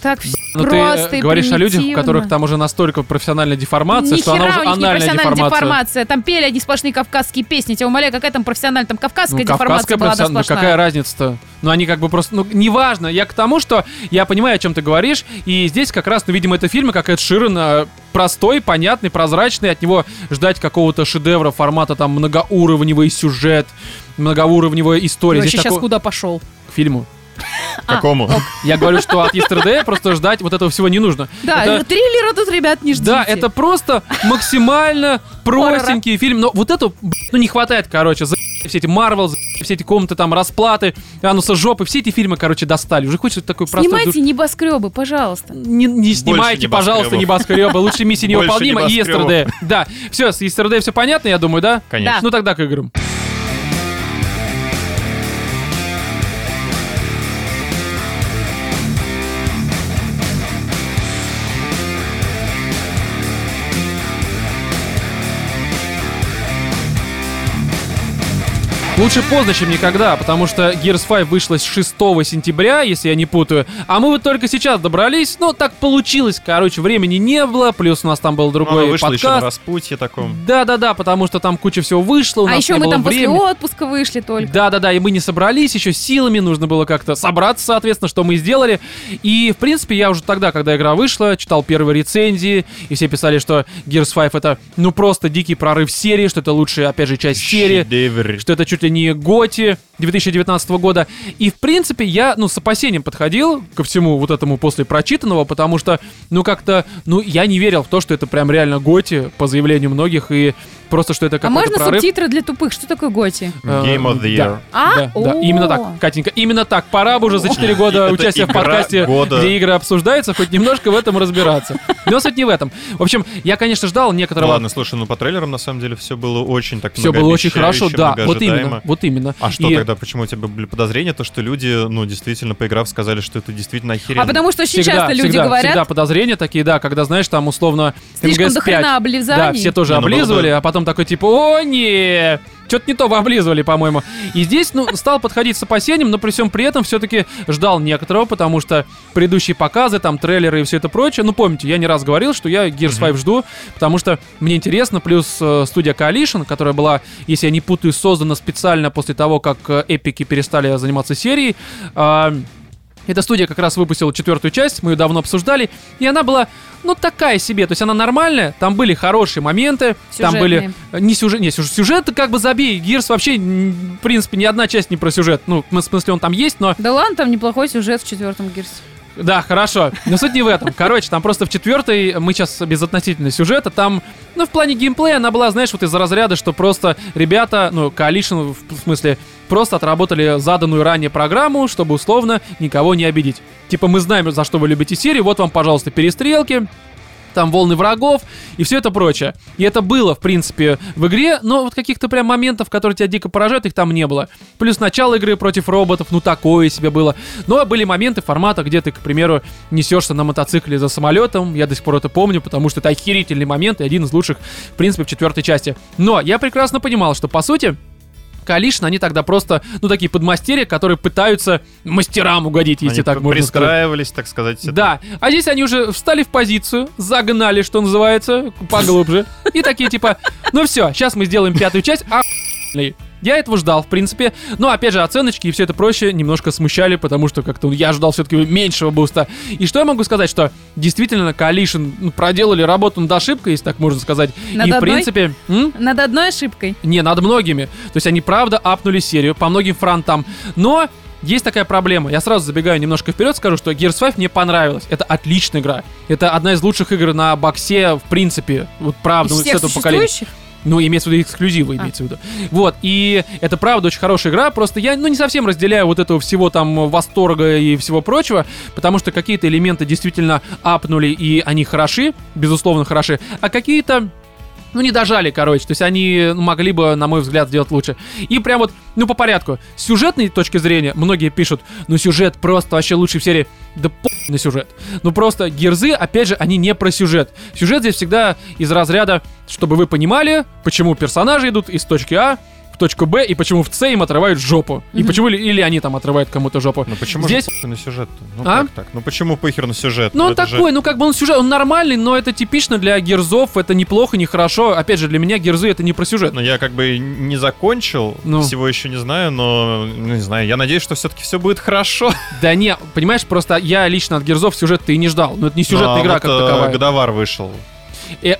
так все просто ты говоришь примитивно. О людях, у которых там уже настолько профессиональная деформация, ни что она уже анальная деформация. Там пели одни сплошные кавказские песни, тебя умоляю, какая там профессиональная, там кавказская деформация была, да, сплошная. Ну, какая разница-то? Ну, они как бы просто, ну, неважно, я к тому, что я понимаю, о чем ты говоришь, и здесь как раз, ну, видимо, это фильмы, как Эд Ширан, простой, понятный, прозрачный, от него ждать какого-то шедевра формата, там, многоуровневый сюжет, многоуровневая история. Короче, здесь сейчас куда пошел? К фильму. Какому? Я говорю, что от Yesterday просто ждать вот этого всего не нужно. Да, триллера тут, ребят, не ждите. Да, это просто максимально простенький фильм. Но вот этого, ну, не хватает, короче. Все эти Marvel, все эти комнаты там, расплаты, ануса жопы, все эти фильмы, короче, достали. Уже хочется такой простой... Снимайте «Небоскребы», пожалуйста. Не снимайте, пожалуйста, «Небоскребы». Лучше «Миссия невыполнима» и Yesterday. Да, все, с Yesterday все понятно, я думаю, да? Конечно. Ну тогда к играм. Лучше поздно, чем никогда, потому что Gears 5 вышла с 6 сентября, если я не путаю, а мы вот только сейчас добрались, ну, так получилось, короче, времени не было, плюс у нас там был другой подкаст. Вышло еще на распутье таком. Да-да-да, потому что там куча всего вышло, у нас не было времени. А еще мы там после отпуска вышли только. Да-да-да, и мы не собрались еще силами, нужно было как-то собраться, соответственно, что мы и сделали. И, в принципе, я уже тогда, когда игра вышла, читал первые рецензии, и все писали, что Gears 5 это, ну, просто дикий прорыв серии, что это лучшая, опять же, часть серии, что это чуть ли не Готи 2019 года. И, в принципе, я, ну, с опасением подходил ко всему вот этому после прочитанного, потому что, ну, как-то, ну, я не верил в то, что это прям реально Готи, по заявлению многих, и просто, что это какой-то прорыв. А можно субтитры для тупых? Что такое Готи? Game of the Year. Да, именно так, Катенька, именно так. Пора бы уже за 4 года участия в подкасте, где игры обсуждаются, хоть немножко в этом разбираться. Но суть не в этом. В общем, я, конечно, ждал некоторого... Ладно, слушай, ну, по трейлерам, на самом деле, все было очень так многообещающе, все было очень хорошо, да, вот именно. Вот именно. А что тогда, почему у тебя были подозрения, то, что люди, ну, действительно, поиграв, сказали, что это действительно охеренно? А потому что очень часто люди говорят... Всегда подозрения такие, да, когда, знаешь, там, условно, слишком МГС 5. Слишком до хрена облизаний. Да, все тоже облизывали, а потом такой, типа, о, не... Что-то не то вы облизывали, по-моему. И здесь, ну, стал подходить с опасением, но при всем при этом все-таки ждал некоторого, потому что предыдущие показы, там, трейлеры и все это прочее. Ну, помните, я не раз говорил, что я Gears 5 жду, потому что мне интересно. Плюс студия Coalition, которая была, если я не путаю, создана специально после того, как эпики перестали заниматься серией, Эта студия как раз выпустила 4-ю часть, мы ее давно обсуждали, и она была, ну, такая себе, то есть она нормальная, там были хорошие моменты, сюжетные. Там были... Сюжет как бы забей, Gears вообще, в принципе, ни одна часть не про сюжет, ну, в смысле он там есть, но... Да ладно, там неплохой сюжет в 4-м Gears. Да, хорошо, но суть не в этом. Короче, там просто в 4-й, мы сейчас безотносительно сюжета, там, ну, в плане геймплея она была, знаешь, вот из-за разряда, что просто ребята, ну, Coalition, в смысле, просто отработали заданную ранее программу, чтобы условно никого не обидеть. Типа, мы знаем, за что вы любите серию, вот вам, пожалуйста, перестрелки, там волны врагов и все это прочее. И это было, в принципе, в игре, но вот каких-то прям моментов, которые тебя дико поражают, их там не было. Плюс начало игры против роботов, ну такое себе было. Но были моменты формата, где ты, к примеру, несешься на мотоцикле за самолетом. Я до сих пор это помню, потому что это охерительный момент и один из лучших, в принципе, в 4-й части. Но я прекрасно понимал, что, по сути... Coalition, они тогда просто, ну, такие подмастерья, которые пытаются мастерам угодить, если они так можно сказать. Они пристраивались, так сказать. Да, а здесь они уже встали в позицию, загнали, что называется, поглубже, и такие типа, ну все, сейчас мы сделаем 5-ю часть, а... Я этого ждал, в принципе, но, опять же, оценочки и все это проще немножко смущали, потому что как-то я ожидал все-таки меньшего буста. И что я могу сказать, что действительно Coalition проделали работу над ошибкой, если так можно сказать. Над и, в принципе... Над одной ошибкой? Не, над многими. То есть они, правда, апнули серию по многим фронтам, но... Есть такая проблема. Я сразу забегаю немножко вперед, скажу, что Gears 5 мне понравилась. Это отличная игра. Это одна из лучших игр на боксе, в принципе, вот правда, вот с этого поколения. Ну, имеется в виду эксклюзивы, имеется в виду. Вот, и это правда очень хорошая игра, просто я, ну, не совсем разделяю вот этого всего там восторга и всего прочего, потому что какие-то элементы действительно апнули, и они хороши, безусловно, хороши, а какие-то... Ну, не дожали, короче. То есть они могли бы, на мой взгляд, сделать лучше. И прям вот, ну, по порядку. С сюжетной точки зрения многие пишут, ну, сюжет просто вообще лучший в серии. Да на сюжет. Ну, просто герзы, опять же, они не про сюжет. Сюжет здесь всегда из разряда, чтобы вы понимали, почему персонажи идут из точки А в точку Б, и почему в С им отрывают жопу. И почему или они там отрывают кому-то жопу. Ну почему здесь... же на сюжет-то? Ну как так? Ну почему похер на сюжет? Ну он это такой, же... ну как бы он сюжет, он нормальный, но это типично для герзов, это неплохо, нехорошо. Опять же, для меня герзы это не про сюжет. Ну я как бы не закончил, всего еще не знаю, но, ну не знаю, я надеюсь, что все-таки все будет хорошо. Да не, понимаешь, просто я лично от герзов сюжет-то и не ждал. Ну это не сюжетная игра вот, как таковая. God of War вышел.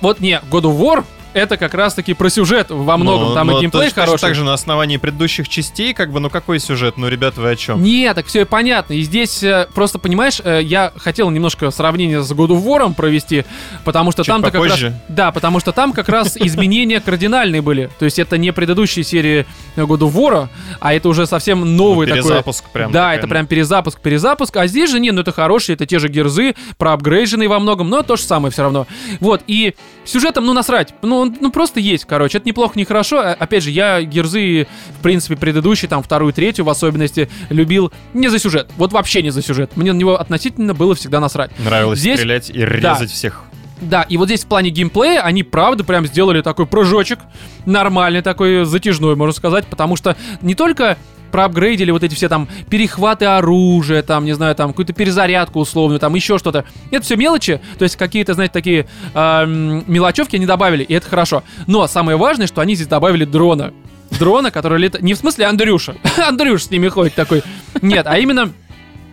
Вот не, God of War... Это как раз-таки про сюжет во многом, но, там но и геймплей хороший. Точно так же на основании предыдущих частей, как бы, ну какой сюжет? Ну, ребята, вы о чем? Нет, так все и понятно. И здесь, просто, понимаешь, я хотел немножко сравнение с God of War'ом провести, потому что там-то как раз... Да, потому что там как раз изменения кардинальные были. То есть это не предыдущие серии God of War'а, а это уже совсем новый такой... Перезапуск прям. Да, это прям перезапуск. А здесь же, не, ну это хорошие, это те же герзы, проапгрейженные во многом, но то же самое все равно. Вот, и сюжетом, ну, насрать. Ну, просто есть, короче. Это неплохо, нехорошо. Опять же, я герзы, в принципе, предыдущие, там, 2-ю, 3-ю, в особенности, любил не за сюжет. Вот вообще не за сюжет. Мне на него относительно было всегда насрать. Нравилось здесь... стрелять и резать всех. Да, и вот здесь в плане геймплея они, правда, прям сделали такой прыжочек. Нормальный такой, затяжной, можно сказать. Потому что не только... проапгрейдили вот эти все там перехваты оружия, там, не знаю, там, какую-то перезарядку условную, там, еще что-то. Это все мелочи, то есть какие-то, знаете, такие мелочевки они добавили, и это хорошо. Но самое важное, что они здесь добавили дрона. Дрона, который летает... Не в смысле Андрюша. Андрюш с ними ходит такой. Нет, а именно...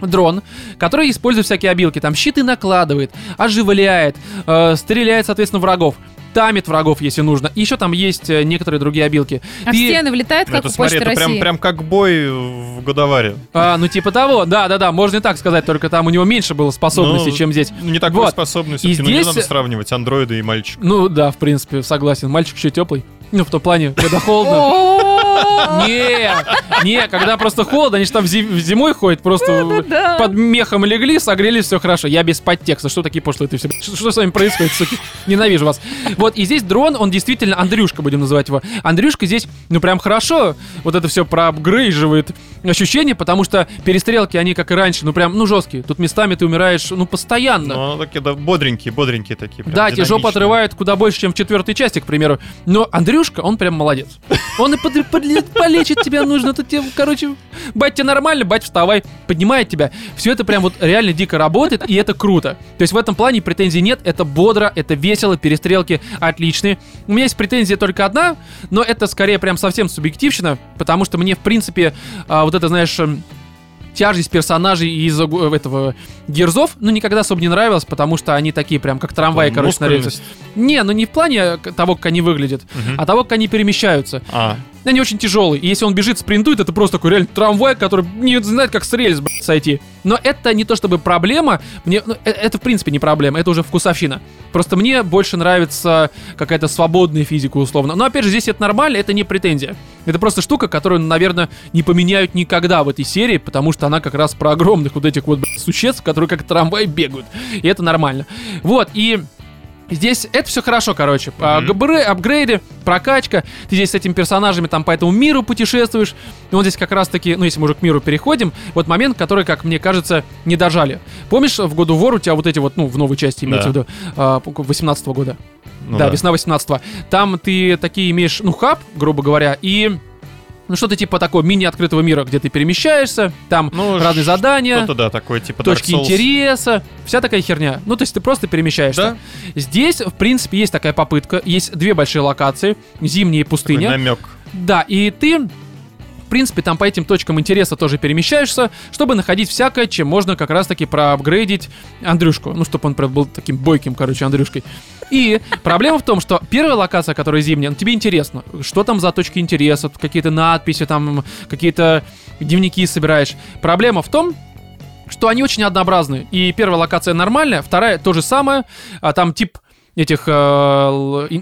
Дрон, который использует всякие обилки. Там щиты накладывает, оживляет, стреляет, соответственно, врагов. Тамит врагов, если нужно. И еще там есть некоторые другие обилки. А в стены влетает, как у Почты России? Прям как бой в Годоваре. Ну, типа того, да-да-да, можно и так сказать, только там у него меньше было способностей, чем здесь. Не такой способности, но не надо сравнивать андроида и мальчика. Ну, да, в принципе, согласен. Мальчик еще теплый. Ну, в том плане, когда холодно. Не, когда просто холодно, они же там зимой ходят, просто под мехом легли, согрелись, все хорошо. Я без подтекста. Что такие пошлые ты все? Что с вами происходит, суки? Ненавижу вас. Вот, и здесь дрон, он действительно, Андрюшка, будем называть его. Андрюшка здесь, ну, прям хорошо вот это все проапгрейживает ощущение, потому что перестрелки, они, как и раньше, ну, прям, ну, жесткие. Тут местами ты умираешь, ну, постоянно. Ну, такие, да, бодренькие такие. Да, те жопы отрывают куда больше, чем в 4-й части, к примеру. Но Андрюшка, он прям молодец. Он и полечит тебя нужно. Тут тебе, короче, бать, тебе нормально, бать, вставай, поднимает тебя. Все это прям вот реально дико работает, и это круто. То есть в этом плане претензий нет, это бодро, это весело, перестрелки отличные. У меня есть претензия только одна, но это скорее прям совсем субъективщина, потому что мне, в принципе, вот это, знаешь... тяжесть персонажей из этого Герзов, ну, никогда особо не нравилась, потому что они такие прям как трамваи, короче, нарезались. Не, ну не в плане того, как они выглядят, а того, как они перемещаются. Они очень тяжелые, и если он бежит, спринтует, это просто такой реально трамвай, который не знает, как с рельс, блядь, сойти. Но это не то чтобы проблема, мне, ну, это в принципе не проблема, это уже вкусовщина. Просто мне больше нравится какая-то свободная физика, условно. Но опять же, здесь это нормально, это не претензия. Это просто штука, которую, наверное, не поменяют никогда в этой серии, потому что она как раз про огромных вот этих вот, блядь, существ, которые как трамвай бегают. И это нормально. Вот, и... Здесь это все хорошо, короче. Апгрейды, прокачка. Ты здесь с этими персонажами там по этому миру путешествуешь. И вот здесь как раз-таки, ну, если мы уже к миру переходим, вот момент, который, как мне кажется, не дожали. Помнишь, в God of War у тебя вот эти вот, ну, в новой части, имеется в виду, 18-го года. Ну, да, весна 18-го. Там ты такие имеешь, ну, хаб, грубо говоря, и... Ну, что-то типа такого мини-открытого мира, где ты перемещаешься, там ну, разные задания, что-то, да, такое, типа точки интереса, вся такая херня. Ну, то есть ты просто перемещаешься. Да? Здесь, в принципе, есть такая попытка. Есть две большие локации, зимняя и пустыня. Такой намек. Да, и ты... В принципе, там по этим точкам интереса тоже перемещаешься, чтобы находить всякое, чем можно как раз-таки проапгрейдить Андрюшку. Ну, чтобы он был таким бойким, короче, Андрюшкой. И проблема в том, что первая локация, которая зимняя, ну, тебе интересно, что там за точки интереса, какие-то надписи, там какие-то дневники собираешь. Проблема в том, что они очень однообразны. И первая локация нормальная, вторая то же самое, а там тип... этих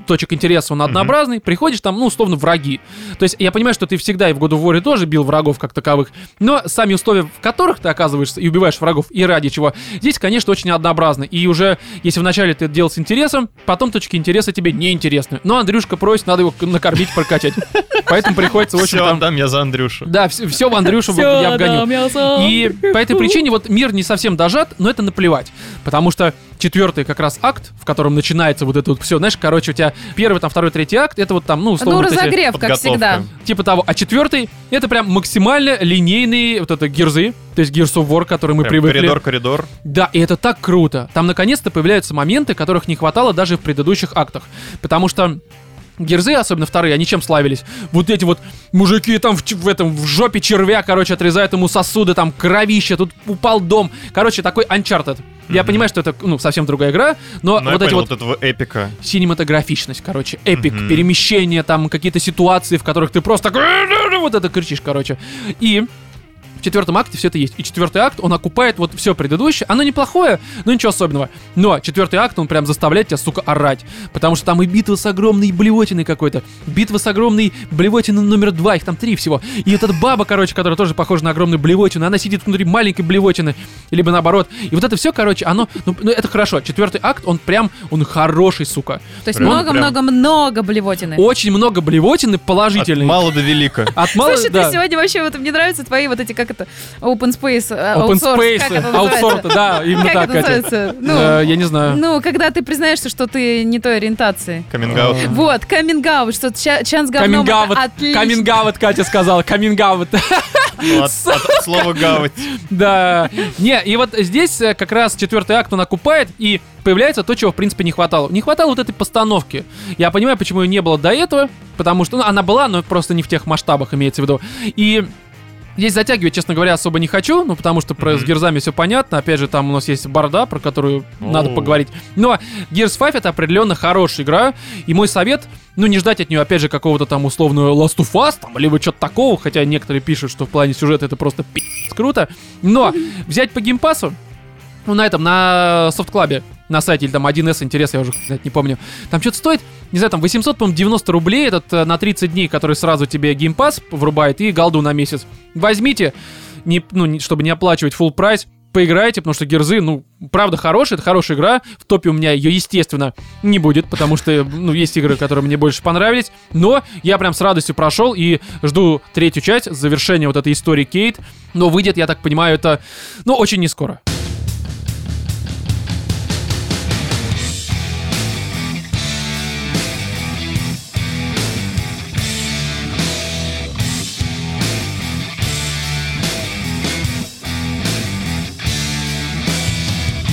точек интереса, он однообразный, приходишь, там, ну, условно, враги. То есть я понимаю, что ты всегда и в God of War тоже бил врагов как таковых, но сами условия, в которых ты оказываешься и убиваешь врагов, и ради чего, здесь, конечно, очень однообразно. И уже, если вначале ты это делал с интересом, потом точки интереса тебе не интересны. Но Андрюшка просит, надо его накормить, прокачать. Поэтому приходится очень... Все отдам я за Андрюшу. Да, все в Андрюшу я вгоню. И по этой причине вот мир не совсем дожат, но это наплевать. Потому что четвертый как раз акт, в котором начинается вот это вот все, знаешь, короче, у тебя первый, там, второй, третий акт, это вот там, ну, условно... Ну, вот разогрев, эти... как всегда. Типа того. А четвертый, это прям максимально линейные вот это гирзы, то есть Gears of War, к которым мы привыкли. Коридор. Да, и это так круто. Там, наконец-то, появляются моменты, которых не хватало даже в предыдущих актах. Потому что... Герзы, особенно вторые, они чем славились? Вот эти вот мужики там в этом, в жопе червя, короче, отрезают ему сосуды, там кровище, тут упал дом. Короче, такой Uncharted. Я понимаю, что это, ну, совсем другая игра, но вот эти понял, вот... этого эпика. Синематографичность, короче, эпик, перемещение, там какие-то ситуации, в которых ты просто вот это кричишь, короче. И... В четвертом акте все это есть. И четвертый акт, он окупает вот все предыдущее. Оно неплохое, но ничего особенного. Но четвертый акт, он прям заставляет тебя, сука, орать. Потому что там и битва с огромной блевотиной какой-то. Битва с огромной блевотиной номер 2. Их там 3 всего. И вот эта баба, короче, которая тоже похожа на огромную блевотину. Она сидит внутри маленькой блевотины. Либо наоборот. И вот это все, короче, оно... Ну, это хорошо. Четвертый акт, он прям... Он хороший, сука. То есть много-много-много блевотины. Очень много блевотины положительной. От мало до велика. От мало, слушай, да. Ты сегодня вообще... Вот, мне нравятся твои вот эти как это? Open Space, аутсорт, да, именно так, Катя. Я не знаю. Ну, когда ты признаешься, что ты не той ориентации. Камингаут. Вот, камингаут, что Чанс говном, отлично. Камингаут, Катя сказала, камингаут. От слова гавать. Да. Не, и вот здесь как раз четвертый акт он окупает, и появляется то, чего в принципе не хватало. Не хватало вот этой постановки. Я понимаю, почему ее не было до этого, потому что она была, но просто не в тех масштабах, имеется в виду. И здесь затягивать, честно говоря, особо не хочу, ну, потому что про с Герзами все понятно. Опять же, там у нас есть борда, про которую надо поговорить. Но Gears 5 — это определенно хорошая игра, и мой совет, ну, не ждать от нее, опять же, какого-то там условного Last of Us, там, либо что-то такого, хотя некоторые пишут, что в плане сюжета это просто пи***ц круто. Но взять по геймпасу, ну, на этом, на софтклабе, на сайте, или там 1С интерес, я уже не помню. Там что-то стоит, не знаю, там 890 рублей этот на 30 дней, который сразу тебе геймпас врубает и голду на месяц. Возьмите, не, ну, чтобы не оплачивать full прайс, поиграйте, потому что Герзы, ну, правда хорошие, это хорошая игра. В топе у меня ее, естественно, не будет, потому что, ну, есть игры, которые мне больше понравились. Но я прям с радостью прошел и жду третью часть, завершение вот этой истории Кейт. Но выйдет, я так понимаю, это, ну, очень не скоро.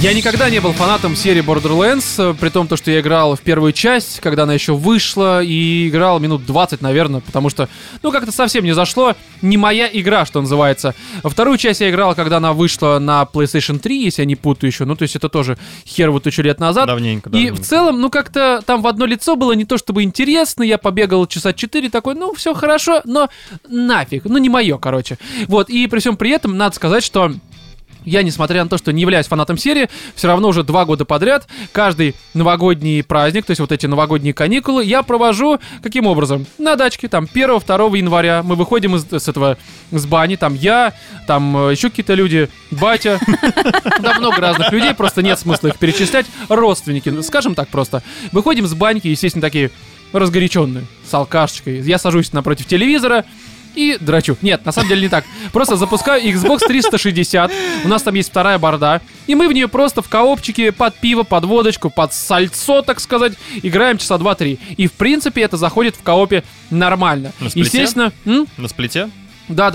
Я никогда не был фанатом серии Borderlands, при том, что я играл в первую часть, когда она еще вышла, и играл минут 20, наверное, потому что, ну, как-то совсем не зашло. Не моя игра, что называется. Вторую часть я играл, когда она вышла на PlayStation 3, если я не путаю еще. Ну, то есть это тоже херву тучу лет назад. Давненько. И в целом, ну, как-то там в одно лицо было не то чтобы интересно. Я побегал часа 4, такой, ну, все хорошо, но нафиг. Ну, не мое, короче. Вот, и при всем при этом надо сказать, что... Я, несмотря на то, что не являюсь фанатом серии, все равно уже 2 года подряд каждый новогодний праздник, то есть вот эти новогодние каникулы, я провожу каким образом? На дачке, там, 1-2 января мы выходим с бани, там я, там еще какие-то люди, батя, там много разных людей, просто нет смысла их перечислять, родственники, скажем так просто. Выходим с баньки, естественно, такие разгоряченные, с алкашечкой, я сажусь напротив телевизора, и драчу. Нет, на самом деле не так. Просто запускаю Xbox 360. У нас там есть вторая борда. И мы в нее просто в коопчике под пиво, под водочку, под сальцо, так сказать, играем часа 2-3. И в принципе это заходит в коопе нормально. На сплите? Естественно. На сплите? Да.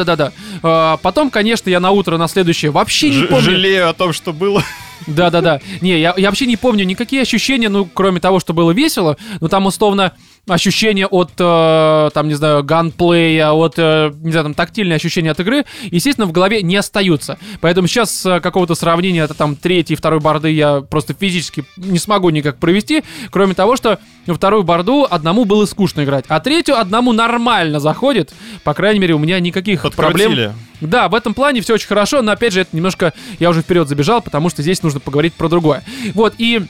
Потом, конечно, я на утро, на следующее вообще не помню. Жалею о том, что было. Да. Не, я вообще не помню никакие ощущения, ну, кроме того, что было весело. Но там, условно, ощущения от, там, не знаю, ганплея, от, не знаю, там, тактильные ощущения от игры, естественно, в голове не остаются. Поэтому сейчас какого-то сравнения, это там 3-й и 2-й борды я просто физически не смогу никак провести. Кроме того, что во 2-ю борду одному было скучно играть, а 3-ю одному нормально заходит. По крайней мере, у меня никаких проблем. Да, в этом плане все очень хорошо, но, опять же, это немножко... Я уже вперед забежал, потому что здесь нужно поговорить про другое. Вот, и...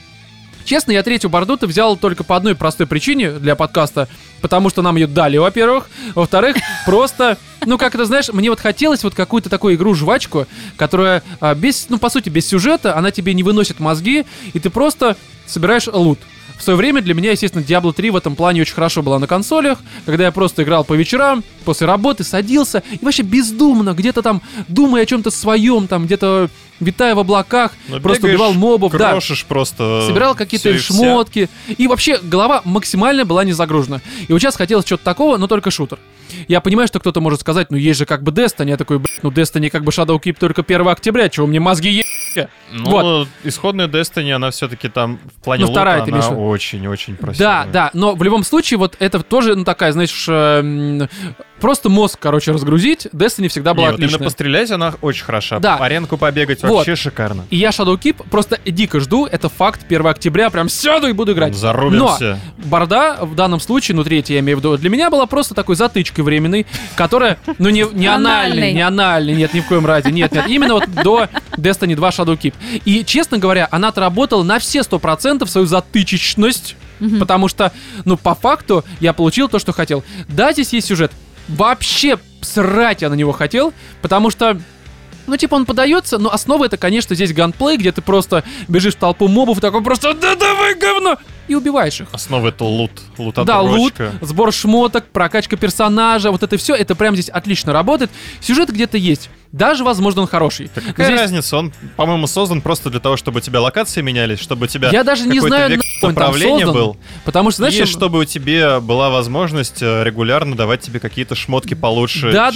Честно, я 3-ю борду-то взял только по одной простой причине для подкаста, потому что нам ее дали, во-первых. Во-вторых, просто, ну, как это, знаешь, мне вот хотелось вот какую-то такую игру-жвачку, которая, без, ну, по сути, без сюжета, она тебе не выносит мозги, и ты просто собираешь лут. В свое время для меня, естественно, Diablo 3 в этом плане очень хорошо была на консолях, когда я просто играл по вечерам, после работы садился, и вообще бездумно, где-то там, думая о чем-то своем, там, где-то витая в облаках, но просто бегаешь, убивал мобов, да, просто собирал какие-то шмотки, и вообще голова максимально была не загружена. И вот сейчас хотелось чего-то такого, но только шутер. Я понимаю, что кто-то может сказать, ну есть же как бы Destiny, я такой, блядь, ну Destiny как бы Shadowkeep только 1 октября, чего мне мозги ебать? Ну, вот. Исходная Destiny, она все-таки там в плане лута, она очень-очень простая. Да, да, но в любом случае вот это тоже, ну такая, знаешь, просто мозг, короче, разгрузить, Destiny всегда была отличная. Вот именно пострелять она очень хороша, да. Аренку побегать вообще шикарно. И я Shadowkeep просто дико жду, это факт, 1 октября прям сяду и буду играть. Зарубимся. Но борда в данном случае, ну третья, я имею в виду, для меня была просто такой затычкой временной, которая, ну, не анальный, не анальный, нет, ни в коем разе, нет, именно вот до Destiny 2 Shadowkeep. И, честно говоря, она отработала на все 100% свою затычечность, потому что, ну, по факту я получил то, что хотел. Да, здесь есть сюжет. Вообще срать я на него хотел, потому что, ну, типа, он подается, но основа это, конечно, здесь ганплей, где ты просто бежишь в толпу мобов и такой просто «Да давай, говно!» и убиваешь их. Основа это лут. Лутодрочка. Да, лут, сбор шмоток, прокачка персонажа, вот это все, это прям здесь отлично работает. Сюжет где-то есть. Даже, возможно, он хороший. Так какая здесь... разница? Он, по-моему, создан просто для того, чтобы у тебя локации менялись, чтобы у тебя я даже не знаю, век направления был. Потому что, знаешь, и чтобы у тебя была возможность регулярно давать тебе какие-то шмотки получше. Да.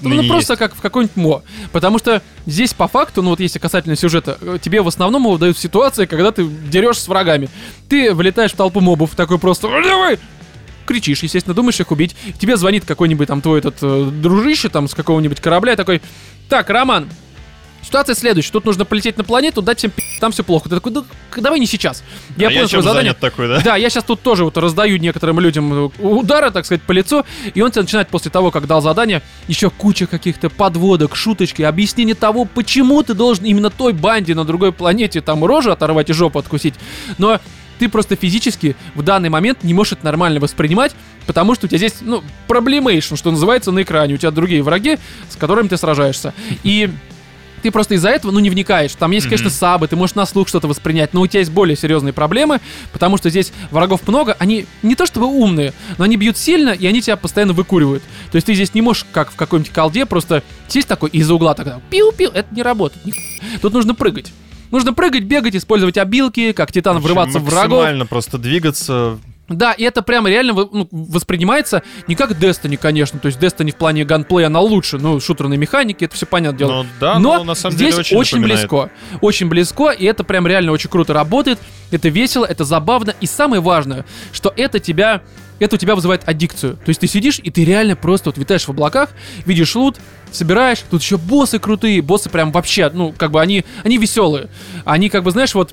Ну, просто есть. Как в какой-нибудь МО. Потому что здесь по факту, ну вот если касательно сюжета, тебе в основном дают ситуации, когда ты дерешь с врагами. Ты влетаешь в толпу мобов, такой просто... кричишь, естественно, думаешь их убить. Тебе звонит какой-нибудь там твой этот дружище там с какого-нибудь корабля и такой: «Так, Роман, ситуация следующая. Тут нужно полететь на планету, дать всем там все плохо». Ты такой: «Да, давай не сейчас». Я понял свое задание. Такой, да? Да, я сейчас тут тоже вот раздаю некоторым людям удары, так сказать, по лицу. И он тебя начинает после того, как дал задание, еще куча каких-то подводок, шуточки, объяснение того, почему ты должен именно той банде на другой планете там рожу оторвать и жопу откусить. Но ты просто физически в данный момент не можешь это нормально воспринимать, потому что у тебя здесь, ну, проблемейшн, что называется, на экране. У тебя другие враги, с которыми ты сражаешься. И ты просто из-за этого, ну, не вникаешь. Там есть, конечно, сабы, ты можешь на слух что-то воспринять, но у тебя есть более серьезные проблемы, потому что здесь врагов много, они не то чтобы умные, но они бьют сильно, и они тебя постоянно выкуривают. То есть ты здесь не можешь, как в какой-нибудь колде, просто сесть такой из-за угла тогда пиу-пиу, это не работает. Тут нужно прыгать. Нужно прыгать, бегать, использовать обилки, как титан, врываться в врагов. Максимально просто двигаться, Да, и это прям реально воспринимается не как Destiny, конечно. То есть Destiny в плане ганплея, она лучше. Ну, шутерные механики, это все понятное дело. Ну, да, но на самом здесь деле очень близко. Очень близко, и это прям реально очень круто работает. Это весело, это забавно. И самое важное, что это у тебя вызывает аддикцию. То есть ты сидишь, и ты реально просто вот витаешь в облаках, видишь лут, собираешь. Тут еще боссы крутые. Боссы прям вообще, ну, как бы они веселые. Они как бы, знаешь, вот...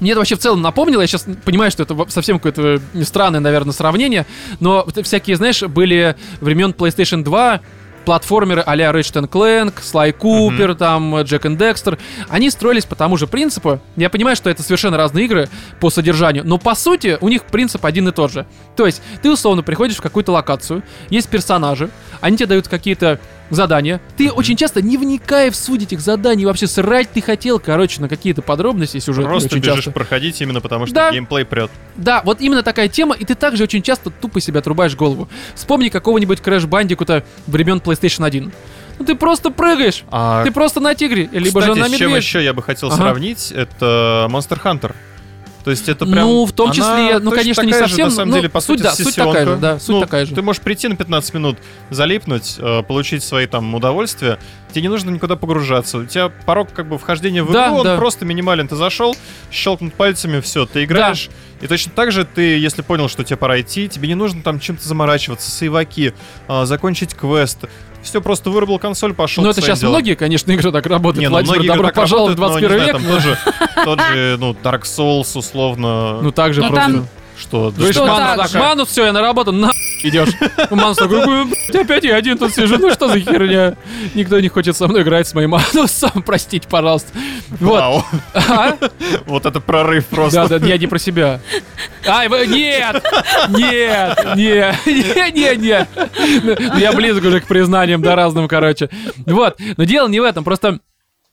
Мне это вообще в целом напомнило, я сейчас понимаю, что это совсем какое-то странное, наверное, сравнение, но всякие, знаешь, были времен PlayStation 2 платформеры а-ля Ratchet & Clank, Sly Cooper, там, Jack and Dexter, они строились по тому же принципу. Я понимаю, что это совершенно разные игры по содержанию, но по сути у них принцип один и тот же. То есть ты условно приходишь в какую-то локацию, есть персонажи, они тебе дают какие-то задания. Ты очень часто, не вникая в суть этих заданий, вообще срать ты хотел, короче, на какие-то подробности, сюжет. Просто бежишь часто проходить именно потому, что да, геймплей прет. Да, вот именно такая тема, и ты также очень часто тупо себя отрубаешь голову. Вспомни какого-нибудь Crash Bandicoot времен PlayStation 1. Ну ты просто прыгаешь, ты просто на тигре, либо же на медведя. Кстати, с чем еще я бы хотел сравнить, это Monster Hunter. То есть это прям... Ну, в том числе, ну, конечно, не совсем, же, на самом деле, по сути, да, суть такая же, да, суть такая же. Ты можешь прийти на 15 минут, залипнуть, получить свои там удовольствия, тебе не нужно никуда погружаться, у тебя порог как бы вхождения в игру, он просто минимален, ты зашел, щелкнул пальцами, все, ты играешь, и точно так же ты, если понял, что тебе пора идти, тебе не нужно там чем-то заморачиваться, сейваки, закончить квест. Все, просто вырубил консоль, пошел. Ну, это сейчас делом. Многие, конечно, игры так работают. Не, Владимир, добро пожаловать в 21 век. Тот же, Dark Souls, условно. Ну, так же просто. Что? Ну что, Манус, все, я на работу, на идешь. Манус такой, опять я один тут сижу, ну что за херня? Никто не хочет со мной играть с моим Манусом, простите, пожалуйста. Вау. Вот это прорыв просто. Да, я не про себя. Ай, нет! Нет. Я близок уже к признаниям, да, разным, короче. Вот, но дело не в этом, просто...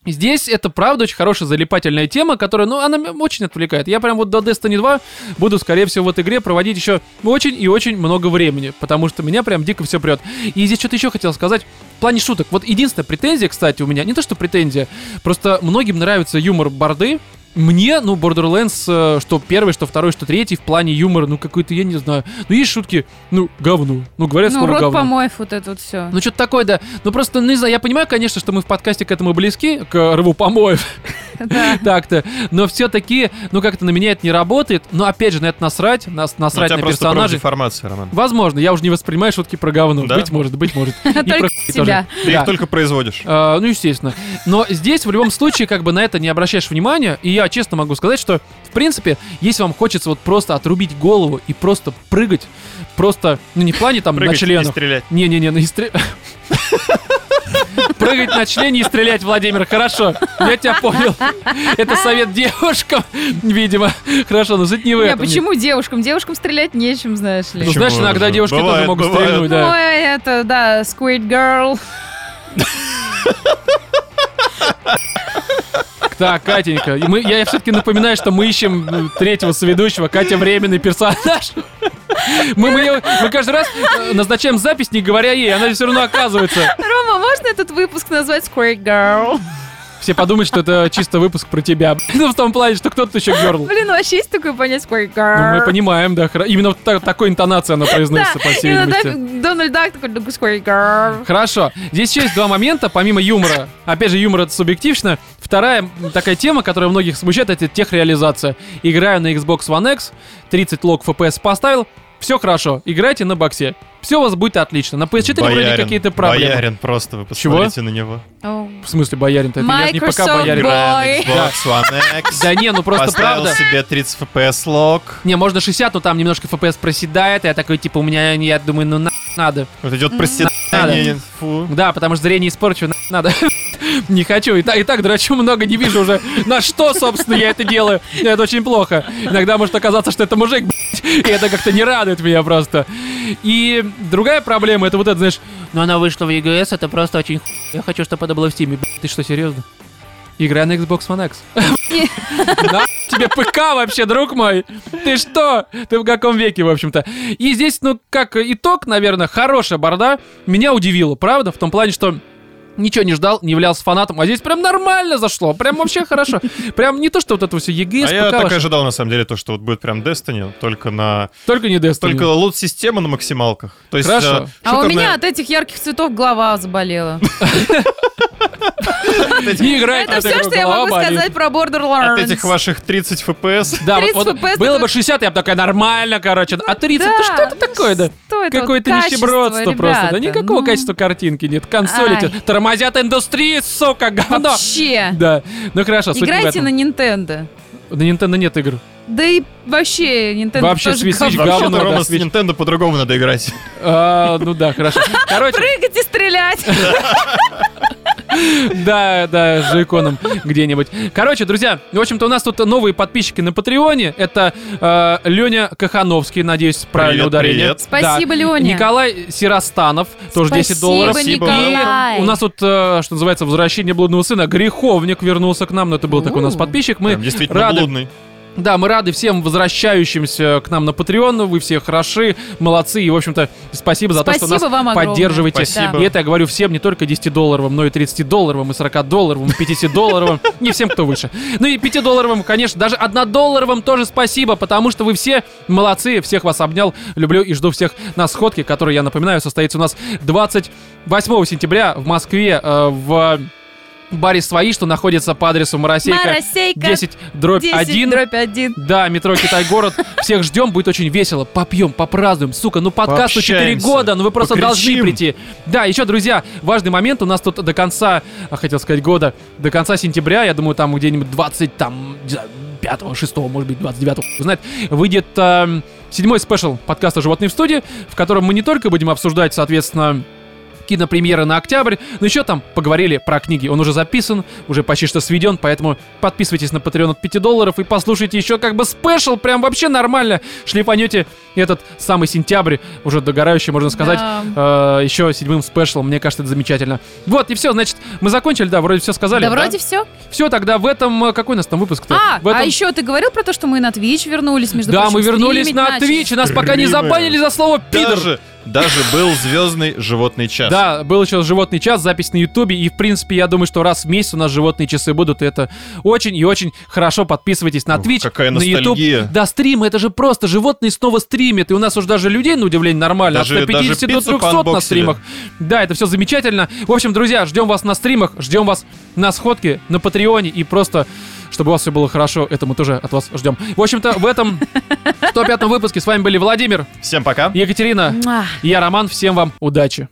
Здесь это, правда, очень хорошая залипательная тема, которая, ну, она очень отвлекает. Я прям вот до Destiny 2 буду, скорее всего, в этой игре проводить еще очень и очень много времени, потому что меня прям дико все прет. И здесь что-то еще хотел сказать в плане шуток. Вот единственная претензия, кстати, у меня, не то что претензия, просто многим нравится юмор борды. Мне, ну, Borderlands, что первый, что второй, что третий, в плане юмора, ну, какой-то, я не знаю. Ну, есть шутки, ну, говну. Ну, говорят, ну, слово говно. Ну, рот помоев, вот это вот все. Ну, что-то такое, да. Ну, просто, ну, не знаю, я понимаю, конечно, что мы в подкасте к этому близки, к рву помоев. Да. Так-то. Но все-таки, ну, как-то на меня это не работает. Но, опять же, на это насрать, насрать на персонажей. Информация, Роман. Возможно, я уже не воспринимаю шутки про говну. Да? Быть может. Только тебя. Ты их только производишь. Ну, естественно. Но здесь, в любом случае, как бы на это не обращаешь внимания, и я честно могу сказать, что, в принципе, если вам хочется вот просто отрубить голову и просто прыгать, просто, ну не в плане там прыгать на членах. И стрелять. Не-не-не, на истрелять. Прыгать на члене и стрелять, Владимир, хорошо. Я тебя понял. Это совет девушкам, видимо. Хорошо, но суть не в этом. Почему девушкам? Девушкам стрелять нечем, знаешь ли. Ну, знаешь, иногда девушки тоже могут стрельнуть, да. Ну, это, да, Squid Girl. Так, Катенька, я все-таки напоминаю, что мы ищем третьего соведущего. Катя — временный персонаж. Мы каждый раз назначаем запись, не говоря ей, она все равно оказывается. Рома, можно этот выпуск назвать Square Girl? Все подумают, что это чисто выпуск про тебя. Ну, в том плане, что кто-то еще герл. Блин, ну вообще есть такое понятие Square Girl? Ну, мы понимаем, да. Именно такой интонацией она произносится, по всей видимости. Дональд Дак такой Square Girl. Хорошо. Здесь еще есть два момента, помимо юмора. Опять же, юмор — это субъективно. Вторая такая тема, которая многих смущает, — это техреализация. Играю на Xbox One X, 30 лог FPS поставил, все хорошо, играйте на боксе. Все у вас будет отлично. На PS4 вроде какие-то проблемы. Боярин просто, вы посмотрите на него. В смысле боярин-то? Это я не пока боярин. Xbox One X. Да не, ну просто правда. Поставил себе 30 FPS лог. Не, можно 60, но там немножко FPS проседает. Я такой, типа, у меня, я думаю, ну надо. Вот идет проседание. Да, потому что зрение испорчено, надо. Не хочу, и так драчу много, не вижу уже, на что, собственно, я это делаю. Это очень плохо. Иногда может оказаться, что это мужик, блядь, и это как-то не радует меня просто. И другая проблема, это вот это, знаешь, но она вышла в EGS, это просто очень хуй. Я хочу, чтобы это было в Steam. Ты что, серьезно? Игра на Xbox One X. На тебе ПК вообще, друг мой. Ты что? Ты в каком веке, в общем-то? И здесь, ну, как итог, наверное, хорошая борда. Меня удивило, правда, в том плане, что Ничего не ждал, не являлся фанатом. А здесь прям нормально зашло. Прям вообще хорошо. Прям не то, что вот это все ЕГЭ. А я так ожидал, на самом деле, то, что вот будет прям Destiny, только на... Только не Destiny. Только лут-система на максималках. То есть, хорошо. А у меня от этих ярких цветов голова заболела. Это все, что я могу сказать про Borderlands. От этих ваших 30 FPS. Да, было бы 60, я бы такая, нормально, короче. А 30, то что это такое-то? Какое-то нищебродство просто. Да никакого качества картинки нет. Консоли тормозят индустрию, сука, говно. Вообще. Да, ну хорошо. Играйте на Nintendo. На Nintendo нет игр. Да и вообще Nintendo вообще тоже говно. Вообще на Рома с Nintendo по-другому надо играть. Ну да, хорошо. Прыгать и стрелять. Да, с джойконом где-нибудь. Короче, друзья, в общем-то, у нас тут новые подписчики на Патреоне. Это Леня Кахановский, надеюсь, правильное ударение. Спасибо, Леня. Николай Сиростанов, тоже $10. Спасибо, Николай. У нас тут, что называется, возвращение блудного сына. Греховник вернулся к нам, но это был такой у нас подписчик. Мы действительно блудный. Да, мы рады всем возвращающимся к нам на Patreon. Вы все хороши, молодцы. И, в общем-то, спасибо за то, что нас поддерживаете. Спасибо. И это я говорю всем, не только $10, но и $30, и $40, и $50. Не всем, кто выше. Ну и $5, конечно, даже $1 тоже спасибо, потому что вы все молодцы. Всех вас обнял, люблю и жду всех на сходке, которая, я напоминаю, состоится у нас 28 сентября в Москве в... баре «Свои», что находится по адресу Маросейка 10/1. Да, метро «Китай-город». Всех ждем, будет очень весело. Попьем, попразднуем, сука, ну подкасту 4 года, ну вы просто должны прийти. Да, еще, друзья, важный момент. У нас тут до конца, хотел сказать, года, до конца сентября, я думаю, там где-нибудь 25-го, 6-го, может быть, 29-го, знаете, выйдет 7-й спешл подкаста «Животные в студии», в котором мы не только будем обсуждать, соответственно, кинопремьера на октябрь, но еще там поговорили про книги. Он уже записан, уже почти что сведен, поэтому подписывайтесь на Patreon от $5 и послушайте еще как бы спешл, прям вообще нормально. Шлифанете этот самый сентябрь, уже догорающий, можно сказать, да. Еще 7-м спешлом. Мне кажется, это замечательно. Вот, и все, значит, мы закончили, да, вроде все сказали. Да, вроде все. Все, тогда в этом... Какой у нас там выпуск-то? А еще ты говорил про то, что мы на Twitch вернулись, между прочим. Да, мы вернулись на Twitch, и нас пока не забанили за слово «пидор». Даже был звездный «Животный час». Да, был еще «Животный час», запись на Ютубе. И, в принципе, я думаю, что раз в месяц у нас «Животные часы» будут. И это очень и очень хорошо. Подписывайтесь на Twitch, какая на ностальгия. YouTube. Да, стримы, это же просто. Животные снова стримят. И у нас уже даже людей, на удивление, нормально. От 150 до 300 на стримах. Да, это все замечательно. В общем, друзья, ждем вас на стримах, ждем вас на сходке, на Патреоне. И просто... чтобы у вас все было хорошо, это мы тоже от вас ждем. В общем-то, в этом 105-м выпуске с вами были Владимир. Всем пока. Екатерина. Я Роман. Всем вам удачи.